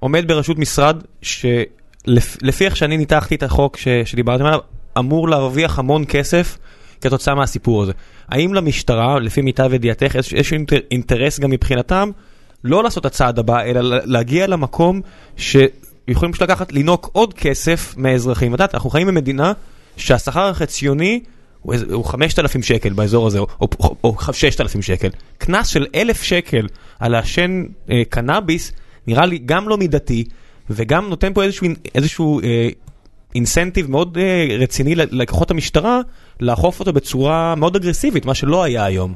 עומד בראשות משרד שלפי איך שאני ניתחתי את החוק ש, שדיברתם עליו, אמור להרוויח המון כסף, כתוצאה מהסיפור הזה. האם למשטרה, לפי מיטה ודיאטך, איזשהו אינטרס גם מבחינתם, לא לעשות הצעד הבא, אלא להגיע למקום שיכולים פשוט לקחת, לנוק עוד כסף מהאזרחים. יודעת, אנחנו חיים במדינה שהשכר החציוני הוא חמשת אלפים שקל באזור הזה, או שישת אלפים שקל. קנס של אלף שקל על השן קנאביס, נראה לי גם לא מידתי, וגם נותן פה איזשהו אינסנטיב מאוד רציני לכוחות המשטרה, לאכוף אותו בצורה מאוד אגרסיבית, מה שלא היה היום.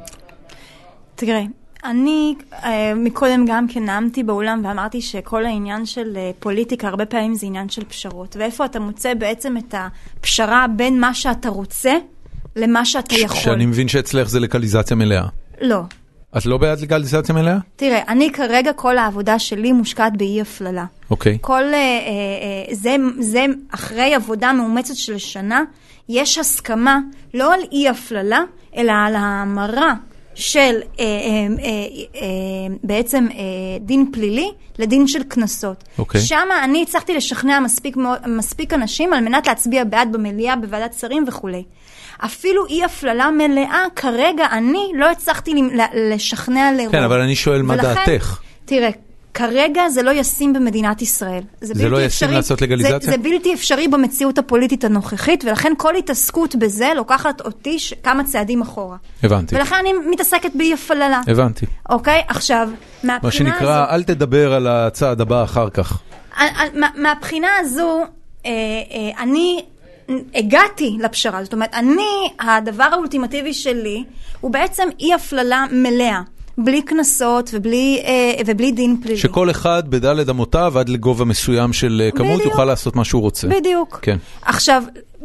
תראה, אני מקודם גם כן נעמתי באולם ואמרתי שכל העניין של פוליטיקה הרבה פעמים זה עניין של פשרות. ואיפה אתה מוצא בעצם את הפשרה בין מה שאתה רוצה למה שאתה יכול? שאני מבין שאצלך זה לקליזציה מלאה. לא. את לא בעד לגליזציה מלאה? תראה, אני כרגע כל העבודה שלי מושקעת באי הפללה. אוקיי. כל, אה, אה, זה, זה אחרי עבודה מאומצת של שנה, יש הסכמה לא על אי הפללה, אלא על ההמרה של אה, אה, אה, אה, בעצם אה, דין פלילי לדין של כנסות. אוקיי. שם אני הצלחתי לשכנע מספיק, מספיק אנשים על מנת להצביע בעד במליאה, בוועדת שרים וכו'. אפילו אי הפללה מלאה, כרגע אני לא הצלחתי לשכנע לרוב. כן, אבל אני שואל מה דעתך. תראה, כרגע זה לא ישים במדינת ישראל. זה לא ישים לעשות לגליזציה? זה בלתי אפשרי במציאות הפוליטית הנוכחית, ולכן כל התעסקות בזה לוקחת אותי כמה צעדים אחורה. הבנתי. ולכן אני מתעסקת באי הפללה. הבנתי. אוקיי, עכשיו, מהבחינה הזו... מה שנקרא, אל תדבר על הצעד הבא אחר כך. מהבחינה הזו, אני... הגעתי לפשרה, זאת אומרת, אני, הדבר האולטימטיבי שלי, הוא בעצם אי הפללה מלאה, בלי כנסות ובלי, אה, ובלי דין פלילי. שכל אחד בדלת אמותיו עד לגובה מסוים של כמות בדיוק. יוכל לעשות מה שהוא רוצה. בדיוק. כן. עכשיו,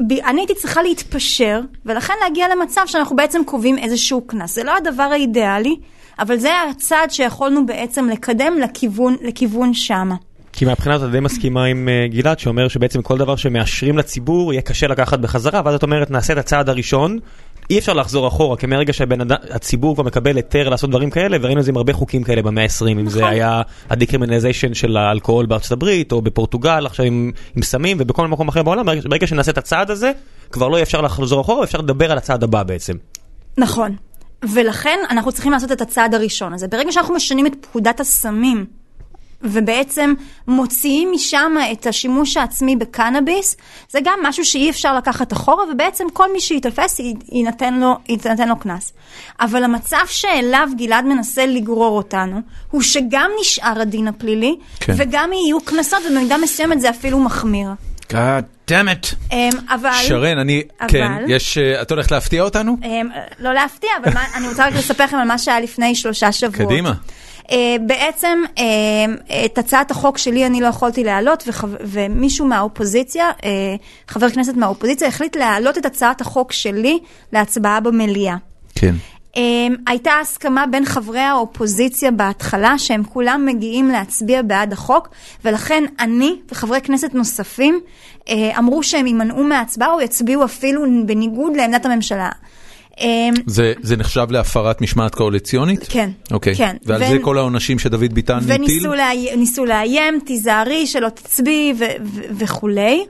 ב- אני הייתי צריכה להתפשר, ולכן להגיע למצב שאנחנו בעצם קובעים איזשהו כנס. זה לא הדבר האידיאלי, אבל זה הצעד שיכולנו בעצם לקדם לכיוון, לכיוון שמה. כי מהבחינה הזאת די מסכימה עם גלעד, שאומר שבעצם כל דבר שמאשרים לציבור יהיה קשה לקחת בחזרה, ואז את אומרת, נעשה את הצעד הראשון, אי אפשר לחזור אחורה, כי מהרגע שהציבור כבר מקבל היתר לעשות דברים כאלה, וראינו את זה עם הרבה חוקים כאלה במאה ה-עשרים, אם זה היה הדיקרימינליזיישן של האלכוהול בארצות הברית, או בפורטוגל, עכשיו עם סמים, ובכל מקום אחר בעולם, ברגע שנעשה את הצעד הזה, כבר לא אפשר לחזור אחורה, אפשר לדבר על הצעד הבא בעצם. נכון. ולכן אנחנו צריכים לעשות את הצעד הראשון הזה. ברגע שאנחנו משנים את פקודת הסמים, ובעצם מוציאים משם את השימוש העצמי בקנאביס, זה גם משהו שאי אפשר לקחת אחורה, ובעצם כל מי שיתפס יינתן לו, יינתן לו קנס. אבל המצב שאליו גלעד מנסה לגרור אותנו, הוא שגם נשאר הדין הפלילי, כן. וגם יהיו קנסות, ובמידה מסוימת זה אפילו מחמיר. God damn it. אבל... שרן, אני... אבל... כן, יש... את הולכת להפתיע אותנו? לא להפתיע, אבל מה, אני רוצה רק לספר לכם על מה שהיה לפני שלושה שבועות. קדימה. בעצם את הצעת החוק שלי אני לא יכולתי להעלות, ומישהו מהאופוזיציה, חבר כנסת מהאופוזיציה, החליט להעלות את הצעת החוק שלי להצבעה במליאה. כן. הייתה הסכמה בין חברי האופוזיציה בהתחלה, שהם כולם מגיעים להצביע בעד החוק, ולכן אני וחברי כנסת נוספים אמרו שהם יימנעו מההצבעה, או יצביעו אפילו בניגוד לעמדת הממשלה. זה, זה נחשב להפרת משמעת קואליציונית? כן. אוקיי. כן. ועל ו... זה כל העונשים שדוד ביטן נטיל? וניסו לאיים, תיזהרי, שלא תצבי ו- ו- וכולי.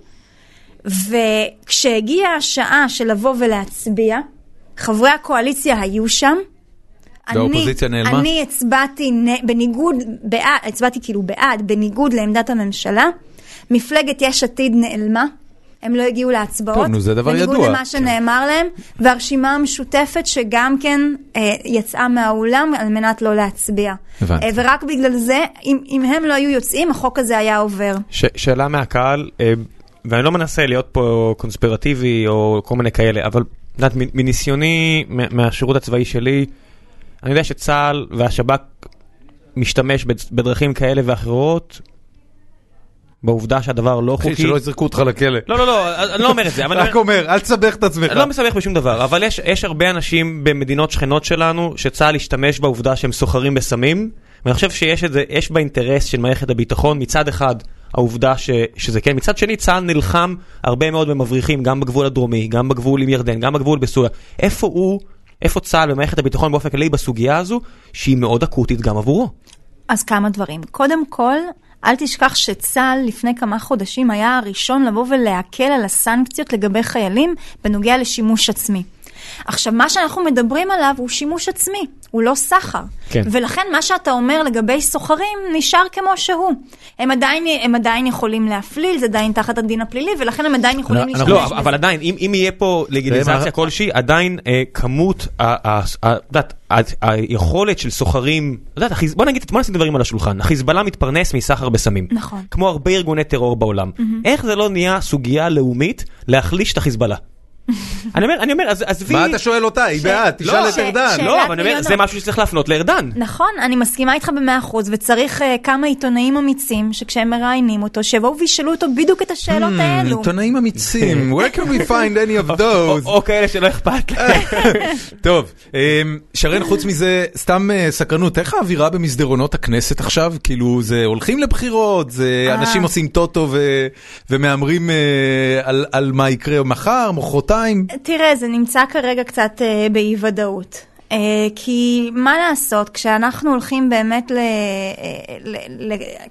וכשהגיעה השעה של לבוא ולהצביע, חברי הקואליציה היו שם, והאופוזיציה נעלמה? אני הצבעתי בניגוד, בעד, הצבעתי כאילו בעד, בניגוד לעמדת הממשלה, מפלגת יש עתיד נעלמה, הם לא הגיעו להצבעות, בניגוד למה שנאמר להם, והרשימה המשותפת שגם כן יצאה מהאולם על מנת לא להצביע. ורק בגלל זה, אם הם לא היו יוצאים, החוק הזה היה עובר. שאלה מהקהל, ואני לא מנסה להיות פה קונספירטיבי או כל מיני כאלה, אבל מניסיוני, מהשירות הצבאי שלי, אני יודע שצה"ל והשב"כ משתמש בדרכים כאלה ואחרות, בעובדה שהדבר לא חוקי. שלא יזרקו אותך לכלא. לא, לא, לא, אני לא אומר את זה. רק אומר, אל תסבך את עצמך. אני לא מסבך בשום דבר, אבל יש הרבה אנשים במדינות שכנות שלנו, שצה"ל השתמש בעובדה שהם סוחרים בסמים, ואני חושב שיש את זה, יש באינטרס של מערכת הביטחון, מצד אחד העובדה שזה כן, מצד שני צה"ל נלחם הרבה מאוד במבריחים, גם בגבול הדרומי, גם בגבול עם ירדן, גם בגבול בסוריה. איפה הוא, איפה צה"ל ומערכת הביטחון באופן כללי בסוגיה הזו, שהיא מאוד אקוטית גם עבורו? אז כמה דברים. קודם כל, אל תשכח שצה"ל לפני כמה חודשים היה הראשון לבוא ולהקל על הסנקציות לגבי חיילים בנוגע לשימוש עצמי. עכשיו, מה שאנחנו מדברים עליו הוא שימוש עצמי, הוא לא סחר. כן. ולכן מה שאתה אומר לגבי סוחרים נשאר כמו שהוא. הם עדיין, הם עדיין יכולים להפליל, זה עדיין תחת הדין הפלילי, ולכן הם עדיין יכולים להשתמש. לא, אבל עדיין, אם, אם יהיה פה לגיליזציה כלשהי, עדיין כמות, היכולת של סוחרים, בוא נגיד, בוא נשים דברים על השולחן, החיזבאללה מתפרנס מסחר בסמים. נכון. כמו הרבה ארגוני טרור בעולם. איך זה לא נהיה סוגיה לאומית להחליש את החיזבאללה? אני אומר, אני אומר, אז, אז מה אתה שואל אותה? היא בעד, תשאל את ארדן. לא, אבל אני אומר, זה משהו שצריך להפנות לארדן. נכון, אני מסכימה איתך במאה אחוז, וצריך כמה עיתונאים אמיצים, שכשהם מראיינים אותו, שבואו וישאלו אותו בדיוק את השאלות האלו. עיתונאים אמיצים, where can we find any of those? או כאלה שלא אכפת להם. טוב, שרן, חוץ מזה, סתם סקרנות, איך האווירה במסדרונות הכנסת עכשיו? כאילו, זה הולכים לבחירות, זה אנשים עושים טוטו ומאמרים על מה יקרה מחר, מחרתיים. תראה, זה נמצא כרגע קצת באי ודאות, כי מה לעשות, כשאנחנו הולכים באמת,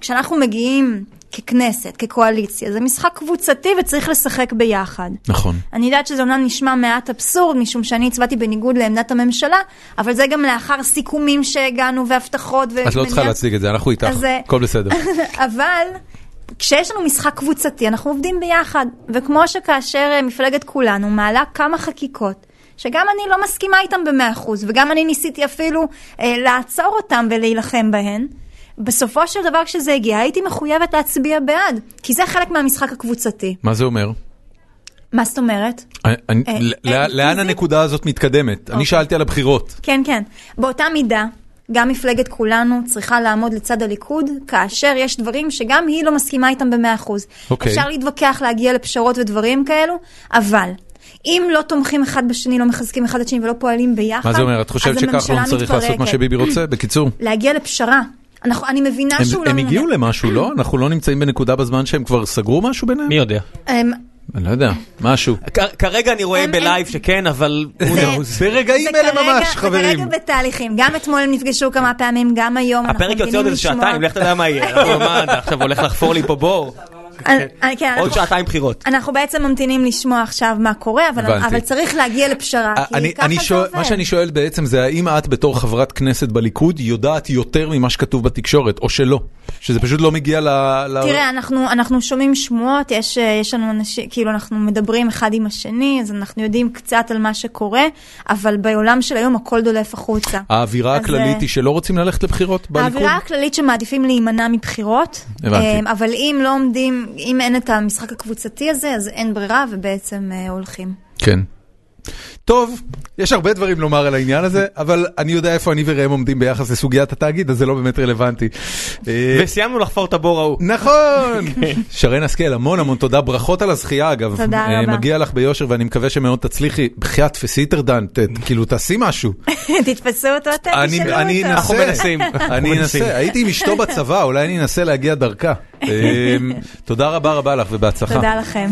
כשאנחנו מגיעים ככנסת, כקואליציה, זה משחק קבוצתי וצריך לשחק ביחד. נכון. אני יודעת שזה אומנם נשמע מעט אבסורד, משום שאני הצבעתי בניגוד לעמדת הממשלה, אבל זה גם לאחר סיכומים שהגענו והבטחות. את לא צריכה להצדיק את זה, אנחנו איתך, כל בסדר. אבל כשיש לנו משחק קבוצתי, אנחנו עובדים ביחד, וכמו שכאשר מפלגת כולנו מעלה כמה חקיקות, שגם אני לא מסכימה איתם במאה אחוז, וגם אני ניסיתי אפילו אה, לעצור אותם ולהילחם בהן, בסופו של דבר כשזה הגיע, הייתי מחויבת להצביע בעד, כי זה חלק מהמשחק הקבוצתי. מה זה אומר? מה זאת אומרת? לאן הנקודה הזאת מתקדמת? אני שאלתי על הבחירות. כן, כן. באותה מידה, גם מפלגת כולנו צריכה לעמוד לצד הליכוד, כאשר יש דברים שגם היא לא מסכימה איתם במאה אחוז. Okay. אפשר להתווכח, להגיע לפשרות ודברים כאלו, אבל אם לא תומכים אחד בשני, לא מחזקים אחד בשני ולא פועלים ביחד, מה זה אומר? את חושבת שכחלון צריך לעשות מה שביבי רוצה? בקיצור. להגיע לפשרה. אנחנו, אני מבינה הם, שהוא הם לא... הם הגיעו מנ... למשהו, לא? אנחנו לא נמצאים בנקודה בזמן שהם כבר סגרו משהו ביניהם? מי יודע? הם... אני לא יודע, משהו. כרגע אני רואה בלייב שכן, אבל ברגעים אלה ממש, חברים. זה כרגע בתהליכים. גם אתמול הם נפגשו כמה פעמים, גם היום. הפרק יוצא עוד איזה שעתיים, לך תדע מה יהיה. מה, אתה עכשיו הולך לחפור לי פה בור? עוד שעתיים בחירות. אנחנו בעצם ממתינים לשמוע עכשיו מה קורה, אבל צריך להגיע לפשרה. מה שאני שואל בעצם זה, האם את בתור חברת כנסת בליכוד יודעת יותר ממה שכתוב בתקשורת, או שלא? שזה פשוט לא מגיע ל... תראה, אנחנו שומעים שמועות, יש לנו אנשים, כאילו אנחנו מדברים אחד עם השני, אז אנחנו יודעים קצת על מה שקורה, אבל בעולם של היום הכל דולף החוצה. האווירה הכללית היא שלא רוצים ללכת לבחירות בליכוד? האווירה הכללית שמעדיפים להימנע מבחירות, אבל אם לא עומדים אם אין את המשחק הקבוצתי הזה, אז אין ברירה, ובעצם אה, הולכים. כן. טוב, יש הרבה דברים לומר על העניין הזה, אבל אני יודע איפה אני וראם עומדים ביחס לסוגיית התאגיד, אז זה לא באמת רלוונטי. וסיימנו לחפור את הבור ההוא. נכון! שרן השכל, המון המון תודה, ברכות על הזכייה אגב. תודה רבה. מגיע לך ביושר, ואני מקווה שמאוד תצליחי. בחייה, תפסי תרדן, כאילו תעשי משהו. תתפסו אותו, תשאלו אותו. אנחנו מנסים. אני אנסה, הייתי עם אשתו בצבא, אולי אני אנסה להגיע דרכה. תודה רבה רבה לך ובהצלחה. תודה לכם.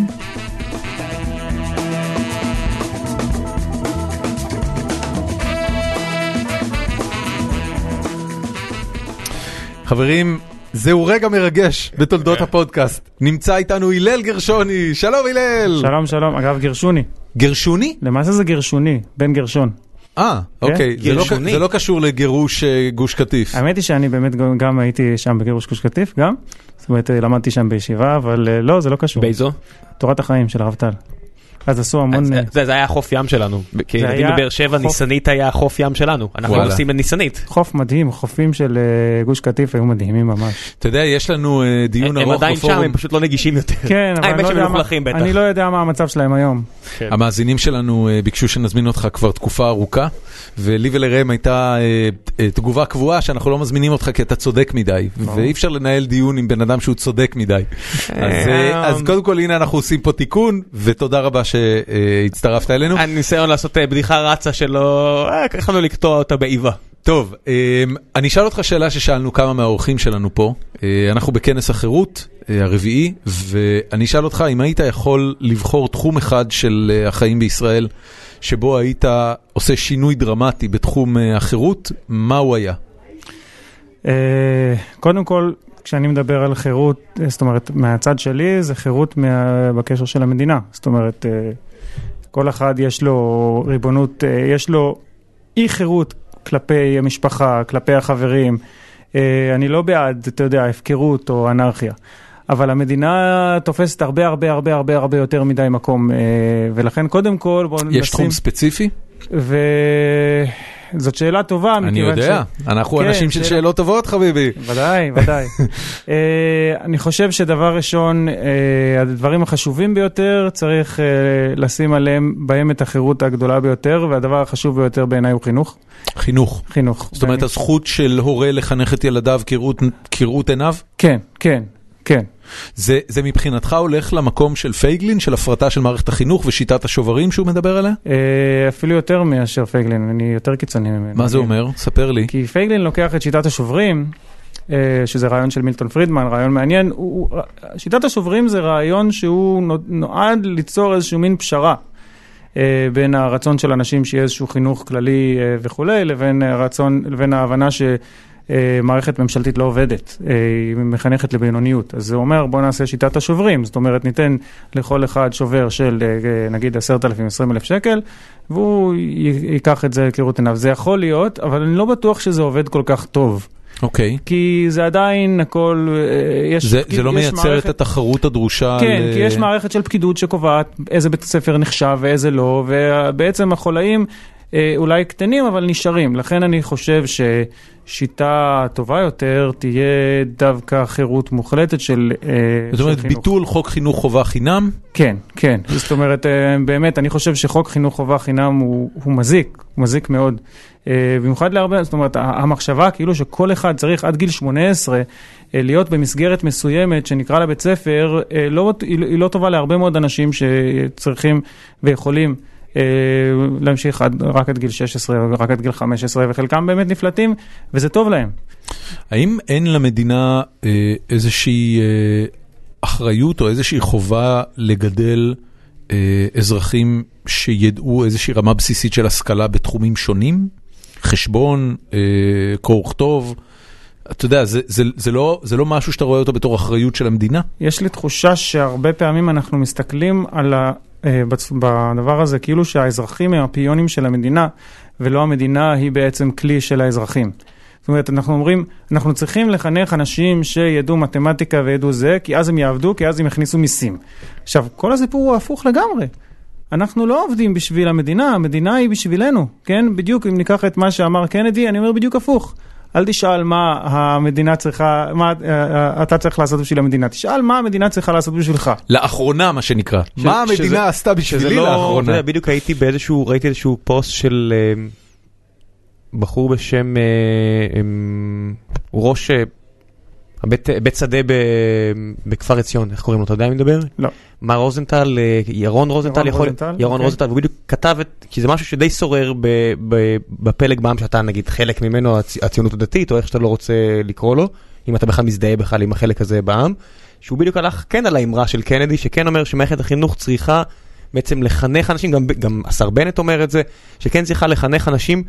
חברים, זהו רגע מרגש בתולדות הפודקאסט. נמצא איתנו הלל גרשוני. שלום הלל. שלום שלום. אגב גרשוני. גרשוני? למעשה זה גרשוני, בן גרשון. אה, אוקיי. זה לא קשור לגירוש גוש קטיף. האמת היא שאני באמת גם הייתי שם בגירוש גוש קטיף, גם. זאת אומרת, למדתי שם בישיבה, אבל לא, זה לא קשור. באיזו? תורת החיים של הרב טל. אז עשו המון... זה היה חוף ים שלנו. כי ילדים בבאר שבע, ניסנית היה חוף ים שלנו. אנחנו נוסעים לניסנית. חוף מדהים, חופים של גוש קטיף היו מדהימים ממש. אתה יודע, יש לנו דיון ארוך בפורום. הם עדיין שם, הם פשוט לא נגישים יותר. כן, אבל אני לא יודע מה המצב שלהם היום. המאזינים שלנו ביקשו שנזמין אותך כבר תקופה ארוכה, ולי ולרם הייתה תגובה קבועה שאנחנו לא מזמינים אותך כי אתה צודק מדי, ואי אפשר לנהל דיון עם בן אדם שהוא צודק מדי. אז קודם כל, הנה אנחנו עושים פה תיקון, ותודה רבה שהצטרפת אלינו. אני ניסיון לעשות בדיחה רצה שלא... ככנו לקטוע אותה בעיבה. טוב, אני אשאל אותך שאלה ששאלנו כמה מהאורחים שלנו פה. אנחנו בכנס החירות הרביעי, ואני אשאל אותך אם היית יכול לבחור תחום אחד של החיים בישראל, שבו היית עושה שינוי דרמטי בתחום החירות, מה הוא היה? קודם כל, כשאני מדבר על חירות, זאת אומרת, מהצד שלי, זה חירות מה... בקשר של המדינה. זאת אומרת, כל אחד יש לו ריבונות, יש לו אי חירות כלפי המשפחה, כלפי החברים. אני לא בעד, אתה יודע, הפקרות או אנרכיה. אבל המדינה תופסת הרבה, הרבה, הרבה, הרבה, הרבה יותר מדי מקום. ולכן, קודם כל, בואו נשים... יש תחום ספציפי? ו... זאת שאלה טובה. אני יודע, ש... אנחנו כן, אנשים של שאל... שאלות טובות, חביבי. ודאי, ודאי. uh, אני חושב שדבר ראשון, uh, הדברים החשובים ביותר, צריך uh, לשים עליהם בהם את החירות הגדולה ביותר, והדבר החשוב ביותר בעיניי הוא חינוך. חינוך. חינוך. זאת אומרת, ואני... הזכות של הורה לחנך את ילדיו כראות, כראות עיניו? כן, כן, כן. זה, זה מבחינתך הולך למקום של פייגלין, של הפרטה של מערכת החינוך ושיטת השוברים שהוא מדבר עליה? אפילו יותר מאשר פייגלין, אני יותר קיצוני ממנו. מה זה אומר? ספר לי. כי פייגלין לוקח את שיטת השוברים, שזה רעיון של מילטון פרידמן, רעיון מעניין. שיטת השוברים זה רעיון שהוא נועד ליצור איזשהו מין פשרה בין הרצון של אנשים שיהיה איזשהו חינוך כללי וכו', לבין הרצון, לבין ההבנה ש... מערכת ממשלתית לא עובדת, היא מחנכת לבינוניות. אז זה אומר, בוא נעשה שיטת השוברים. זאת אומרת, ניתן לכל אחד שובר של, נגיד, עשרת אלפים, עשרים אלף שקל, והוא ייקח את זה כראות עיניו. זה יכול להיות, אבל אני לא בטוח שזה עובד כל כך טוב. אוקיי. כי זה עדיין הכל... יש, זה, כי, זה לא מייצר מערכת... את התחרות הדרושה. כן, ל... כי יש מערכת של פקידות שקובעת איזה בית ספר נחשב ואיזה לא, ובעצם החולאים... אולי קטנים, אבל נשארים. לכן אני חושב ששיטה טובה יותר תהיה דווקא חירות מוחלטת של חינוך. זאת אומרת, ביטול חוק חינוך חובה חינם? כן, כן. זאת אומרת, באמת, אני חושב שחוק חינוך חובה חינם הוא מזיק, הוא מזיק מאוד. במיוחד להרבה, זאת אומרת, המחשבה כאילו שכל אחד צריך עד גיל שמונה עשרה להיות במסגרת מסוימת שנקרא לה בית ספר, היא לא טובה להרבה מאוד אנשים שצריכים ויכולים להמשיך רק עד גיל שש עשרה ורק עד גיל חמש עשרה, וחלקם באמת נפלטים, וזה טוב להם. האם אין למדינה איזושהי אחריות או איזושהי חובה לגדל אזרחים שידעו איזושהי רמה בסיסית של השכלה בתחומים שונים? חשבון, קורא וכתוב? אתה יודע, זה, זה, זה לא, זה לא משהו שאתה רואה אותו בתור אחריות של המדינה? יש לי תחושה שהרבה פעמים אנחנו מסתכלים על ה... בדבר הזה, כאילו שהאזרחים הם הפיונים של המדינה, ולא המדינה היא בעצם כלי של האזרחים. זאת אומרת, אנחנו אומרים, אנחנו צריכים לחנך אנשים שידעו מתמטיקה וידעו זה, כי אז הם יעבדו, כי אז הם יכניסו מיסים. עכשיו, כל הסיפור הוא הפוך לגמרי. אנחנו לא עובדים בשביל המדינה, המדינה היא בשבילנו, כן? בדיוק, אם ניקח את מה שאמר קנדי, אני אומר בדיוק הפוך. אל תשאל מה המדינה צריכה, מה אתה צריך לעשות בשביל המדינה. תשאל מה המדינה צריכה לעשות בשבילך. לאחרונה, מה שנקרא. מה המדינה עשתה בשבילי לאחרונה. בדיוק הייתי באיזשהו, ראיתי איזשהו פוסט של בחור בשם ראש בית שדה בכפר עציון. איך קוראים לו? אתה יודע אם מדבר? לא. מר רוזנטל, ירון רוזנטל. ירון רוזנטל, והוא בדיוק כתב, כי זה משהו שדי שורר בפלג בעם שאתה, נגיד, חלק ממנו, הציונות הדתית, או איך שאתה לא רוצה לקרוא לו, אם אתה בכלל מזדהה בכלל עם החלק הזה בעם, שהוא בדיוק הלך כן על האמרה של קנדי, שכן אומר שמערכת החינוך צריכה בעצם לחנך אנשים, גם השר בנט אומר את זה, שכן צריכה לחנך אנשים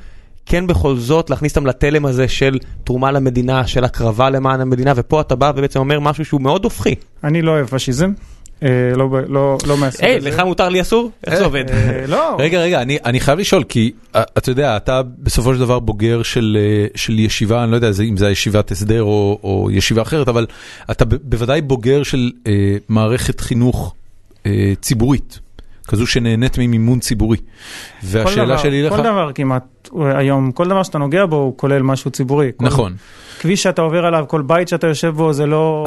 כן בכל זאת להכניס אותם לתלם הזה של תרומה למדינה, של הקרבה למען המדינה, ופה אתה בא ובעצם אומר משהו שהוא מאוד הופכי. אני לא אוהב פשיזם. לא, לא, לא מעשור. היי, לך מותר לי אסור? איך זה עובד? לא. רגע, רגע, אני חייב לשאול, כי אתה יודע, אתה בסופו של דבר בוגר של ישיבה, אני לא יודע אם זה ישיבת הסדר או ישיבה אחרת, אבל אתה בוודאי בוגר של מערכת חינוך ציבורית, כזו שנהנית ממימון ציבורי. והשאלה שלי לך... כל דבר כמעט היום, כל דבר שאתה נוגע בו הוא כולל משהו ציבורי. נכון. כביש שאתה עובר עליו, כל בית שאתה יושב בו, זה לא...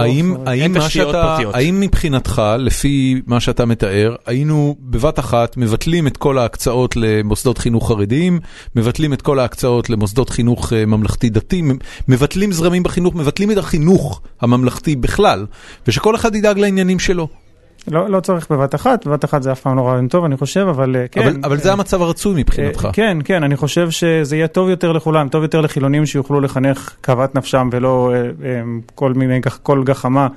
האם מבחינתך, לפי מה שאתה מתאר, היינו בבת אחת מבטלים את כל ההקצאות למוסדות חינוך חרדיים, מבטלים את כל ההקצאות למוסדות חינוך ממלכתי דתי, מבטלים זרמים בחינוך, מבטלים את החינוך הממלכתי בכלל, ושכל אחד ידאג לעניינים שלו. לא, לא צריך בבת אחת, בבת אחת זה אף פעם לא רעיון טוב, אני חושב, אבל כן. אבל, אבל זה המצב הרצוי מבחינתך. כן, כן, אני חושב שזה יהיה טוב יותר לכולם, טוב יותר לחילונים שיוכלו לחנך כאוות נפשם, ולא כל מיני, כל גחמה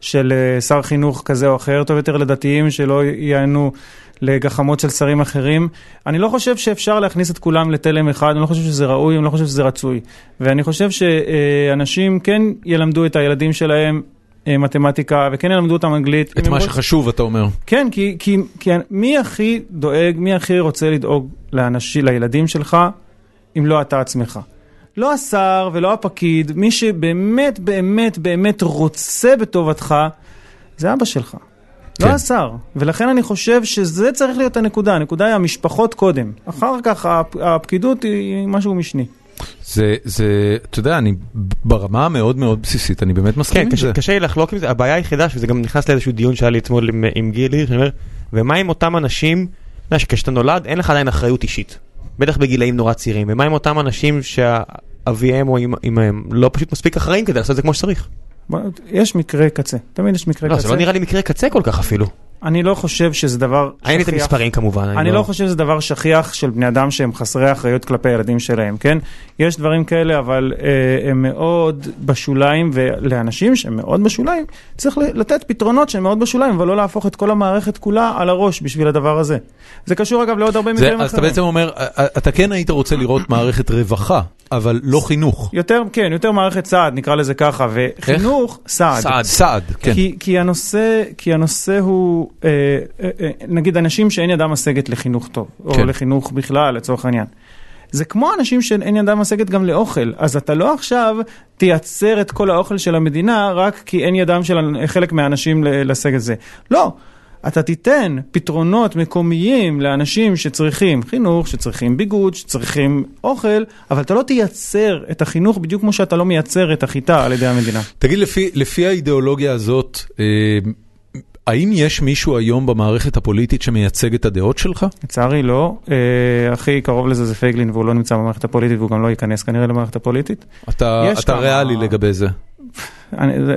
של שר חינוך כזה או אחר, טוב יותר לדתיים שלא יענו לגחמות של שרים אחרים. אני לא חושב שאפשר להכניס את כולם לתלם אחד, אני לא חושב שזה ראוי, אני לא חושב שזה רצוי. ואני חושב שאנשים כן ילמדו את הילדים שלהם, מתמטיקה, וכן ילמדו אותם אנגלית. את מה שחשוב, אתה אומר. כן, כי, כי, כי מי הכי דואג, מי הכי רוצה לדאוג לאנשים, לילדים שלך, אם לא אתה עצמך? לא השר ולא הפקיד, מי שבאמת, באמת, באמת רוצה בטובתך, זה אבא שלך. לא השר. ולכן אני חושב שזה צריך להיות הנקודה. הנקודה היא המשפחות קודם. אחר כך הפקידות היא משהו משני. זה, זה, אתה יודע, אני ברמה מאוד מאוד בסיסית, אני באמת מסכים עם זה. קשה לי לחלוק עם זה, הבעיה היחידה, שזה גם נכנס לאיזשהו דיון שהיה לי אתמול עם גילי, שאני אומר, ומה עם אותם אנשים, כשאתה נולד, אין לך עדיין אחריות אישית, בטח בגילאים נורא צעירים, ומה עם אותם אנשים שאביהם או אמהם לא פשוט מספיק אחראים כדי לעשות את זה כמו שצריך? יש מקרה קצה, תמיד יש מקרה קצה. זה לא נראה לי מקרה קצה כל כך אפילו. אני לא חושב שזה דבר שכיח. אין את המספרים כמובן. אני לא חושב שזה דבר שכיח של בני אדם שהם חסרי אחריות כלפי הילדים שלהם, כן? יש דברים כאלה, אבל הם מאוד בשוליים, ולאנשים שהם מאוד בשוליים, צריך לתת פתרונות שהם מאוד בשוליים, אבל לא להפוך את כל המערכת כולה על הראש בשביל הדבר הזה. זה קשור אגב לעוד הרבה מקרים אחרים. אז אתה בעצם אומר, אתה כן היית רוצה לראות מערכת רווחה, אבל לא חינוך. יותר, כן, יותר מערכת סעד, נקרא לזה ככה, וחינוך, סעד. סעד, סעד, כן. כי, כי הנושא, כי הנושא הוא, אה, אה, אה, נגיד, אנשים שאין ידם משגת לחינוך טוב, או כן. לחינוך בכלל, לצורך העניין. זה כמו אנשים שאין ידם משגת גם לאוכל, אז אתה לא עכשיו תייצר את כל האוכל של המדינה, רק כי אין ידם של חלק מהאנשים לשג את זה. לא. אתה תיתן פתרונות מקומיים לאנשים שצריכים חינוך, שצריכים ביגוד, שצריכים אוכל, אבל אתה לא תייצר את החינוך בדיוק כמו שאתה לא מייצר את החיטה על ידי המדינה. תגיד, לפי, לפי האידיאולוגיה הזאת, אה, האם יש מישהו היום במערכת הפוליטית שמייצג את הדעות שלך? לצערי לא. אה, הכי קרוב לזה זה פייגלין, והוא לא נמצא במערכת הפוליטית, והוא גם לא ייכנס כנראה למערכת הפוליטית. אתה, אתה כמה... ריאלי לגבי זה?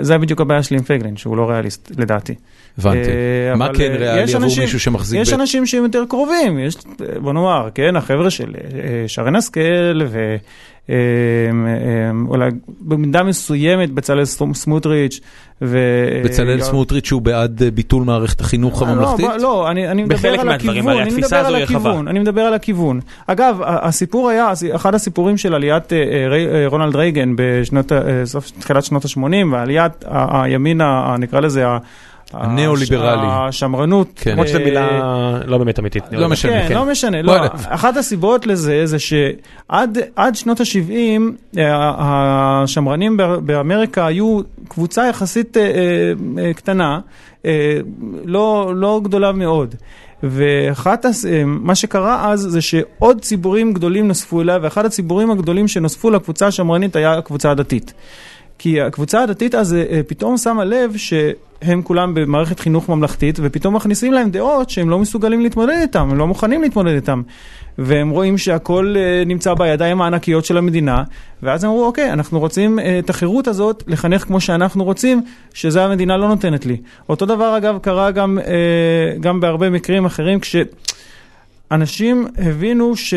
זה בדיוק הבעיה שלי עם פייגלין, שהוא לא ריאליסט לדעתי. הבנתי. מה כן ריאלי עבור מישהו שמחזיק בית? יש אנשים שהם יותר קרובים, בוא נאמר, כן, החבר'ה של שרן השכל, ואולי במידה מסוימת בצלאל סמוטריץ' בצלאל סמוטריץ' שהוא בעד ביטול מערכת החינוך הממלכתית? לא, אני מדבר על הכיוון, אני מדבר על הכיוון, אני מדבר על הכיוון. אגב, הסיפור היה, אחד הסיפורים של עליית רונלד רייגן בתחילת שנות ה-שמונים, ועליית הימין, נקרא לזה, הנאו-ליברלי. השמרנות. כמו שזו מילה לא באמת אמיתית. לא משנה. כן, לא משנה. אחת הסיבות לזה זה שעד שנות ה-שבעים השמרנים באמריקה היו קבוצה יחסית קטנה, לא גדולה מאוד. ואחת, מה שקרה אז זה שעוד ציבורים גדולים נוספו אליה, ואחד הציבורים הגדולים שנוספו לקבוצה השמרנית היה הקבוצה הדתית. כי הקבוצה הדתית אז פתאום שמה לב שהם כולם במערכת חינוך ממלכתית, ופתאום מכניסים להם דעות שהם לא מסוגלים להתמודד איתם, הם לא מוכנים להתמודד איתם. והם רואים שהכל נמצא בידיים הענקיות של המדינה, ואז הם אמרו, אוקיי, אנחנו רוצים את החירות הזאת לחנך כמו שאנחנו רוצים, שזה המדינה לא נותנת לי. אותו דבר, אגב, קרה גם, גם בהרבה מקרים אחרים, כשאנשים הבינו ש...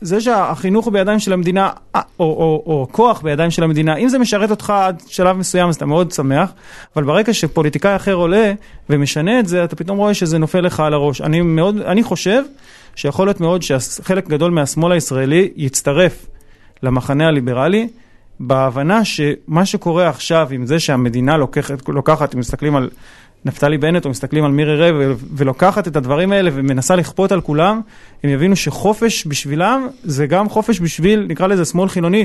זה שהחינוך בידיים של המדינה, או, או, או כוח בידיים של המדינה, אם זה משרת אותך עד שלב מסוים, אז אתה מאוד שמח, אבל ברקע שפוליטיקאי אחר עולה ומשנה את זה, אתה פתאום רואה שזה נופל לך על הראש. אני, מאוד, אני חושב שיכול להיות מאוד שחלק גדול מהשמאל הישראלי יצטרף למחנה הליברלי, בהבנה שמה שקורה עכשיו עם זה שהמדינה לוקחת, לוקחת אם מסתכלים על נפתלי בנט או מסתכלים על מירי רגב ולוקחת את הדברים האלה ומנסה לכפות על כולם, הם יבינו שחופש בשבילם זה גם חופש בשביל, נקרא לזה שמאל חילוני.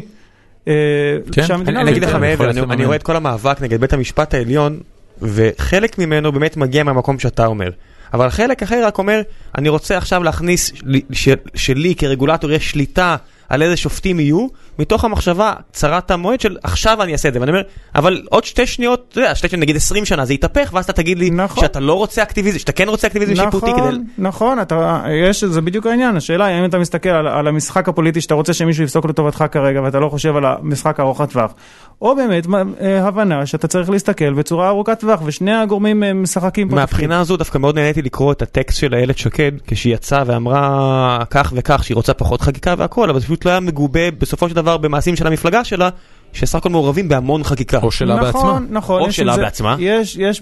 אני אגיד לך מעבר, אני רואה את כל המאבק נגד בית המשפט העליון, וחלק ממנו באמת מגיע מהמקום שאתה אומר, אבל חלק אחר רק אומר, אני רוצה עכשיו להכניס שלי כרגולטור יש שליטה על איזה שופטים יהיו, מתוך המחשבה צרת המועד של עכשיו אני אעשה את זה, ואני אומר, אבל עוד שתי שניות, אתה יודע, שתי שניות נגיד עשרים שנה, זה יתהפך, ואז אתה תגיד לי נכון. שאתה לא רוצה אקטיביזם, שאתה כן רוצה אקטיביזם נכון, שיפוטי כדי... נכון, אתה, יש, זה בדיוק העניין, השאלה היא אם אתה מסתכל על, על המשחק הפוליטי, שאתה רוצה שמישהו יפסוק לטובתך כרגע, ואתה לא חושב על המשחק ארוכת טווח, או באמת הבנה שאתה צריך להסתכל בצורה ארוכת טווח, ושני הגורמים משחקים פה. מהבחינה הזו דווקא מאוד נהניתי לקרוא את הטקסט של איילת שקד, כשהיא יצאה ואמרה כך וכך, שהיא רוצה פחות חקיקה והכל, אבל פשוט לא היה מגובה בסופו של דבר במעשים של המפלגה שלה, שסך הכל מעורבים בהמון חקיקה. או שלה בעצמה. נכון, או שלה בעצמה. יש, יש,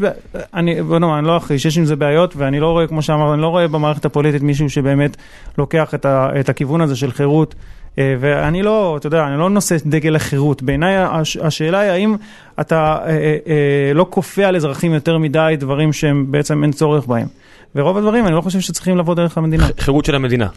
אני, בנאמר, אני לא אחיש, יש עם זה בעיות, ואני לא רואה, כמו שאמר, אני לא רואה במערכת הפוליטית מישהו שבאמת לוקח את הכיוון הזה של חירות, ואני לא, אתה יודע, אני לא נושא דגל החירות. בעיניי השאלה היא האם אתה לא כופה על אזרחים יותר מדי דברים שהם בעצם אין צורך בהם. ורוב הדברים אני לא חושב שצריכים לבוא דרך המדינה. חירות של המדינה.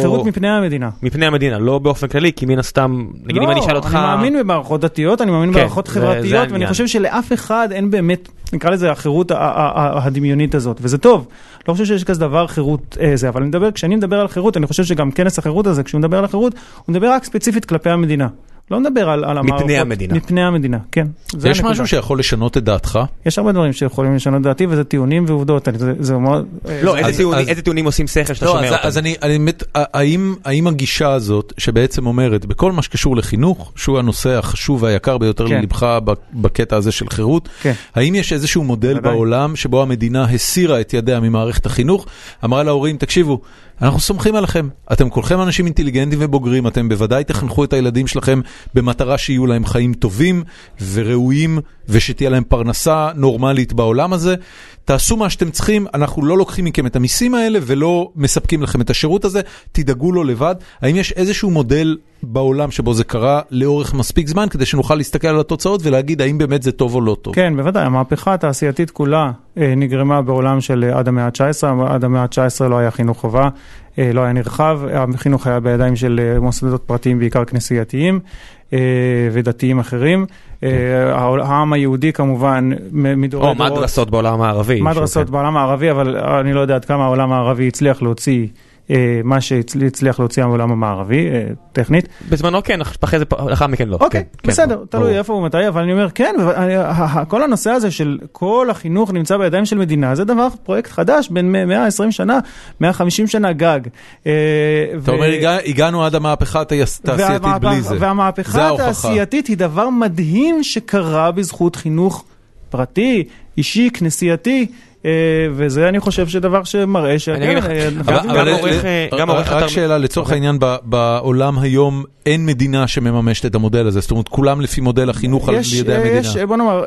חירות מפני המדינה. מפני המדינה, לא באופן כללי, כי מן הסתם, נגיד אם אני אשאל אותך... לא, אני מאמין במערכות דתיות, אני מאמין במערכות חברתיות, ואני חושב שלאף אחד אין באמת, נקרא לזה החירות הדמיונית הזאת, וזה טוב. לא חושב שיש כזה דבר חירות זה, אבל כשאני מדבר על חירות, אני חושב שגם כנס החירות הזה, כשהוא מדבר על החירות, הוא מדבר רק ספציפית כלפי המדינה. לא נדבר על, על המערכות, מפני המדינה. מפני המדינה, כן. יש משהו שיכול לשנות את דעתך? יש הרבה דברים שיכולים לשנות דעתי, וזה טיעונים ועובדות. זה, זה מאוד... לא, אז, איזה, טיעונים, אז, איזה טיעונים עושים שכל שאתה לא, שומע אז, אותם? אז אני, אני מת, האם, האם הגישה הזאת, שבעצם אומרת, בכל מה שקשור לחינוך, שהוא הנושא החשוב והיקר ביותר כן. ללבך בקטע הזה של חירות, כן. האם יש איזשהו מודל עדיין. בעולם שבו המדינה הסירה את ידיה ממערכת החינוך, אמרה להורים, תקשיבו, אנחנו סומכים עליכם. אתם כולכם אנשים אינטליגנטים ובוגרים. אתם בוודאי תחנכו את הילדים שלכם במטרה שיהיו להם חיים טובים וראויים, ושתהיה להם פרנסה נורמלית בעולם הזה. תעשו מה שאתם צריכים. אנחנו לא לוקחים מכם את המיסים האלה ולא מספקים לכם את השירות הזה. תדאגו לו לבד. האם יש איזשהו מודל בעולם שבו זה קרה לאורך מספיק זמן, כדי שנוכל להסתכל על התוצאות ולהגיד האם באמת זה טוב או לא טוב? כן, בוודאי. המהפכה התעשייתית כולה נגרמה בעולם של עד המאה ה-תשע עשרה. עד המאה ה-תשע עשרה לא היה חינוך חובה, לא היה נרחב. החינוך היה בידיים של מוסדות פרטיים, בעיקר כנסייתיים ודתיים אחרים. העם היהודי כמובן מדורי דורות. או מדרסות בעולם הערבי. מדרסות בעולם הערבי, אבל אני לא יודע עד כמה העולם הערבי הצליח להוציא מה שהצליח להוציא מהעולם המערבי, טכנית. בזמנו כן, אחרי זה אחר מכן לא. אוקיי, בסדר, תלוי איפה ומתי, אבל אני אומר כן, כל הנושא הזה של כל החינוך נמצא בידיים של מדינה, זה דבר, פרויקט חדש, בין מאה ועשרים שנה, מאה וחמישים שנה גג. אתה אומר, הגענו עד המהפכה התעשייתית בלי זה. והמהפכה התעשייתית היא דבר מדהים שקרה בזכות חינוך פרטי, אישי, כנסייתי, וזה אני חושב שדבר שמראה רק שאלה לצורך העניין בעולם היום אין מדינה שמממשת את המודל הזה, זאת אומרת כולם לפי מודל החינוך על ידי המדינה. בוא נאמר,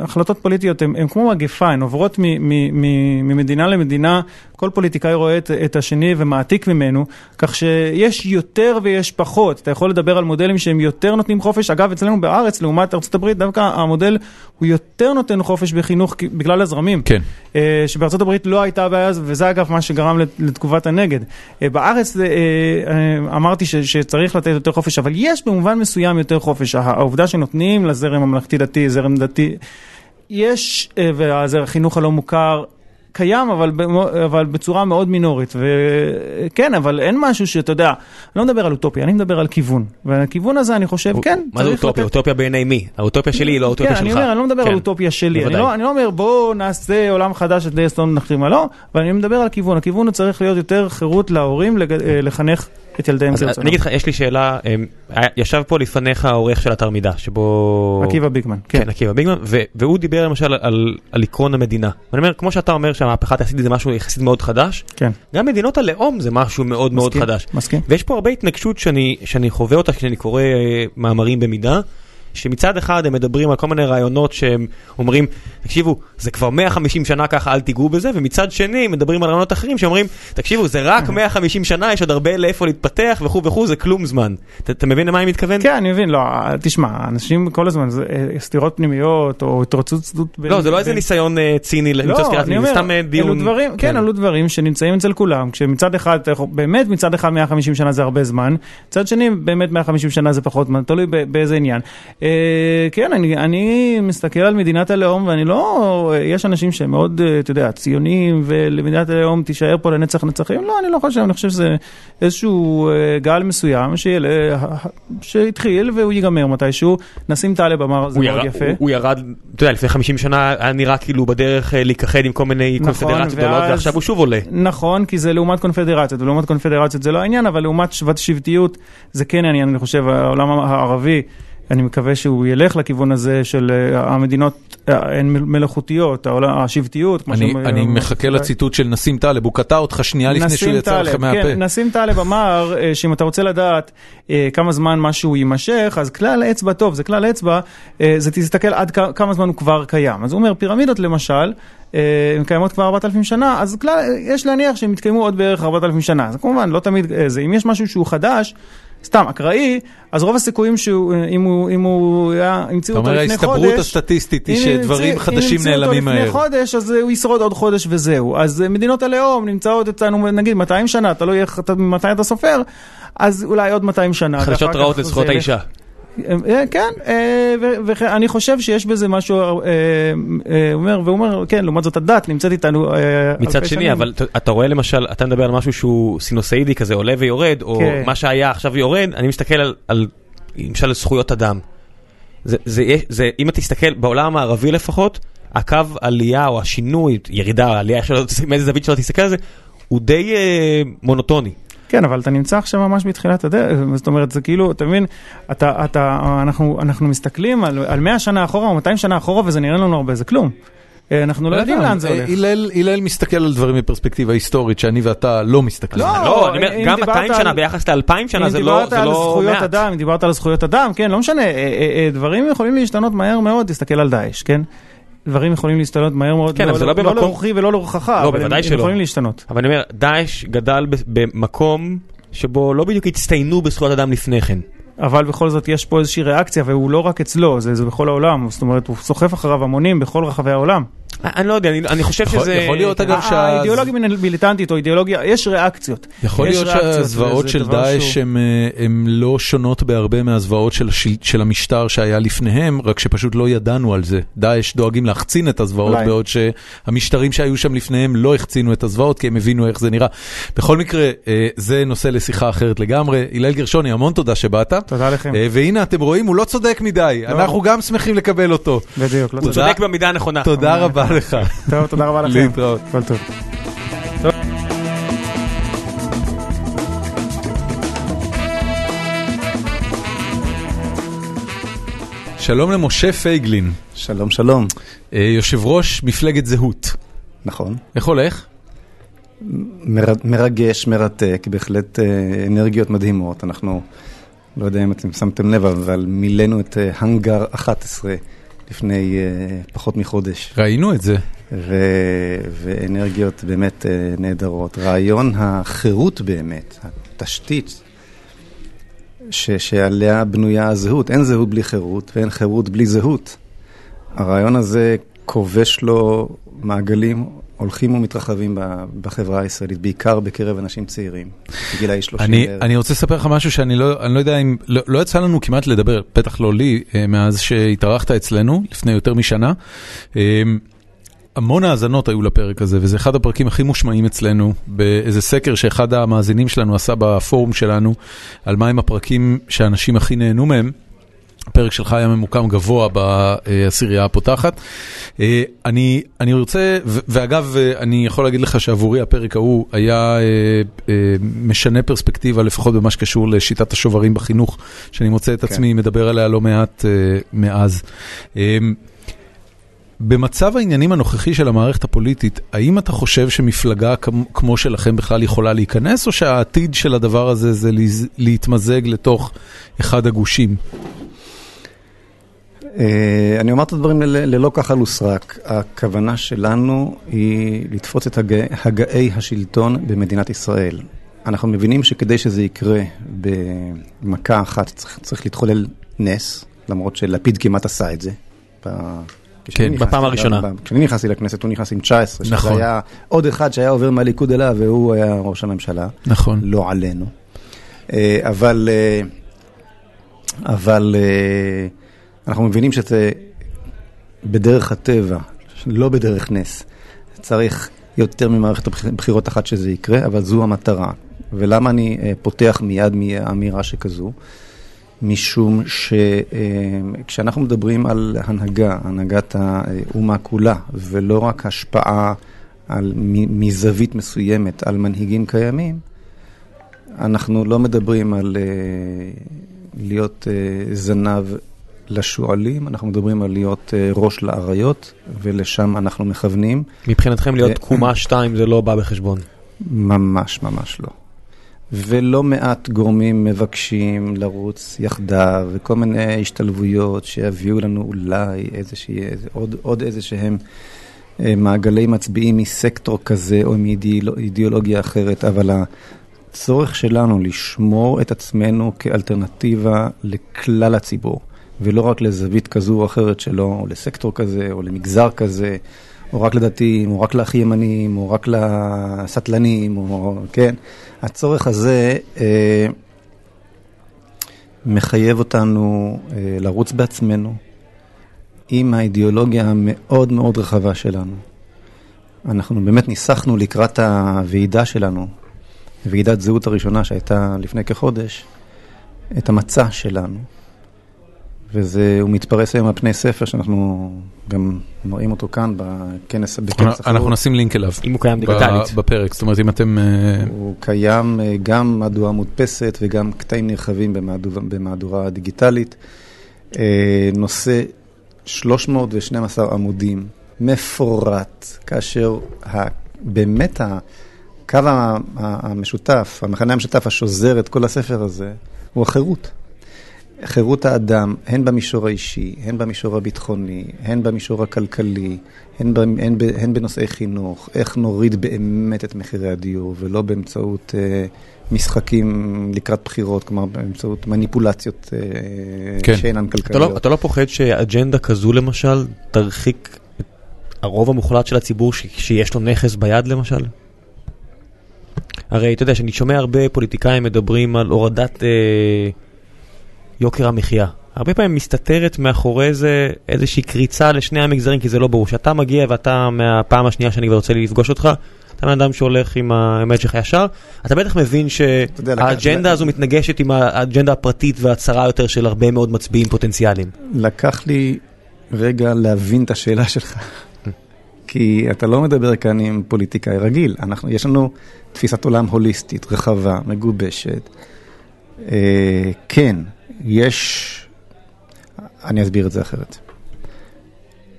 החלטות פוליטיות הן כמו מגפה, הן עוברות ממדינה למדינה, כל פוליטיקאי רואה את השני ומעתיק ממנו, כך שיש יותר ויש פחות. אתה יכול לדבר על מודלים שהם יותר נותנים חופש, אגב אצלנו בארץ לעומת ארצות הברית דווקא המודל הוא יותר נותן חופש בחינוך בגלל הזרמים, כן, שבארצות הברית לא הייתה הבעיה, וזה אגב מה שגרם לתגובת הנגד. בארץ אמרתי שצריך לתת יותר חופש, אבל יש במובן מסוים יותר חופש. העובדה שנותנים לזרם הממלכתי דתי, זרם דתי, יש, והחינוך הלא מוכר קיים, אבל, אבל בצורה מאוד מינורית. וכן, אבל אין משהו שאתה יודע, אני לא מדבר על אוטופיה, אני מדבר על כיוון. והכיוון הזה אני חושב, כן, מה זה אוטופיה? אוטופיה בעיני מי? האוטופיה שלי היא לא אוטופיה שלך. אני לא מדבר על אוטופיה שלי. אני לא אומר, בוא נעשה עולם חדש, את דייסטון נחרים עלו, אבל אני מדבר על כיוון. הכיוון צריך להיות יותר חירות להורים, לחנך את ילדיהם. אני אגיד לך, יש לי שאלה, ישב פה לפניך העורך של אתר מידע, שבו... עקיבא ביגמן. כן, עקיבא ביגמן, והוא דיבר למשל על עקרון המדינה. אני אומר, כמו שאתה אומר שהמהפכה התעשייתית זה משהו יחסית מאוד חדש, גם מדינות הלאום זה משהו מאוד מאוד חדש. ויש פה הרבה התנגשות שאני חווה אותה כשאני קורא מאמרים במידע, שמצד אחד הם מדברים על כל מיני רעיונות שהם אומרים, תקשיבו, זה כבר מאה וחמישים שנה ככה, אל תיגעו בזה, ומצד שני מדברים על רעיונות אחרים שאומרים, תקשיבו, זה רק מאה וחמישים שנה, יש עוד הרבה לאיפה להתפתח וכו' וכו', זה כלום זמן. אתה מבין למה אני מתכוון? כן, אני מבין, לא, תשמע, אנשים כל הזמן, סתירות פנימיות או התרוצות שדות. לא, זה לא איזה ניסיון ציני למצוא סתירת פנימיות, סתם דיון. כן, עלו דברים שנמצאים אצל כולם, כשמצד אחד, באמת מצד אחד מאה וחמישים שנה זה הרבה זמן, מצד שני באמת מאה וחמישים שנה זה פחות, תלוי באיזה עניין. כן, אני מסתכל על מדינת הלאום, ואני לא, יש אנשים שמאוד, אתה יודע, ציונים, ולמדינת הלאום תישאר פה לנצח נצחים, לא, אני לא חושב, אני חושב שזה איזשהו גל מסוים שהתחיל והוא ייגמר מתישהו, נסים טלב אמר, זה מאוד יפה. הוא ירד, אתה יודע, לפני חמישים שנה נראה כאילו בדרך להיכחד עם כל מיני קונפדרציות גדולות, ועכשיו הוא שוב עולה. נכון, כי זה לעומת קונפדרציות, ולעומת קונפדרציות זה לא העניין, אבל לעומת שוות שבטיות זה כן העניין, אני חושב, העולם הערבי, אני מקווה שהוא ילך לכיוון הזה של המדינות הן מלאכותיות, השבטיות. אני מחכה לציטוט של נסים טלב, הוא קטע אותך שנייה לפני שהוא יצא לך מהפה. נסים טלב אמר שאם אתה רוצה לדעת כמה זמן משהו יימשך, אז כלל אצבע טוב, זה כלל אצבע, זה תסתכל עד כמה זמן הוא כבר קיים. אז הוא אומר, פירמידות למשל, הן קיימות כבר ארבעת אלפים שנה, אז כלל יש להניח שהם יתקיימו עוד בערך ארבעת אלפים שנה. אז כמובן, לא תמיד זה. אם יש משהו שהוא חדש, סתם, אקראי, אז רוב הסיכויים שהוא, אם הוא, אם הוא היה, המציאו אותו לפני חודש, זאת אומרת, ההסתברות הסטטיסטית היא שדברים חדשים נעלמים מהר. אם המציאו אותו לפני חודש, אז הוא ישרוד עוד חודש וזהו. אז מדינות הלאום נמצאות אצלנו, נגיד, מאתיים שנה, אתה לא יהיה, מתי אתה סופר, אז אולי עוד מאתיים שנה. חדשות רעות לזכות האישה. כן, ואני חושב שיש בזה משהו, והוא אומר, כן, לעומת זאת הדת נמצאת איתנו מצד שני, אבל אתה רואה למשל, אתה מדבר על משהו שהוא סינוסאידי כזה, עולה ויורד, או מה שהיה עכשיו יורד, אני מסתכל על למשל זכויות אדם. אם אתה תסתכל בעולם הערבי לפחות, הקו עלייה או השינוי, ירידה, עלייה, מאיזה זווית שלא תסתכל על זה, הוא די מונוטוני. כן, אבל אתה נמצא עכשיו ממש בתחילת הדרך, זאת אומרת, זה כאילו, אתה מבין, אתה, אתה, אנחנו, אנחנו מסתכלים על, על מאה שנה אחורה או מאתיים שנה אחורה, וזה נראה לנו הרבה, זה כלום. אנחנו לא יודעים לאן זה הולך. אילל מסתכל על דברים מפרספקטיבה היסטורית שאני ואתה לא מסתכלים. לא, גם מאתיים שנה ביחס לאלפיים שנה זה לא מעט. אם דיברת על זכויות אדם, כן, לא משנה, דברים יכולים להשתנות מהר מאוד, תסתכל על דאעש, כן? דברים יכולים להשתנות מהר מאוד, כן, לא, לא, לא במקום... לאורכי ולא לאורכחה, לא, אבל הם, הם יכולים להשתנות. אבל אני אומר, דאעש גדל במקום שבו לא בדיוק הצטיינו בזכויות אדם לפני כן. אבל בכל זאת יש פה איזושהי ריאקציה, והוא לא רק אצלו, זה, זה בכל העולם. זאת אומרת, הוא סוחף אחריו המונים בכל רחבי העולם. אני לא יודע, אני חושב שזה... יכול להיות אגב שה... האידיאולוגיה מיליטנטית או אידיאולוגיה, יש ריאקציות. יכול להיות שהזוועות של דאעש הן לא שונות בהרבה מהזוועות של המשטר שהיה לפניהם, רק שפשוט לא ידענו על זה. דאעש דואגים להחצין את הזוועות, בעוד שהמשטרים שהיו שם לפניהם לא החצינו את הזוועות, כי הם הבינו איך זה נראה. בכל מקרה, זה נושא לשיחה אחרת לגמרי. הלל גרשוני, המון תודה שבאת. תודה לכם. והנה, אתם רואים, הוא לא צודק מדי. אנחנו גם שמחים לקבל אותו. בדיוק, לא צודק. הוא צודק במידה הנכונה. תודה רבה. לך. טוב, תודה רבה לכם. להתראות. כל טוב. שלום למשה פייגלין. שלום, שלום. יושב ראש מפלגת זהות. נכון. איך הולך? מרגש, מרתק, בהחלט אנרגיות מדהימות. אנחנו, לא יודע אם אתם שמתם לב, אבל מילאנו את הנגר אחת עשרה. לפני uh, פחות מחודש. ראינו את זה. ו- ואנרגיות באמת uh, נהדרות. רעיון החירות באמת, התשתית ש- שעליה בנויה הזהות. אין זהות בלי חירות ואין חירות בלי זהות. הרעיון הזה כובש לו מעגלים הולכים ומתרחבים בחברה הישראלית, בעיקר בקרב אנשים צעירים, בגילי שלושים. אני, אני רוצה לספר לך משהו שאני לא, אני לא יודע אם, לא, לא יצא לנו כמעט לדבר, בטח לא לי, מאז שהתארחת אצלנו, לפני יותר משנה. המון האזנות היו לפרק הזה, וזה אחד הפרקים הכי מושמעים אצלנו, באיזה סקר שאחד המאזינים שלנו עשה בפורום שלנו, על מהם הפרקים שאנשים הכי נהנו מהם. הפרק שלך היה ממוקם גבוה בעשירייה הפותחת. אני, אני רוצה, ואגב, אני יכול להגיד לך שעבורי הפרק ההוא היה משנה פרספקטיבה, לפחות במה שקשור לשיטת השוברים בחינוך, שאני מוצא את עצמי מדבר עליה לא מעט מאז. במצב העניינים הנוכחי של המערכת הפוליטית, האם אתה חושב שמפלגה כמו שלכם בכלל יכולה להיכנס, או שהעתיד של הדבר הזה זה להתמזג לתוך אחד הגושים? אני אומר את הדברים ללא כחל וסרק. הכוונה שלנו היא לתפוץ את הגאי השלטון במדינת ישראל. אנחנו מבינים שכדי שזה יקרה במכה אחת צריך להתחולל נס, למרות שלפיד כמעט עשה את זה. כן, בפעם הראשונה. כשאני נכנסתי לכנסת, הוא נכנס עם תשע עשרה, שזה היה עוד אחד שהיה עובר מהליכוד אליו, והוא היה ראש הממשלה. נכון. לא עלינו. אבל... אבל... אנחנו מבינים שזה בדרך הטבע, לא בדרך נס. צריך יותר ממערכת הבחירות אחת שזה יקרה, אבל זו המטרה. ולמה אני פותח מיד מאמירה שכזו? משום שכשאנחנו מדברים על הנהגה, הנהגת האומה כולה, ולא רק השפעה על, מזווית מסוימת על מנהיגים קיימים, אנחנו לא מדברים על להיות זנב לשואלים, אנחנו מדברים על להיות ראש לאריות, ולשם אנחנו מכוונים. מבחינתכם להיות תקומה שתיים זה לא בא בחשבון? ממש ממש לא. ולא מעט גורמים מבקשים לרוץ יחדיו, וכל מיני השתלבויות שיביאו לנו אולי עוד איזה שהם מעגלי מצביעים מסקטור כזה או מאידיאולוגיה אחרת, אבל ה... הצורך שלנו לשמור את עצמנו כאלטרנטיבה לכלל הציבור, ולא רק לזווית כזו או אחרת שלו, או לסקטור כזה, או למגזר כזה, או רק לדתיים, או רק להכי ימנים, או רק לסטלנים, או, כן. הצורך הזה אה, מחייב אותנו אה, לרוץ בעצמנו עם האידיאולוגיה המאוד מאוד רחבה שלנו. אנחנו באמת ניסחנו לקראת הוועידה שלנו, ועידת זהות הראשונה שהייתה לפני כחודש, את המצע שלנו. וזה, הוא מתפרס היום על פני ספר, שאנחנו גם מראים אותו כאן בכנס, בכנס אחרות. אנחנו נשים לינק אליו. אם הוא קיים דיגיטלית. בפרק, זאת אומרת, אם אתם... הוא קיים גם מהדורה מודפסת, וגם קטעים נרחבים במהדורה הדיגיטלית. נושא שלוש מאות ושתים עשרה עמודים, מפורט, כאשר באמת ה... קו המשותף, המחנה המשותף השוזר את כל הספר הזה, הוא החירות. חירות האדם, הן במישור האישי, הן במישור הביטחוני, הן במישור הכלכלי, הן, במ, הן, הן בנושאי חינוך, איך נוריד באמת את מחירי הדיור, ולא באמצעות אה, משחקים לקראת בחירות, כלומר באמצעות מניפולציות אה, כן. שאינן כלכליות. אתה לא, אתה לא פוחד שאג'נדה כזו למשל תרחיק את הרוב המוחלט של הציבור ש, שיש לו נכס ביד למשל? הרי אתה יודע שאני שומע הרבה פוליטיקאים מדברים על הורדת אה, יוקר המחיה. הרבה פעמים מסתתרת מאחורי זה איזושהי קריצה לשני המגזרים, כי זה לא ברור. שאתה מגיע ואתה מהפעם השנייה שאני כבר רוצה לפגוש אותך, אתה מאדם שהולך עם האמת שלך ישר, אתה בטח מבין שהאג'נדה הזו מתנגשת עם האג'נדה הפרטית והצרה יותר של הרבה מאוד מצביעים פוטנציאליים. לקח לי רגע להבין את השאלה שלך. כי אתה לא מדבר כאן עם פוליטיקאי רגיל. אנחנו, יש לנו תפיסת עולם הוליסטית, רחבה, מגובשת. אה, כן, יש... אני אסביר את זה אחרת.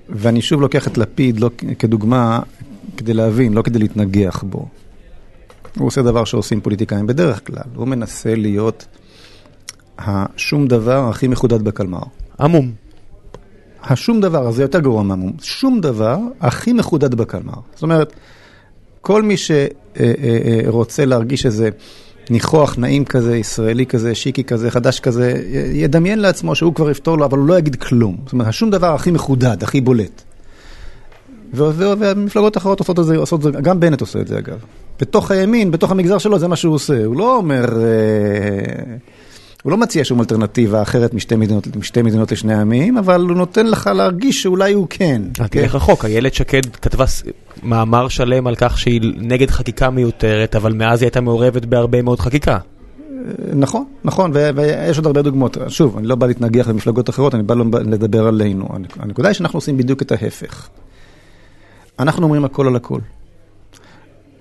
ואני שוב לוקח את לפיד, לא כדוגמה, כדי להבין, לא כדי להתנגח בו. הוא עושה דבר שעושים פוליטיקאים בדרך כלל. הוא מנסה להיות השום דבר הכי מחודד בקלמר. עמום. השום דבר, זה יותר גרוע מהמום, שום דבר הכי מחודד בקלמר. זאת אומרת, כל מי שרוצה להרגיש איזה ניחוח נעים כזה, ישראלי כזה, שיקי כזה, חדש כזה, ידמיין לעצמו שהוא כבר יפתור לו, אבל הוא לא יגיד כלום. זאת אומרת, השום דבר הכי מחודד, הכי בולט. והמפלגות האחרות עושות את זה, עושות את זה, גם בנט עושה את זה אגב. בתוך הימין, בתוך המגזר שלו, זה מה שהוא עושה. הוא לא אומר... הוא לא מציע שום אלטרנטיבה אחרת משתי מדינות, משתי מדינות לשני העמים, אבל הוא נותן לך להרגיש שאולי הוא כן. אתה הולך רחוק, איילת שקד כתבה מאמר שלם על כך שהיא נגד חקיקה מיותרת, אבל מאז היא הייתה מעורבת בהרבה מאוד חקיקה. נכון, נכון, ויש עוד הרבה דוגמאות. שוב, אני לא בא להתנגח במפלגות אחרות, אני בא לדבר עלינו. הנקודה היא שאנחנו עושים בדיוק את ההפך. אנחנו אומרים הכל על הכל.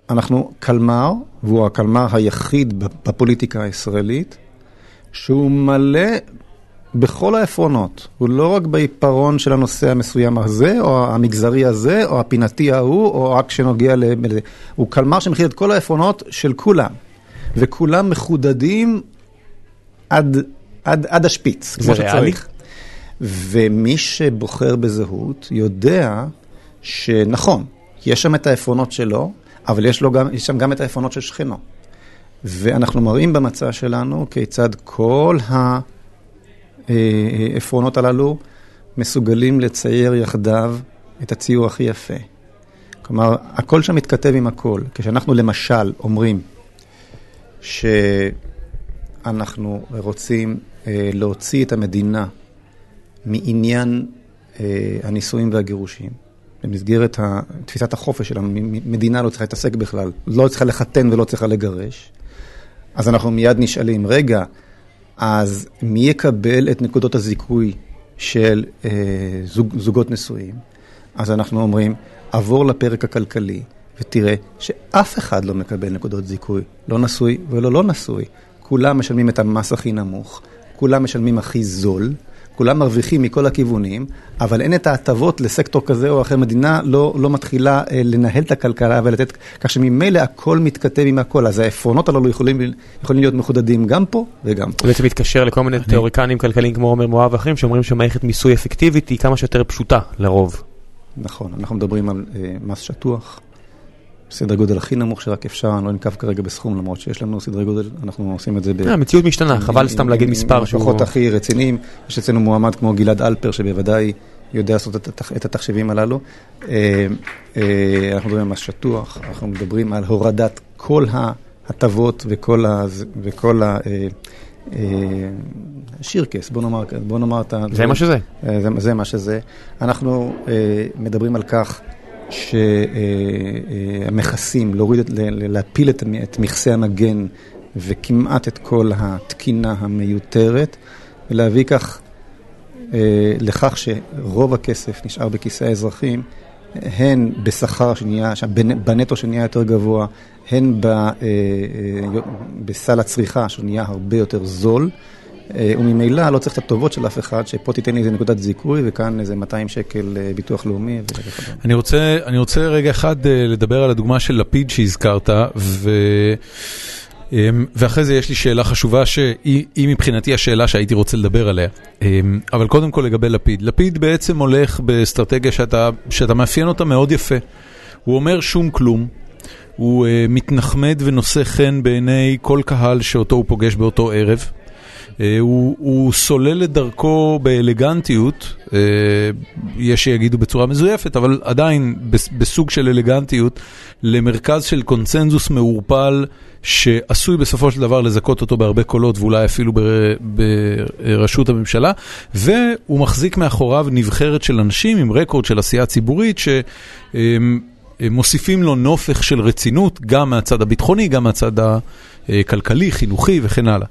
אנחנו קלמר, והוא הקלמר היחיד בפוליטיקה הישראלית, שהוא מלא בכל העפרונות. הוא לא רק בעיפרון של הנושא המסוים הזה, או המגזרי הזה, או הפינתי ההוא, או רק שנוגע ל... הוא כלומר שמכיל את כל העפרונות של כולם. וכולם מחודדים עד, עד, עד השפיץ, כמו שצריך. ומי שבוחר בזהות יודע שנכון, יש שם את העפרונות שלו, אבל יש, לו גם, יש שם גם את העפרונות של שכנו. ואנחנו מראים במצע שלנו כיצד כל העפרונות הללו מסוגלים לצייר יחדיו את הציור הכי יפה. כלומר, הכל שם מתכתב עם הכל. כשאנחנו למשל אומרים שאנחנו רוצים להוציא את המדינה מעניין הנישואים והגירושים, במסגרת תפיסת החופש של המדינה לא צריכה להתעסק בכלל, לא צריכה לחתן ולא צריכה לגרש, אז אנחנו מיד נשאלים, רגע, אז מי יקבל את נקודות הזיכוי של אה, זוג, זוגות נשואים? אז אנחנו אומרים, עבור לפרק הכלכלי, ותראה שאף אחד לא מקבל נקודות זיכוי, לא נשוי ולא לא נשוי. כולם משלמים את המס הכי נמוך, כולם משלמים הכי זול, כולם מרוויחים מכל הכיוונים, אבל אין את ההטבות לסקטור כזה או אחר. מדינה לא, לא מתחילה אה, לנהל את הכלכלה ולתת, כך שממילא הכל מתכתב עם הכל. אז העפרונות הללו יכולים, יכולים להיות מחודדים גם פה וגם פה. זה מתקשר לכל מיני תיאוריקנים כלכליים כמו עומר מואב ואחרים, שאומרים שמערכת מיסוי אפקטיבית היא כמה שיותר פשוטה לרוב. נכון, אנחנו מדברים על אה, מס שטוח, סדר גודל הכי נמוך שרק אפשר, אני לא נקב כרגע בסכום, למרות שיש לנו סדר גודל, אנחנו עושים את זה ב... המציאות משתנה, חבל סתם להגיד מספר שהוא... פחות הכי רציניים, יש אצלנו מועמד כמו גלעד אלפר, שבוודאי יודע לעשות את התחשיבים הללו. אנחנו מדברים על מס שטוח, אנחנו מדברים על הורדת כל ההטבות וכל ה... שירקס, בוא נאמר, בוא נאמר את ה... זה מה שזה. זה מה שזה. אנחנו מדברים על כך שהמכסים, להוריד, להפיל את מכסי המגן וכמעט את כל התקינה המיותרת, ולהביא כך, לכך שרוב הכסף נשאר בכיסי האזרחים, הן בשכר שנהיה, בנטו שנהיה יותר גבוה, הן בסל הצריכה שנהיה הרבה יותר זול, וממילא לא צריך את הטובות של אף אחד, שפה תיתן לי איזה נקודת זיכוי, וכאן איזה מאתיים שקל ביטוח לאומי. אני רוצה, אני רוצה רגע אחד לדבר על הדוגמה של לפיד שהזכרת, ו... ואחרי זה יש לי שאלה חשובה, שהיא מבחינתי השאלה שהייתי רוצה לדבר עליה. אבל קודם כל לגבי לפיד. לפיד בעצם הולך באסטרטגיה שאתה, שאתה מאפיין אותה מאוד יפה. הוא אומר שום כלום. הוא מתנחמד ונושא חן בעיני כל קהל שאותו הוא פוגש באותו ערב. הוא, הוא סולל את דרכו באלגנטיות, יש שיגידו בצורה מזויפת, אבל עדיין בסוג של אלגנטיות, למרכז של קונצנזוס מעורפל, שעשוי בסופו של דבר לזכות אותו בהרבה קולות, ואולי אפילו בראשות הממשלה, והוא מחזיק מאחוריו נבחרת של אנשים עם רקורד של עשייה ציבורית, ש... מוסיפים לו נופך של רצינות, גם מהצד הביטחוני, גם מהצד הכלכלי, חינוכי וכן הלאה.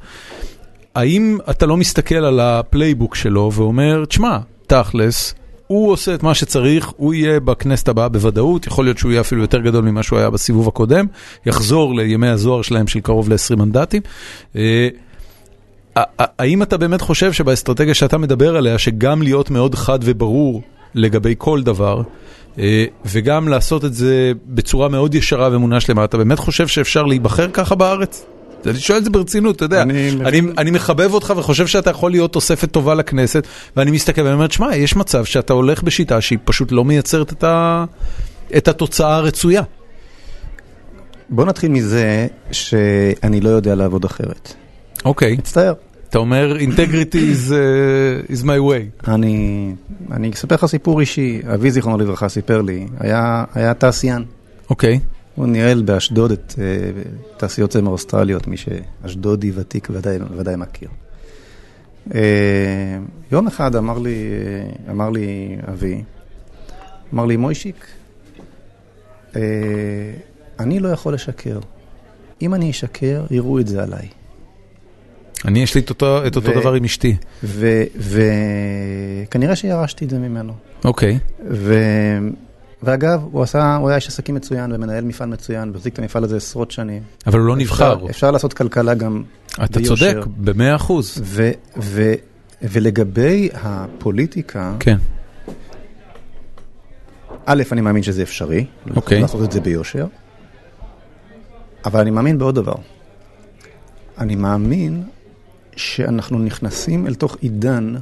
האם אתה לא מסתכל על הפלייבוק שלו ואומר, תשמע, תכלס, הוא עושה את מה שצריך, הוא יהיה בכנסת הבאה בוודאות, יכול להיות שהוא יהיה אפילו יותר גדול ממה שהוא היה בסיבוב הקודם, יחזור לימי הזוהר שלהם של קרוב ל-עשרים מנדטים. האם אתה באמת חושב שבאסטרטגיה שאתה מדבר עליה, שגם להיות מאוד חד וברור לגבי כל דבר, וגם לעשות את זה בצורה מאוד ישרה ומונה שלמה, אתה באמת חושב שאפשר להיבחר ככה בארץ? אני שואל את זה ברצינות, אתה יודע. אני, אני, אני מחבב אותך וחושב שאתה יכול להיות תוספת טובה לכנסת, ואני מסתכל ואני אומר, שמע, יש מצב שאתה הולך בשיטה שהיא פשוט לא מייצרת את, ה, את התוצאה הרצויה. בוא נתחיל מזה שאני לא יודע לעבוד אחרת. אוקיי. Okay. מצטער. אתה אומר, integrity is, uh, is my way. אני, אני אספר לך סיפור אישי. אבי זיכרונו לברכה סיפר לי, היה, היה תעשיין. אוקיי. Okay. הוא ניהל באשדוד את uh, תעשיות צמר אוסטרליות, מי שאשדודי ותיק ודאי, ודאי מכיר. Uh, יום אחד אמר לי, uh, אמר לי אבי, אמר לי, מוישיק, uh, אני לא יכול לשקר. אם אני אשקר, יראו את זה עליי. אני יש לי את אותו, את אותו ו- דבר עם אשתי. וכנראה ו- ו- שירשתי את זה ממנו. אוקיי. Okay. ו- ואגב, הוא, עשה, הוא היה איש עסקים מצוין ומנהל מפעל מצוין, והחזיק את המפעל הזה עשרות שנים. אבל הוא לא אפשר, נבחר. אפשר לעשות כלכלה גם אתה ביושר. אתה צודק, במאה אחוז. ו- ו- ולגבי הפוליטיקה... כן. א', אני מאמין שזה אפשרי. אוקיי. Okay. לעשות את זה ביושר. אבל אני מאמין בעוד דבר. אני מאמין... שאנחנו נכנסים אל תוך עידן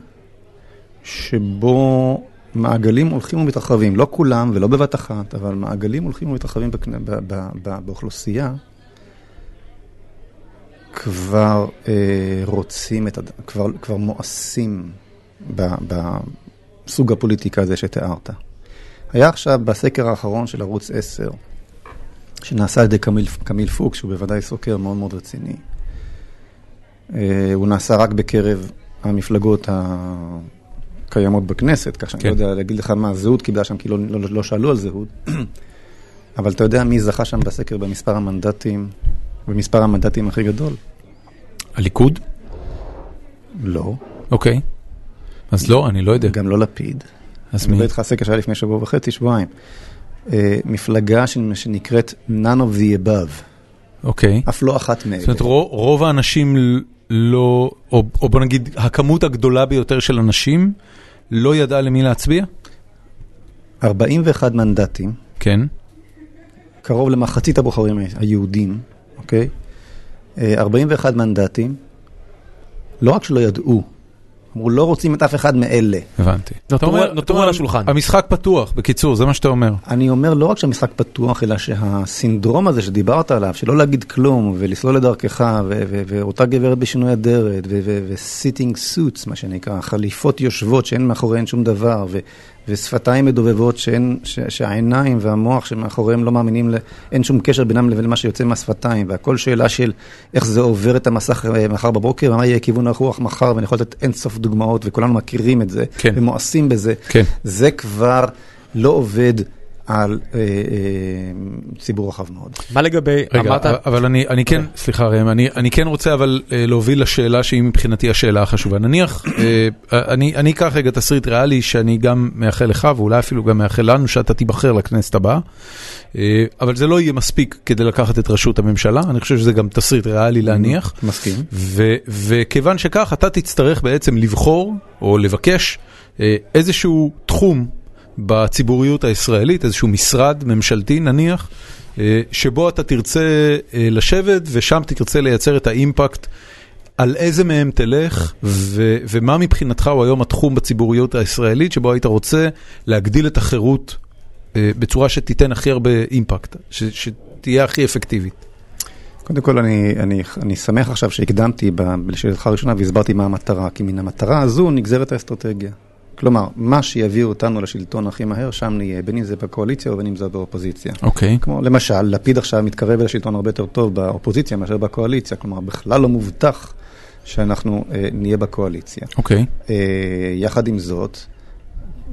שבו מעגלים הולכים ומתרחבים, לא כולם ולא בבת אחת, אבל מעגלים הולכים ומתרחבים בקנה, ב, ב, ב, באוכלוסייה, כבר אה, רוצים, את, כבר, כבר מואסים בסוג הפוליטיקה הזה שתיארת. היה עכשיו בסקר האחרון של ערוץ עשר, שנעשה על ידי קמיל, קמיל פוק, שהוא בוודאי סוקר מאוד מאוד רציני. אה, הוא נעשה רק בקרב המפלגות הקיימות בכנסת, כך שאני כן. לא יודע להגיד לך מה זהות קיבלה שם, כי לא, לא, לא שאלו על זהות. אבל אתה יודע מי זכה שם בסקר במספר המנדטים, במספר המנדטים הכי גדול? הליכוד? לא. אוקיי. אז לא, אני לא יודע. גם לא לפיד. אז מי? אני לא יודע לך הסקר שהיה לפני שבוע וחצי, שבועיים. אה, מפלגה שנקראת none of the above. אוקיי. אף לא אחת מאלה. זאת אומרת, רוב, רוב האנשים... לא, או, או בוא נגיד, הכמות הגדולה ביותר של אנשים לא ידעה למי להצביע? ארבעים ואחד מנדטים. כן. קרוב למחצית הבוחרים היהודים, אוקיי? ארבעים ואחד מנדטים, לא רק שלא ידעו, אמרו, לא רוצים את אף אחד מאלה. הבנתי. נותרו על השולחן. המשחק פתוח, בקיצור, זה מה שאתה אומר. אני אומר לא רק שהמשחק פתוח, אלא שהסינדרום הזה שדיברת עליו, שלא להגיד כלום, ולסלול לדרכך, ואותה גברת בשינוי הדרת, וסיטינג סוטס, מה שנקרא, חליפות יושבות שאין מאחוריהן שום דבר, ושפתיים מדובבות שהעיניים והמוח שמאחוריהם לא מאמינים, אין שום קשר בינם לבין מה שיוצא מהשפתיים, והכל שאלה של איך זה עובר את המסך מחר בבוקר, ומה יהיה כיוון הרוח מחר, ואני יכול לתת אין סוף דוגמאות, וכולנו מכירים את זה, כן. ומואסים בזה. כן. זה כבר לא עובד על אה, אה, ציבור רחב מאוד. מה לגבי... רגע, אמרת... אבל אני, אני כן, okay. סליחה רם, אני, אני כן רוצה אבל אה, להוביל לשאלה שהיא מבחינתי השאלה החשובה. נניח, אה, אני, אני אקח רגע תסריט ריאלי שאני גם מאחל לך, ואולי אפילו גם מאחל לנו שאתה תיבחר לכנסת הבאה, אה, אבל זה לא יהיה מספיק כדי לקחת את רשות הממשלה, אני חושב שזה גם תסריט ריאלי להניח. מסכים. ו, וכיוון שכך, אתה תצטרך בעצם לבחור או לבקש אה, איזשהו תחום, בציבוריות הישראלית, איזשהו משרד ממשלתי נניח, שבו אתה תרצה לשבת ושם תרצה לייצר את האימפקט על איזה מהם תלך ו- ומה מבחינתך הוא היום התחום בציבוריות הישראלית שבו היית רוצה להגדיל את החירות בצורה שתיתן הכי הרבה אימפקט, ש- שתהיה הכי אפקטיבית. קודם כל אני, אני, אני שמח עכשיו שהקדמתי ב- לשאלתך הראשונה והסברתי מה המטרה, כי מן המטרה הזו נגזרת האסטרטגיה. כלומר, מה שיביא אותנו לשלטון הכי מהר, שם נהיה, בין אם זה בקואליציה או בין אם זה באופוזיציה. אוקיי. כמו, למשל, לפיד עכשיו מתקרב לשלטון הרבה יותר טוב באופוזיציה מאשר בקואליציה, כלומר, בכלל לא מובטח שאנחנו אה, נהיה בקואליציה. אוקיי. אה, יחד עם זאת,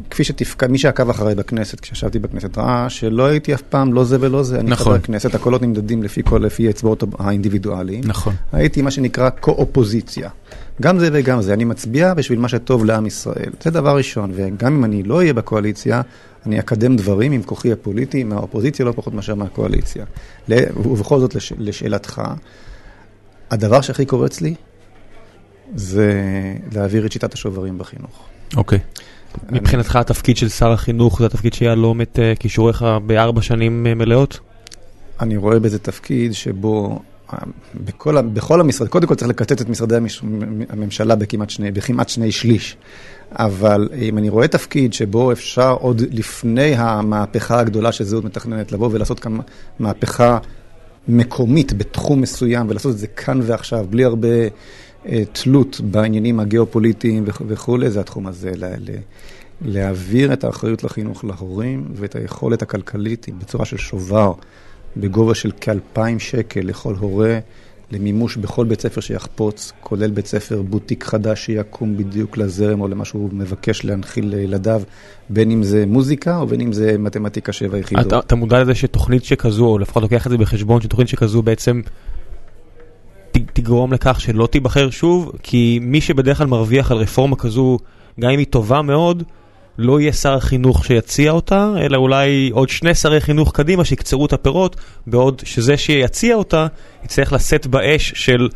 כפי שתפק... מי שעקב אחרי בכנסת, כשישבתי בכנסת, ראה שלא הייתי אף פעם, לא זה ולא זה. אני נכון. חבר כנסת, הקולות נמדדים לפי כל, לפי אצבעות האינדיבידואליים. נכון. הייתי מה שנקרא קואופוזיציה. גם זה וגם זה. אני מצביע בשביל מה שטוב לעם ישראל. זה דבר ראשון. וגם אם אני לא אהיה בקואליציה, אני אקדם דברים עם כוחי הפוליטי, מהאופוזיציה לא פחות מאשר מהקואליציה. ובכל זאת, לש... לשאלתך, הדבר שהכי קורץ לי, זה להעביר את שיטת השוברים בחינוך. אוקיי. מבחינתך התפקיד של שר החינוך זה התפקיד שיעלום את כישוריך בארבע שנים מלאות? אני רואה בזה תפקיד שבו בכל, בכל המשרד, קודם כל צריך לקצץ את משרדי הממשלה בכמעט שני, בכמעט שני שליש. אבל אם אני רואה תפקיד שבו אפשר עוד לפני המהפכה הגדולה שזהות מתכננת לבוא ולעשות כמה מהפכה מקומית בתחום מסוים ולעשות את זה כאן ועכשיו בלי הרבה... תלות בעניינים הגיאופוליטיים וכו', זה התחום הזה, להעביר את האחריות לחינוך להורים ואת היכולת הכלכלית בצורה של שובר, בגובה של כאלפיים שקל לכל הורה, למימוש בכל בית ספר שיחפוץ, כולל בית ספר בוטיק חדש שיקום בדיוק לזרם או למה שהוא מבקש להנחיל לילדיו, בין אם זה מוזיקה או בין אם זה מתמטיקה שבע יחידות. אתה, אתה מודע לזה שתוכנית שכזו, או לפחות לוקח את זה בחשבון, שתוכנית שכזו בעצם... תגרום לכך שלא תיבחר שוב, כי מי שבדרך כלל מרוויח על רפורמה כזו, גם אם היא טובה מאוד, לא יהיה שר החינוך שיציע אותה, אלא אולי עוד שני שרי חינוך קדימה שיקצרו את הפירות, בעוד שזה שיציע אותה, יצטרך לשאת באש של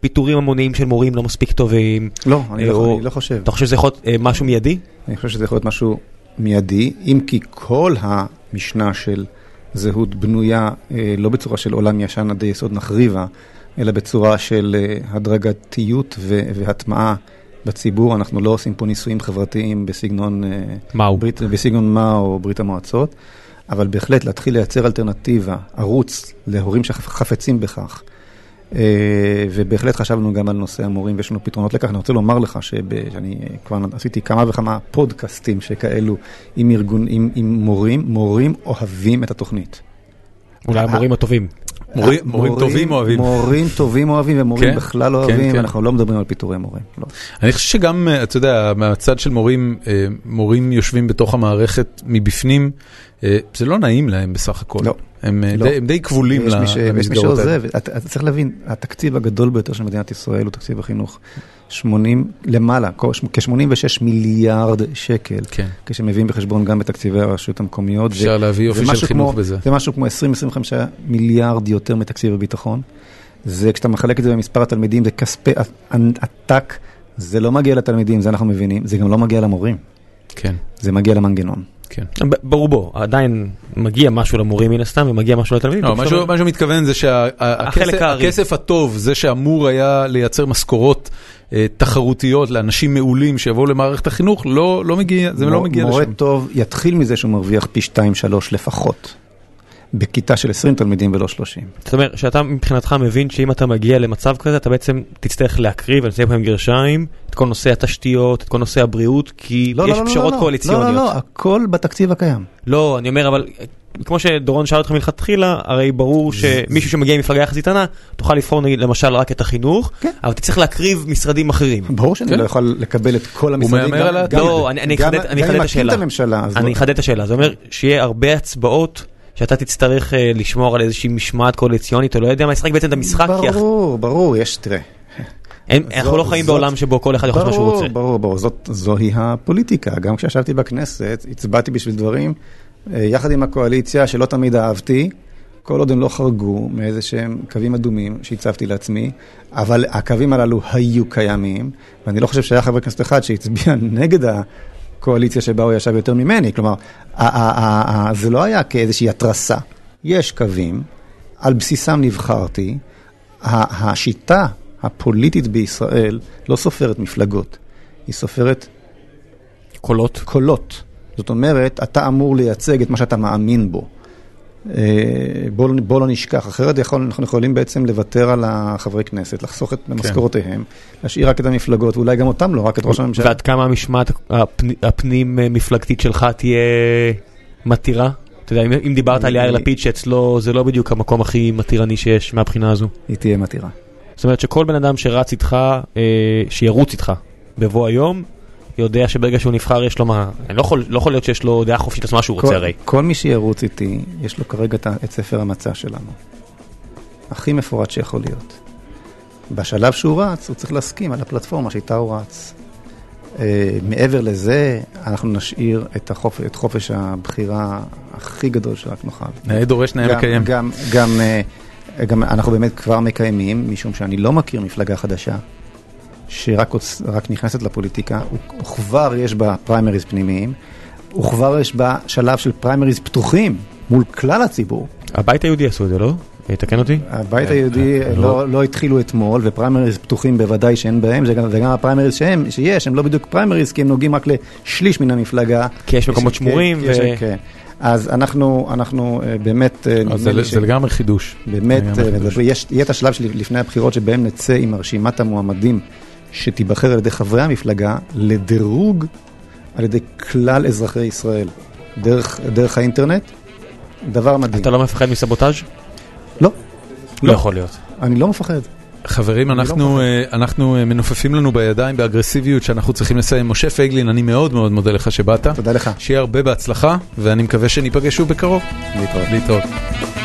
פיטורים המוניים של מורים לא מספיק טובים. לא, אני לא חושב. אתה חושב שזה יכול להיות משהו מיידי? אני חושב שזה יכול להיות משהו מיידי, אם כי כל המשנה של זהות בנויה, לא בצורה של עולם ישן עד יסוד נחריבה, אלא בצורה של הדרגתיות והטמעה בציבור, אנחנו לא עושים פה ניסויים חברתיים בסגנון ברית, בסגנון מה או ברית המועצות, אבל בהחלט להתחיל לייצר אלטרנטיבה, ערוץ להורים שחפצים בכך, ובהחלט חשבנו גם על נושא המורים, ויש לנו פתרונות לכך. אני רוצה לומר לך שאני כבר עשיתי כמה וכמה פודקאסטים שכאלו עם ארגון, עם, עם מורים, מורים אוהבים את התוכנית. אולי המורים הטובים. מורים, מורים טובים אוהבים. מורים טובים אוהבים ומורים כן, בכלל אוהבים, כן, אנחנו כן. לא מדברים על פיטורי מורים. לא. אני חושב שגם, אתה יודע, מהצד של מורים, מורים יושבים בתוך המערכת מבפנים, זה לא נעים להם בסך הכל. לא. הם, לא. די, הם די כבולים למסגרות האלה. יש מי שעוזב, אתה צריך להבין, התקציב הגדול ביותר של מדינת ישראל הוא תקציב החינוך. שמונים, למעלה, כ-שמונים ושש מיליארד שקל, כן. כשמביאים בחשבון גם בתקציבי הרשויות המקומיות. אפשר להביא יופי של חינוך כמו, בזה. זה משהו כמו עשרים עד עשרים וחמש מיליארד יותר מתקציב הביטחון. זה, כשאתה מחלק את זה במספר התלמידים, זה כספי עתק, זה לא מגיע לתלמידים, זה אנחנו מבינים, זה גם לא מגיע למורים. כן. זה מגיע למנגנון. כן. ברובו, עדיין מגיע משהו למורים מן הסתם, ומגיע משהו לתלמידים. לא, מה שהוא מתכוון זה שהכסף הטוב, זה שאמור היה לייצר משכורות תחרותיות לאנשים מעולים שיבואו למערכת החינוך, לא מגיע, זה לא מגיע לשם. מורה טוב יתחיל מזה שהוא מרוויח פי שתיים, שלוש לפחות, בכיתה של עשרים תלמידים ולא שלושים. זאת אומרת, שאתה מבחינתך מבין שאם אתה מגיע למצב כזה, אתה בעצם תצטרך להקריב, אני אצטרך עם גרשיים, את כל נושא התשתיות, את כל נושא הבריאות, כי לא, יש לא, פשרות לא, קואליציוניות. לא, לא, לא, הכל בתקציב הקיים. לא, אני אומר, אבל כמו שדורון שאל אותך מלכתחילה, הרי ברור שמישהו שמגיע עם מפלגה יחסית קטנה, תוכל לבחור נגיד למשל רק את החינוך, כן. אבל תצטרך להקריב משרדים אחרים. ברור שאני כן. לא יכול לקבל את כל המשרדים. גם, גם, גם, לא, אני, אני גם, חדד, גם, גם את הממשלה. אני אחדד את השאלה, זה אומר שיהיה הרבה הצבעות שאתה תצטרך לשמור על איזושהי משמעת קואליציונית, או לא יודע מה, ישחק בעצם את המשחק. ברור, ברור, יש, תראה. אנחנו לא חיים בעולם שבו כל אחד יחשוב מה שהוא רוצה. ברור, ברור, זוהי הפוליטיקה. גם כשישבתי בכנסת, הצבעתי בשביל דברים, יחד עם הקואליציה, שלא תמיד אהבתי, כל עוד הם לא חרגו מאיזה שהם קווים אדומים שהצבתי לעצמי, אבל הקווים הללו היו קיימים, ואני לא חושב שהיה חבר כנסת אחד שהצביע נגד ה... קואליציה שבה הוא ישב יותר ממני, כלומר, זה לא היה כאיזושהי התרסה. יש קווים, על בסיסם נבחרתי, השיטה הפוליטית בישראל לא סופרת מפלגות, היא סופרת קולות. קולות. זאת אומרת, אתה אמור לייצג את מה שאתה מאמין בו. בוא לא נשכח, אחרת אנחנו יכולים בעצם לוותר על החברי כנסת, לחסוך את משכורותיהם, להשאיר רק את המפלגות, ואולי גם אותם לא, רק את ראש הממשלה. ועד כמה המשמעת הפנים מפלגתית שלך תהיה מתירה? אתה יודע, אם דיברת על יאיר לפיד שאצלו זה לא בדיוק המקום הכי מתירני שיש מהבחינה הזו. היא תהיה מתירה. זאת אומרת שכל בן אדם שרץ איתך, שירוץ איתך בבוא היום, יודע שברגע שהוא נבחר יש לו מה, אני לא יכול, לא יכול להיות שיש לו דעה חופשית עצמה שהוא רוצה הרי. כל מי שירוץ איתי, יש לו כרגע את ספר המצע שלנו. הכי מפורט שיכול להיות. בשלב שהוא רץ, הוא צריך להסכים על הפלטפורמה שאיתה הוא רץ. מעבר לזה, אנחנו נשאיר את החופ... את חופש הבחירה הכי גדול שרק נוכל. נאה דורש, נאה לקיים. גם, גם, גם אנחנו באמת כבר מקיימים, משום שאני לא מכיר מפלגה חדשה. שרק רק נכנסת לפוליטיקה, וכבר יש בה פריימריז פנימיים, וכבר יש בה שלב של פריימריז פתוחים מול כלל הציבור. הבית היהודי עשו את זה, לא? תקן אותי? הבית היהודי לא התחילו אתמול, ופריימריז פתוחים בוודאי שאין בהם, וגם הפריימריז שהם, שיש, הם לא בדיוק פריימריז, כי הם נוגעים רק לשליש מן המפלגה. כי יש מקומות שמורים. כן. אז אנחנו, אנחנו באמת... זה לגמרי חידוש. באמת, יהיה את השלב שלפני הבחירות שבהם נצא עם הרשימת המועמדים שתיבחר על ידי חברי המפלגה לדירוג על ידי כלל אזרחי ישראל דרך, דרך האינטרנט. דבר מדהים. אתה לא מפחד מסבוטאז'? לא. לא יכול להיות. אני לא מפחד. חברים, אנחנו, אנחנו מנופפים לנו בידיים באגרסיביות שאנחנו צריכים לסיים. משה פייגלין, אני מאוד מאוד מודה לך שבאת. תודה לך. שיהיה הרבה בהצלחה, ואני מקווה שניפגש שוב בקרוב. להתראות. להתראות.